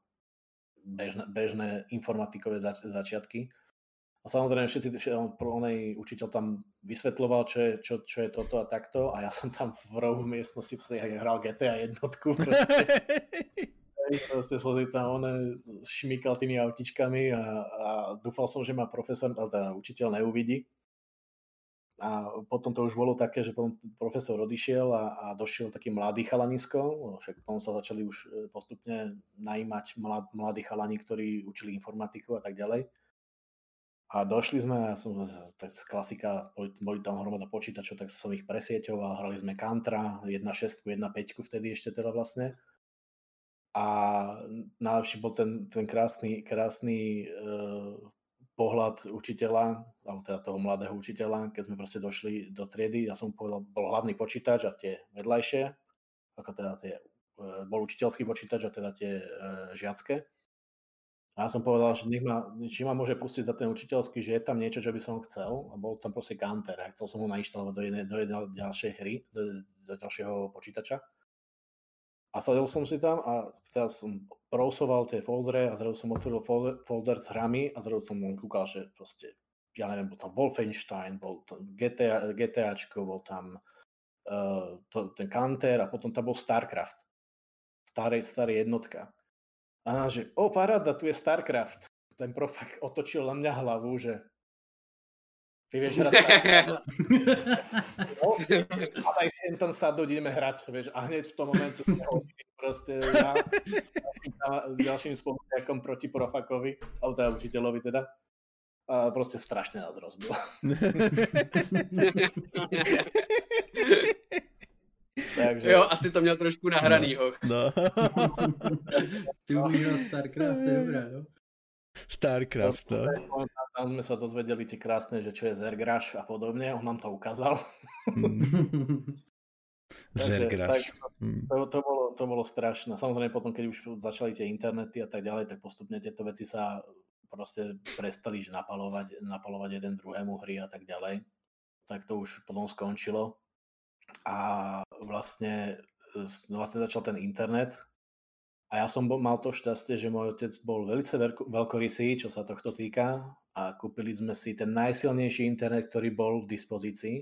Bežné, bežné informatikové zač- začiatky. A samozrejme všetci, onej učiteľ tam vysvetľoval, čo je, čo, čo je toto a takto a ja som tam v rohu miestnosti hral gé té á jednotku. Proste, proste som si tam oné šmýkal tými autičkami a, a dúfal som, že ma profesor, teda učiteľ neuvidí. A potom to už bolo také, že potom profesor odišiel a, a došiel taký mladý chalanisko, však potom sa začali už postupne najímať mlad, mladí chalani, ktorí učili informatiku a tak ďalej. A došli sme, ja som, tak z klasika, boli, boli tam hromada počítačov, tak som ich presieťoval, hrali sme Kantra, jedna šesť, jedna päť vtedy ešte teda vlastne. A najlepší bol ten, ten krásny, krásny uh, pohľad učiteľa, alebo teda toho mladého učiteľa, keď sme proste došli do triedy, ja som povedal, bol hlavný počítač a tie vedľajšie, ako teda tie, bol učiteľský počítač a teda tie e, žiacké. A ja som povedal, že nech ma, či ma môže pustiť za ten učiteľský, že je tam niečo, čo by som chcel, a bol tam proste Counter a chcel som ho nainštalovať do jednej, do jednej ďalšej hry, do, do ďalšieho počítača. A sadil som si tam a teraz som browsoval tie foldere a zrazu som otvoril folder, folder s hrami a zrazu som kúkal, že proste, ja neviem, bol tam Wolfenstein, bol tam gé té á, GTAčko, bol tam uh, to, ten Counter a potom tam bol Starcraft. Starý, starý jednotka. A že, o paráda, tu je Starcraft. Ten profak otočil na mňa hlavu, že ty vieš hrať Starcraft. No, a daj si jen tam sadnúť, ideme hrať, vieš, a hneď v tom momente proste ja s ďalším spolužiakom proti profakovi, alebo teda učiteľovi teda, a proste strašne nás rozbil. Takže... Jo, asi to měl trošku nahraný, hoch. No. Ty umíral Starcraft, to je dobrá, no? Starcraft, no. Tam sme sa dozvedeli tie krásne, že čo je Zergraš a podobne, on nám to ukázal. Mm. Zergraš. To, to, bolo, to bolo strašné. Samozrejme potom, keď už začali tie internety a tak ďalej, tak postupne tieto veci sa proste prestali že napalovať, napalovať jeden druhému hry a tak ďalej. Tak to už potom skončilo. A vlastne, vlastne začal ten internet. A ja som bol, mal to šťastie, že môj otec bol veľmi veľkorysý, čo sa tohto týka. A kúpili sme si ten najsilnejší internet, ktorý bol v dispozícii,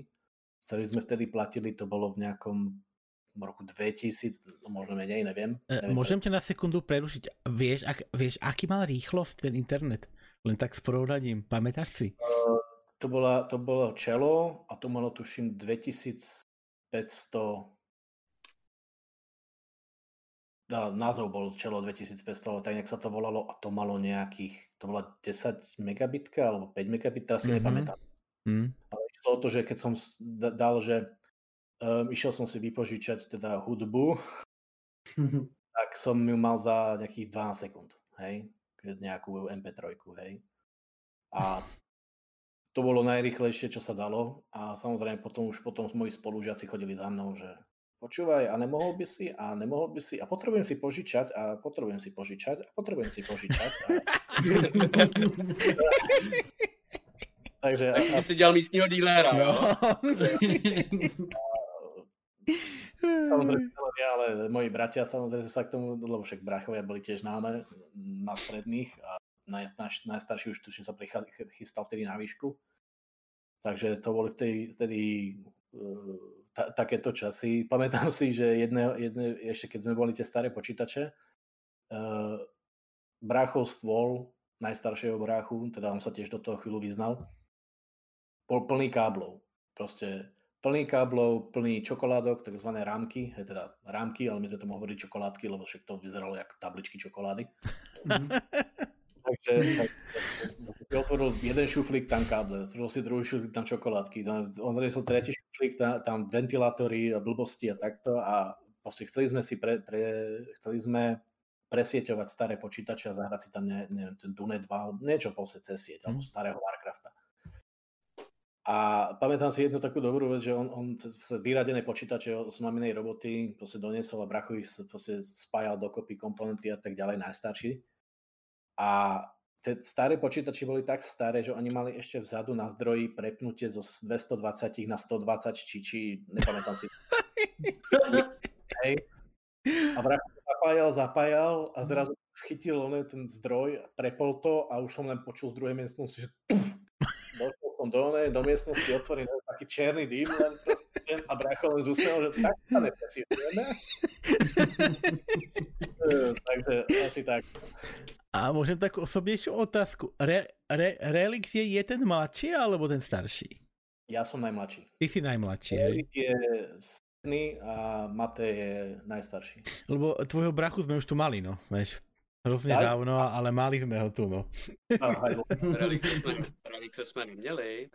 ktorý sme vtedy platili, to bolo v nejakom roku dvetisíc, možno menej, neviem. neviem Môžem ťa na sekundu prerušiť. Vieš, ak, vieš, aký mal rýchlosť ten internet? Len tak s porovnaním. Pamätáš si? Uh, to, bola, to bolo čelo a to malo tuším dvetisícpäťsto... Dá, názov bol čelo dvetisícpäťsto, tak nejak sa to volalo a to malo nejakých, to bola desať megabitka alebo päť megabitka, asi mm-hmm. nepamätám. Mm. Ale išlo o to, že keď som dal, že um, išiel som si vypožičať teda hudbu, tak som ju mal za nejakých dvanásť sekúnd, hej, nejakú em pé tri, hej. A to bolo najrýchlejšie, čo sa dalo a samozrejme potom už potom moji spolužiaci chodili za mnou, že počúvaj, a nemohol by si, a nemohol by si, a potrebujem si požičať, a potrebujem si požičať, a potrebujem si požičať. A... Takže... Ty si dělal místního dílera, jo? Samozrejme, ale moji bratia samozrejme sa k tomu, lebo však brachovia boli tiež náme na stredných a najstarší už tučne sa chystal vtedy na výšku. Takže to boli vtedy... vtedy Ta, takéto časy. Pamätám si, že jedné, jedné, ešte keď sme boli tie staré počítače, uh, bráchov stôl, najstaršieho bráchu, teda on sa tiež do toho chvíľu vyznal, bol plný káblov. Proste plný káblov, plný čokoládok, takzvané rámky, hej, teda rámky, ale my sme tomu hovorili čokoládky, lebo však to vyzeralo jak tabličky čokolády. Mm. Takže tak, tak, otvoril jeden šuflík, tam káble, otvoril si druhý šuflík, tam čokoládky, otvoril som tretí šuflík, tam, tam ventilátory a blbosti a takto a proste chceli sme si pre, pre, chceli sme presieťovať staré počítače a zahrať si tam ne, neviem, ten Dune dva, niečo proste cez sieť, alebo starého Warcrafta. A pamätám si jednu takú dobrú vec, že on, on vyradené počítače z maminej roboty proste doniesol a brachovi proste spájal dokopy komponenty a tak ďalej, najstarší. A tie staré počítači boli tak staré, že oni mali ešte vzadu na zdroji prepnutie zo dvestodvadsať na stodvadsať či, či nepamätám si. Hej. A vrát zapájal, zapájal a zrazu chytil len ten zdroj, prepol to a už som len počul z druhej miestnosti, že došiel som do onej, do miestnosti otvoril taký černý dým len proste, a brácho len zústal, že tak sa nepresídujeme. Takže asi tak. A môžem takú osobnejšiu otázku. Re, re, Relix je, je ten mladší alebo ten starší? Ja som najmladší. Ty si najmladší. Relix je stredný a Matej je najstarší. Lebo tvojho brachu sme už tu mali, no. Vieš, hrozne tak? Dávno, ale mali sme ho tu, no. Relixe sme nemeli.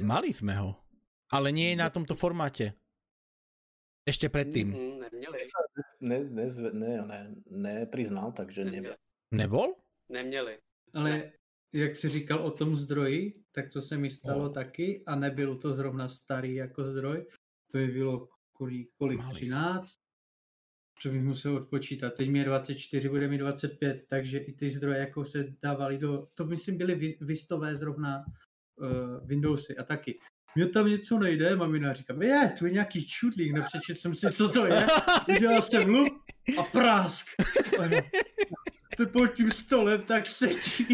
Mali sme ho, ale nie na tomto formáte. Ešte predtým. Nemeli. Nepriznal, takže neviem. Nebol? Neměli. Ale jak jsi říkal o tom zdroji, tak to se mi stalo no. taky a nebyl to zrovna starý jako zdroj. To by bylo kolik, kolik třináct. To bych musel odpočítat. Teď mi je dvacet čtyři, bude mi dvacet pět, takže i ty zdroje jako se dávaly do... To myslím byly vistové zrovna uh, Windowsy a taky. Mně tam něco nejde, mamina říká, je, tu je nějaký čudlík, nepřečet jsem si, co to je. Udělal jsem lup a prásk. To pod tím stolem tak sečí.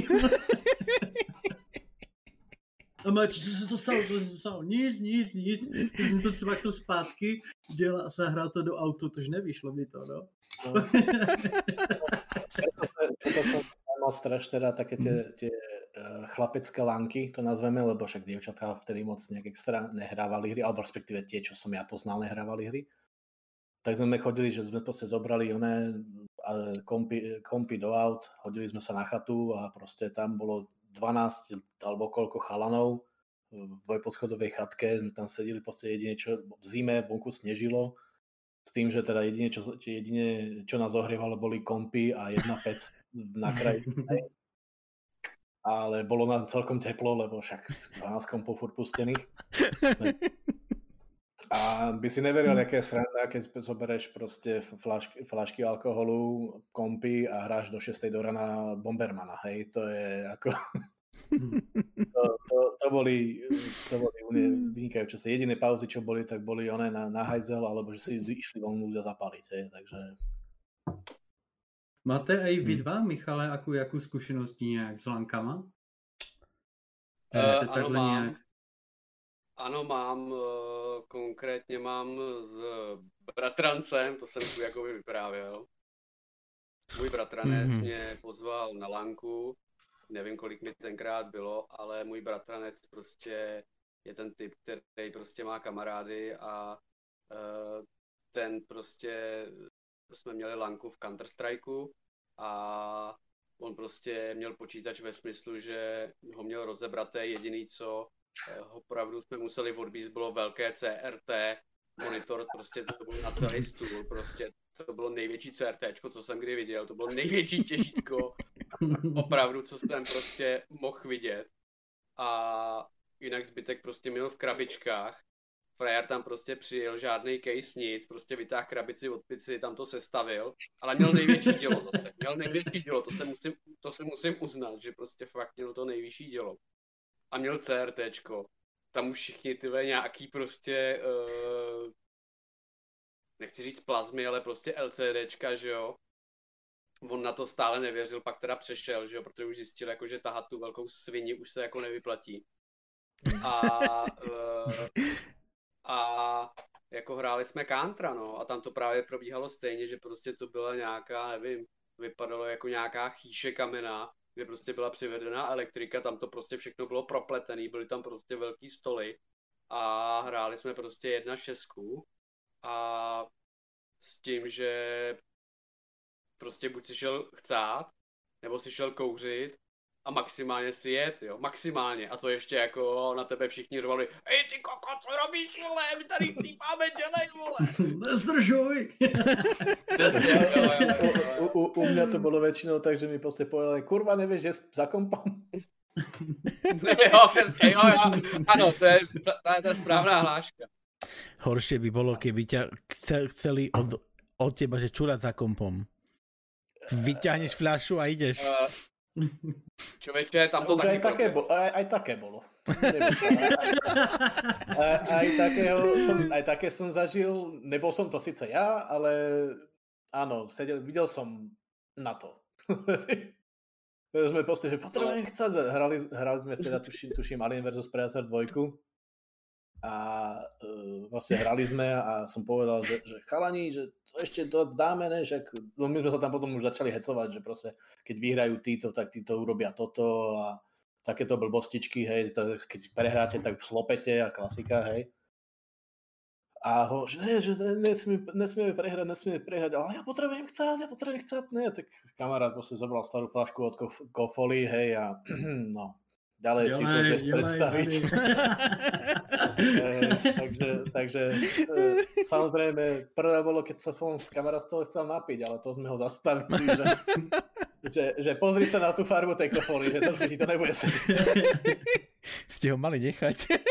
A máči, co se to stalo, co se to stalo? Nic, nic, nic. Když jsem to cvakl zpátky, dělal a zahrál to do auto, tož nevyšlo mi to, no. no. Toto som mal strašne rád také tie, tie chlapecké lánky, to nazveme, lebo však dievčatá vtedy moc nejak extra nehrávali hry, alebo respektíve tie, čo som ja poznal, nehrávali hry. Tak sme chodili, že sme proste zobrali oné kompy, kompy do aut, hodili sme sa na chatu a proste tam bolo dvanásť alebo koľko chalanov v dvojposchodovej chatke, tam sedeli proste jedine, čo v zime vonku snežilo, s tým, že teda jedine, čo, jedine, čo nás ohrievalo, boli kompy a jedna pec na kraji. Ale bolo nám celkom teplo, lebo však dvanásť kompov furt pustených. A by si neveril, aké je sranda, keď zoberieš proste flašky, flašky alkoholu, kompy a hráš do šestej do rana Bombermana, hej, to je ako... to, to, to boli, to boli vynikajúce. Jediné pauzy, čo boli, tak boli one na, na hajzel, alebo že si išli von ľudia zapáliť, hej, takže... Máte aj vy dva, Michale, akú, akú skúsenosť nejak s lankama? Uh, ano, mám. Nejak... Ano, mám, konkrétně mám s bratrancem, to jsem Kujakovi vyprávěl. Můj bratranec mm-hmm. mě pozval na lanku, nevím, kolik mi tenkrát bylo, ale můj bratranec prostě je ten typ, který prostě má kamarády a ten prostě, jsme měli lanku v Counter-Strikeu a on prostě měl počítač ve smyslu, že ho měl rozebraté, jediný co opravdu jsme museli odbíst, bylo velké C R T, monitor prostě to byl na celý stůl, prostě to bylo největší CRTčko, co jsem kdy viděl, to bylo největší těžítko, opravdu, co jsem prostě mohl vidět a jinak zbytek prostě měl v krabičkách, frajer tam prostě přijel, žádnej case, nic, prostě vytáhl krabici od pici, tam to sestavil, ale měl největší dělo zase, měl největší dělo, to se musím, to se musím uznat, že prostě fakt měl to nejvyšší dělo. A měl CRTčko. Tam už všichni tyhle nějaký prostě, uh, nechci říct plazmy, ale prostě LCDčka, že jo. On na to stále nevěřil, pak teda přešel, že jo, protože už zjistil, jako, že tahat tu velkou svini už se jako nevyplatí. A, uh, a jako hráli jsme Countra, no, a tam to právě probíhalo stejně, že prostě to byla nějaká, nevím, vypadalo jako nějaká chýše kamena, kde prostě byla přivedená elektrika, tam to prostě všechno bylo propletený, byly tam prostě velký stoly a hráli jsme prostě jedna šestku a s tím, že prostě buď si šel chcát, nebo si šel kouřit a maximálně si jet, jo, maximálně a to ještě jako na tebe všichni řvali, ej ty koko, co robíš, vole, my tady chcípáme, dělej, vole. Nezdržuj. U, u, u mě to bylo většinou tak, že mi prostě povedali, kurva, nevíš, že za kompem. Jo, přesně, jo, jo, ano, to je ta, ta správná hláška. Horšie by bolo, keby ťa chceli od, od teba, že čurať za kompom. Vyťahneš fľašu a ideš. Člověče, tam to taky také bylo. Aj, aj také bylo. aj, aj, aj také jsem zažil, nebol jsem to sice já, ale ano, sedel, viděl jsem na to. Jsme prostě, že potřebujeme chcát, hrali, hrali jsme teda, tuším, tuším Alien versus. Predator dva a uh, vlastně hrali jsme a jsem povedal, že, že chalani, že to ještě to dáme, ne, že no my jsme se tam potom už začali hecovat, že prostě keď vyhrajú títo, tak títo urobia toto a takéto blbostičky, hej, tak keď prehráte, tak slopete a klasika, hej. A ho, že ne, že nesmí, nesmíme prehrať, nesmíme prehrať, ale ja potrebujem chcát, ja potrebujem chcát, ne, tak kamarád prostě zobral starou flašku od kof- kofoly, hej, a no. Ďalej si to vieš predstaviť. e, takže, takže e, samozrejme, prvé bolo, keď sa s kamarátkou chcel napiť, ale to sme ho zastavili, že, že, že pozri sa na tú farbu tej kofoly, že to, že to nebude sedieť. Ste ho mali nechať.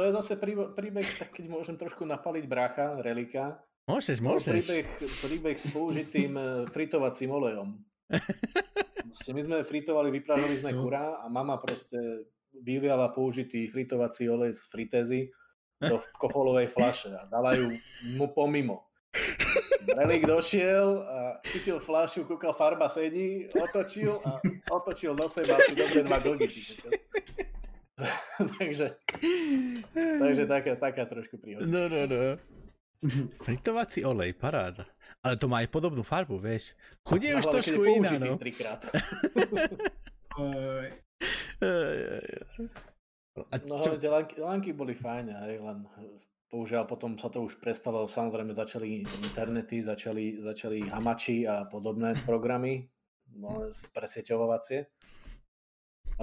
To je zase príbeh, tak keď môžem trošku napaliť brácha, relika. Môžeš, môžeš. Príbeh, príbeh s použitým fritovacím olejom. My sme fritovali, vypražili sme kurá a mama proste vyliala použitý fritovací olej z fritézy do kofolovej flaše a dala ju mu pomimo. Relik došiel a chytil flašu, kúkal, farba sedí, otočil a otočil do seba a dobre dva glgiči. takže takže taká, taká trošku príhoda. No, no, no. Fritovací olej, paráda. Ale to má aj podobnú farbu, vieš. Chudie už trošku iná, no. No hlavne tie lanky, lanky boli fajn, aj len použiaľ potom sa to už prestalo, samozrejme začali internety, začali, začali hamači a podobné programy, presieťovacie.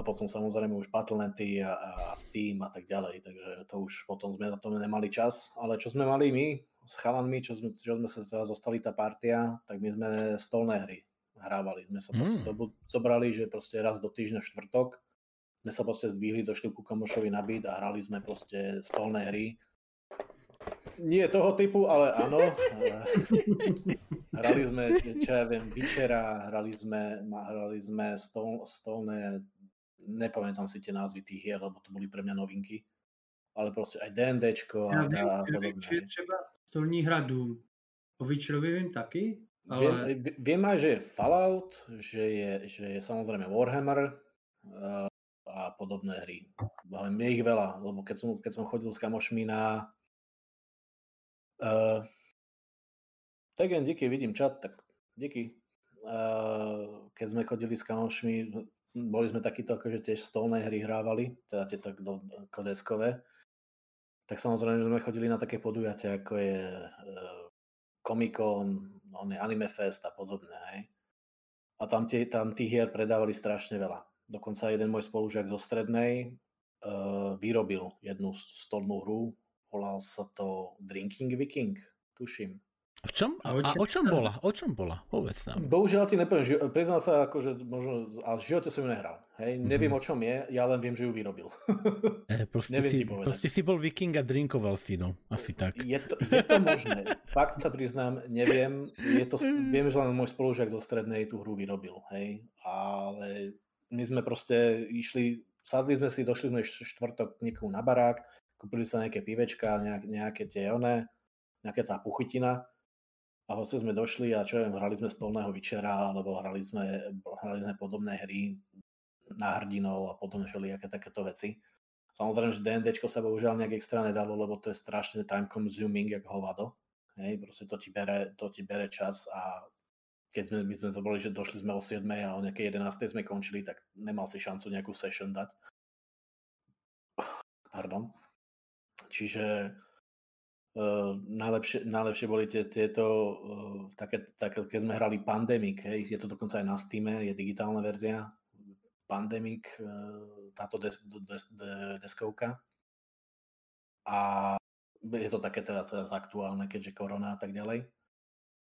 A potom samozrejme už Battle dot net a, a Steam a tak ďalej, takže to už potom sme na tom nemali čas, ale čo sme mali my, s chalanmi, čo sme, čo sme sa teda zostali tá partia, tak my sme stolné hry hrávali. My sa proste mm. dobu, zobrali, že proste raz do týždňa štvrtok my sa proste zdvihli do štúku kamošovi na byt a hrali sme proste stolné hry. Nie toho typu, ale áno. Hrali sme, čo ja viem, Vyčera, hrali sme, hrali sme stol, stolné, nepamätám si tie názvy tých hier, lebo to boli pre mňa novinky. Ale prostě aj DNDčko a podobně. Třeba stolní hra Doom. O Witcherovi vím taky, ale... Vím, vím aj, že je Fallout, že je, že je samozřejmě Warhammer a podobné hry. Je ich veľa, lebo keď som, keď som chodil s kamošmi na... Uh, tak jen díky, vidím čat, tak díky. Uh, keď sme chodili s kamošmi, boli sme takýto, akože tiež stolné hry hrávali, teda tieto kodeskové. Tak samozrejme, že sme chodili na také podujatia, ako je uh, Comic-Con, on je Anime Fest a podobné, hej. A tam, tie, tam tých hier predávali strašne veľa. Dokonca jeden môj spolužiak zo strednej uh, vyrobil jednu stolnú hru. Volal sa to Drinking Viking, tuším. V čom? A, a o čom bola? O čom bola? Povedz nám. Bohužiaľ ti nepoviem, ži- priznám sa, akože možno, ale v živote som ju nehral. Hej? Mm-hmm. Neviem, o čom je, ja len viem, že ju vyrobil. E, proste, si, proste si bol Viking a drinkoval si, no. Asi tak. Je to, je to možné. Fakt sa priznám, neviem. Je to, viem, že len môj spolužiak zo strednej tú hru vyrobil. Hej? Ale... My sme proste išli, sadli sme si, došli sme štvrtok niekomu na barák, kúpili sa nejaké pivečka, nejak, nejaké tie one, nejaká tá puchytina a hoci sme došli a čo viem, hrali sme stolného večera, alebo hrali sme, hrali sme podobné hry na hrdinov a podobne všelijaké takéto veci. Samozrejme, že DNDčko sa bohužiaľ nejak extra nedalo, lebo to je strašne time consuming, jak hovado. Hej, proste to ti bere, to ti bere čas a keď sme, my sme to boli, že došli sme o siedmej a o nejakej jedenástej sme končili, tak nemal si šancu nejakú session dať. Pardon. Čiže uh, najlepšie, najlepšie boli tie, tieto, uh, také, také, keď sme hrali Pandemic, hej, je to dokonca aj na Steame, je digitálna verzia, Pandemic, uh, táto des, des, des, deskovka. A je to také teda, teda aktuálne, keďže korona a tak ďalej.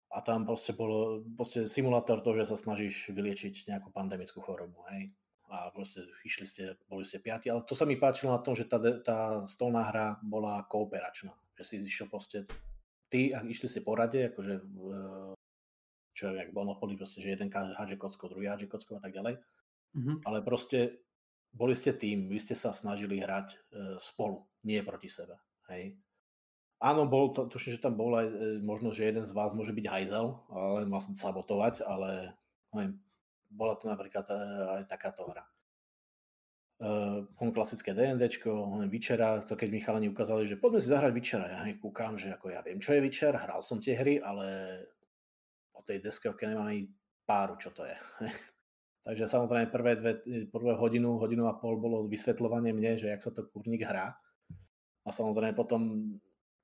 A tam proste bol proste simulátor toho, že sa snažíš vyliečiť nejakú pandemickú chorobu, hej. A proste išli ste, boli ste piati, ale to sa mi páčilo na tom, že tá, tá stolná hra bola kooperačná. Že si išiel proste, ty, ak išli ste po rade, akože v, čo je, jak Monopoly, proste, že jeden hádže kockou, druhý hádže kockou a tak ďalej. Mm-hmm. Ale proste boli ste tým, vy ste sa snažili hrať spolu, nie proti sebe, hej. Áno, bol, tuším, že tam bol aj e, možno, že jeden z vás môže byť hajzel, ale mal sa sabotovať, ale neviem, bola to napríklad e, aj takáto hra. E, klasické DNDčko, Witchera, to keď Michalani ukázali, že poďme si zahrať Witchera, ja kúkam, že ako ja viem, čo je Witcher, hral som tie hry, ale o tej deskovke nemám ani páru, čo to je. Takže samozrejme prvé, dve, prvé hodinu, hodinu a pol bolo vysvetľovanie mne, že jak sa to kurník hrá. A samozrejme potom...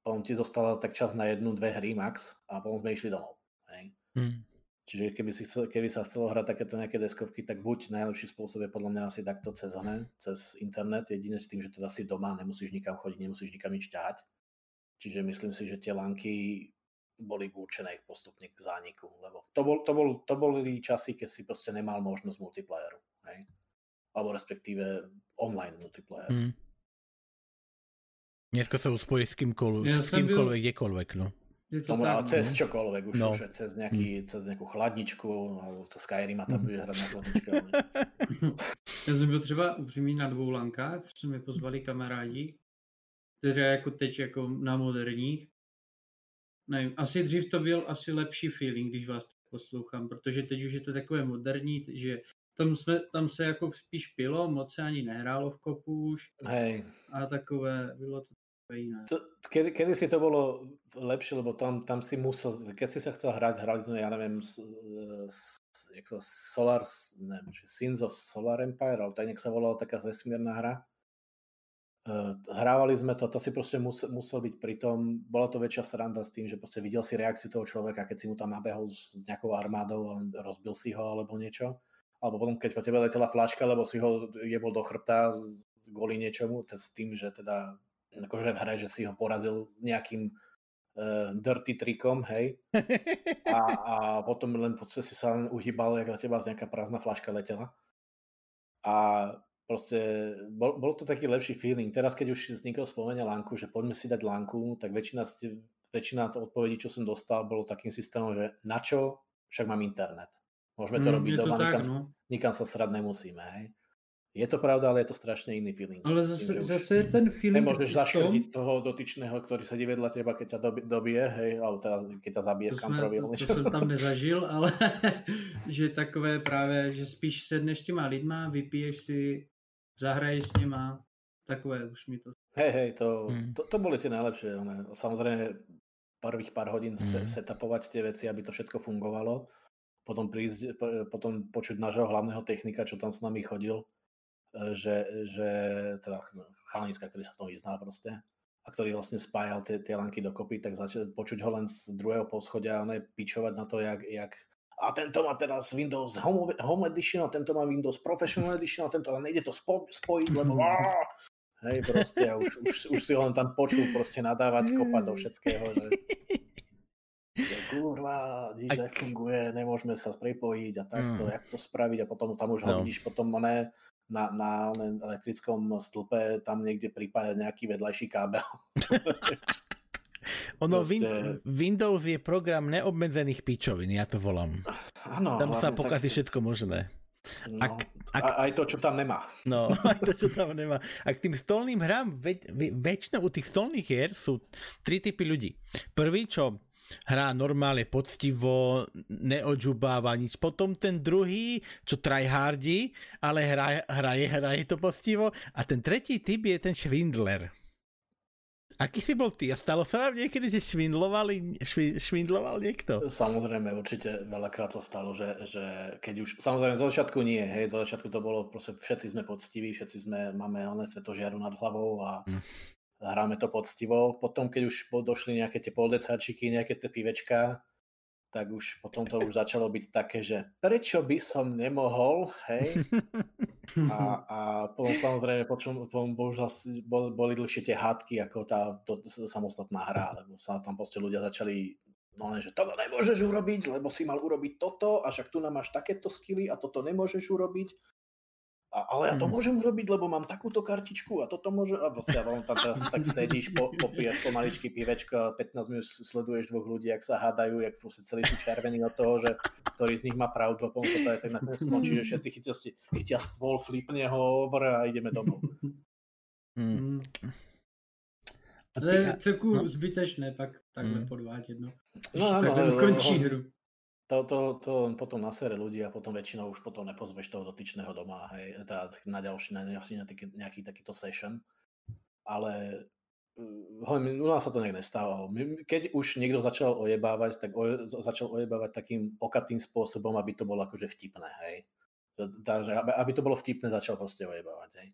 potom ti zostala tak čas na jednu, dve hry max a potom sme išli domov. Hej. Hmm. Čiže keby, si chcel, keby sa chcelo hrať takéto nejaké deskovky, tak buď najlepší spôsob je podľa mňa asi takto cez hne, cez internet, jedine s tým, že teda si doma, nemusíš nikam chodiť, nemusíš nikam nič ťahať. Čiže myslím si, že tie lanky boli určené postupne k zániku, lebo to, bol, to, bol, to boli časy, keď si proste nemal možnosť multiplayeru. Hej. Alebo respektíve online multiplayeru. Hmm. Dneska sa uspojí s kýmkoľvek, ja s kýmkoľvek, kdekoľvek, no. Je to no, tak, cez čokoľvek už, no. Už cez, nejaký, cez nejakú chladničku, alebo to Skyrim a tam bude hrať na chladničku. Ale... Ja som byl třeba upřímný na dvou lankách, že mi pozvali kamarádi, teda jako teď jako na moderních. Nevím, asi dřív to byl asi lepší feeling, když vás poslouchám, protože teď už je to takové moderní, že tam, jsme, tam se jako spíš pilo, moc se ani nehrálo v kopu už. Hej. A takové, bylo to takové jiné. To, kedy, kedy si to bylo lepší, lebo tam, tam si musel, keď si se chcel hrát, hrali jsme, já nevím, s, s, jak to, Solar, nevím, Sins of Solar Empire, ale tak nějak se volala taká vesmírná hra. Hrávali jsme to, to si prostě musel, musel být pritom, byla to větší sranda s tím, že prostě viděl si reakci toho člověka, keď si mu tam nabehol s, s nějakou armádou a rozbil si ho alebo něco. Alebo potom, keď po tebe letela fláška, lebo si ho jebol do chrbta kvôli niečomu, s tým, že teda akože v hre, že si ho porazil nejakým uh, dirty trikom, hej. A, a potom len si sa uhýbal, jak na teba nejaká prázdna fláška letela. A proste bol, bol to taký lepší feeling. Teraz, keď už vznikol spomenia lanku, že poďme si dať lanku, tak väčšina, väčšina odpovedí, čo som dostal, bolo takým systémom, že na čo? Však mám internet. Môžeme to mm, robiť doma, to tak, nikam, no. Nikam sa srad nemusíme. Hej. Je to pravda, ale je to strašne iný feeling. Ale zase, zase ten feeling... Nemôžeš zaškodiť toho dotyčného, ktorý sedí vedľa teba, keď ťa dobije, hej, alebo teda, keď ťa zabije v kamprově. To, to som tam nezažil, ale že takové práve, že spíš sedneš těma lidma, vypiješ si zahrají s nima, takové už mi to... Hej, hej, to, hmm. to, to boli tie najlepšie. Ne? Samozrejme, prvých pár hodín hmm. setupovať tie veci, aby to všetko fungovalo. Potom, prísť, potom počuť nášho hlavného technika, čo tam s nami chodil, že, že teda chalanická, ktorý sa v tom vyzná proste, a ktorý vlastne spájal tie, tie lanky dokopy, tak začal počuť ho len z druhého poschodia a ne pičovať na to, jak, jak a tento má teraz Windows Home, Home Edition, a tento má Windows Professional Edition, a tento ale nejde to spo, spojiť, lebo aaa, hej, proste, a už, už, už si len tam počul proste nadávať, kopať do všetkého, že kurva, nič Ak... nefunguje, nemôžeme sa prepojiť a takto, mm. jak to spraviť, a potom tam už no. hodíš potom ne, na, na ne, elektrickom stĺpe tam niekde pripája nejaký vedľajší kábel. Ono, Proste... Windows je program neobmedzených píčovin, ja to volám. Ano, tam sa pokazí tak... všetko možné. No, ak, ak... Aj to, čo tam nemá. No, aj to, čo tam nemá. A k tým stolným hrám, väč... väčšinou u tých stolných hier sú tri typy ľudí. Prvý, čo hrá normálne, poctivo, neodžubáva nič. Potom ten druhý, čo tryhardí, ale hraje, hraje, hraje to poctivo. A ten tretí typ je ten švindler. Aký si bol ty? A stalo sa vám niekedy, že švindlovali, švi, švindloval niekto? Samozrejme, určite veľakrát sa stalo, že, že keď už... Samozrejme, zo začiatku nie, hej, zo začiatku to bolo, proste všetci sme poctiví, všetci sme, máme oné svetožiaru nad hlavou a... Hm. hráme to poctivo. Potom, keď už došli nejaké tie poldecáčiky, nejaké tie pivečka, tak už potom to už začalo byť také, že prečo by som nemohol, hej? A, a potom samozrejme, počom, potom bohužiaľ boli dlhšie tie hádky, ako tá to, samostatná hra, lebo sa tam proste ľudia začali, no ne, že toto nemôžeš urobiť, lebo si mal urobiť toto, a však tu nám máš takéto skilly a toto nemôžeš urobiť. A, ale ja to môžem urobiť, lebo mám takúto kartičku a toto môže... A vlastne, ja vám tam teraz tak sedíš, po, popíjaš pomaličky pivečko a pätnásť minút sleduješ dvoch ľudí, jak sa hádajú, jak proste celý sú červený od toho, že ktorý z nich má pravdu, a potom to je tak nakoniec skončí, že všetci chytia, chytia stôl, flipne ho over a ideme domov. Mm. To je celku no. zbytečné, pak takhle mm. podvádiť, no. No, takhle končí hru. To, to, to potom nasere ľudí a potom väčšinou už potom nepozveš toho dotyčného doma, hej, teda na ďalší, na nejaký, nejaký takýto session. Ale u nás sa to nejak nestávalo. Keď už niekto začal ojebávať, tak oje, začal ojebávať takým okatým spôsobom, aby to bolo akože vtipné, hej. Takže aby to bolo vtipné, začal proste ojebávať, hej.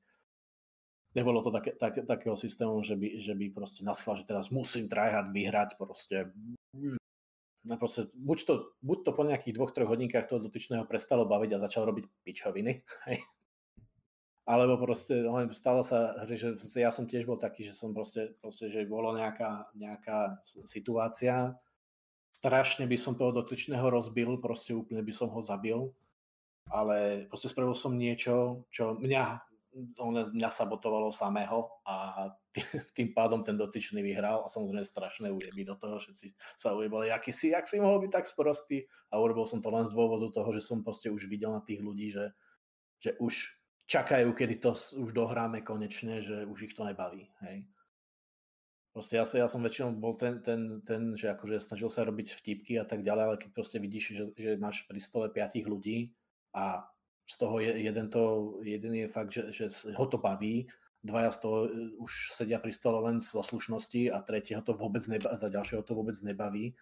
Nebolo to také, tak, takého systému, že by, že by proste naschval, že teraz musím tryhard vyhrať proste... Naprosto, buď to, buď to po nejakých dvoch, troch hodinkách toho dotyčného prestalo baviť a začal robiť pičoviny. Alebo proste, len stalo sa, že ja som tiež bol taký, že som proste, proste že bolo nejaká, nejaká situácia. Strašne by som toho dotyčného rozbil, proste úplne by som ho zabil. Ale proste spravil som niečo, čo mňa, mňa sabotovalo samého a tým pádom ten dotyčný vyhral a samozrejme strašné ujeby do toho, všetci sa ujebali, aký si, jak si mohol byť tak sprostý, a urobil som to len z dôvodu toho, že som proste už videl na tých ľudí, že, že už čakajú, kedy to už dohráme konečne, že už ich to nebaví, hej. Proste ja, ja som väčšinou bol ten, ten, ten, že akože snažil sa robiť vtipky a tak ďalej, ale keď proste vidíš, že, že máš pri stole piatich ľudí a z toho jeden, to, jeden je fakt, že, že ho to baví, dvaja z toho už sedia pri stole len zo slušnosti a tretieho to vôbec nebaví, za ďalšieho to vôbec nebaví,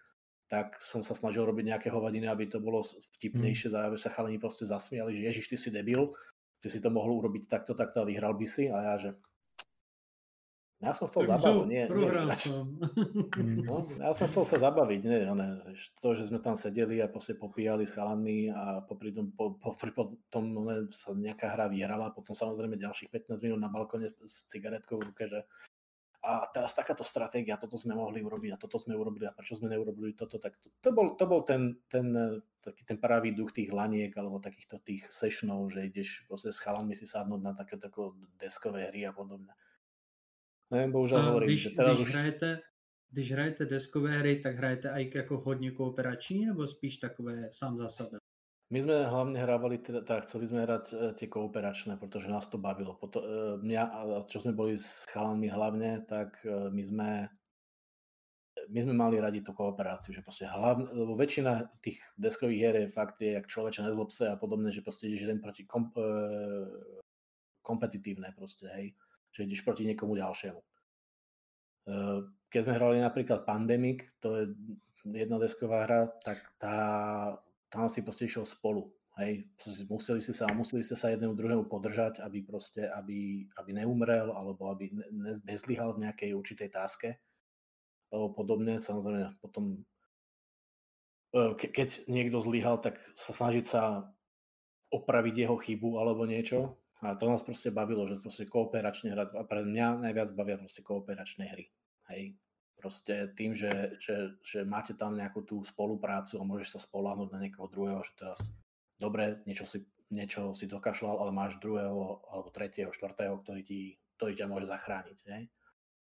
tak som sa snažil robiť nejaké hovadiny, aby to bolo vtipnejšie, aby sa chalani proste zasmiali, že ježiš, ty si debil, ty si to mohol urobiť takto, takto a vyhral by si, a ja, že ja som chcel zabaviť, nie, nie. Som. No, ja som chcel sa zabaviť, nie, ne, to, že sme tam sedeli a proste popíjali s chalanmi a popri tom, po, po, po tom ne, sa nejaká hra vyhrala, potom samozrejme ďalších pätnásť minút na balkone s cigaretkou v ruke, že a teraz takáto stratégia, toto sme mohli urobiť a toto sme urobili a prečo sme neurobili toto, tak to, to bol, to bol ten, ten, taký ten pravý duch tých laniek alebo takýchto tých sessionov, že ideš proste s chalanmi si sadnúť na také tako deskové hry a podobne. Nevím, bohužel hovorím, když, že teraz když už... Hrajete, když hrajete deskové hry, tak hrajete aj jako hodně kooperační, nebo spíš takové sám za sebe? My jsme hlavně hrávali, teda chceli jsme hrát ty kooperačné, protože nás to bavilo. Potom, mě, a čo jsme byli s chalanmi hlavně, tak my jsme my jsme mali rádi tu kooperaci, že prostě hlavně, lebo většina těch deskových her je fakt, je jak člověče nezlob se a podobně, že prostě jdeš jeden proti komp, kompetitívne proste, hej, že ideš proti niekomu ďalšiemu. Keď sme hrali napríklad Pandemic, to je jednodesková hra, tak tá, tam si proste išiel spolu, hej, museli ste sa, museli ste sa jednému druhému podržať, aby proste, aby, aby neumrel, alebo aby ne, nezlyhal v nejakej určitej táske, alebo podobne, samozrejme potom Ke- keď niekto zlyhal, tak sa snažiť sa opraviť jeho chybu alebo niečo. A to nás proste bavilo, že proste kooperačne hrať. A pre mňa najviac bavia proste kooperačné hry. Hej. Proste tým, že, že, že máte tam nejakú tú spoluprácu a môžeš sa spoľahnúť na niekoho druhého, že teraz dobre, niečo si, niečo si dokašľal, ale máš druhého alebo tretieho, štvrtého, ktorý, ti, ktorý ťa môže zachrániť. Hej.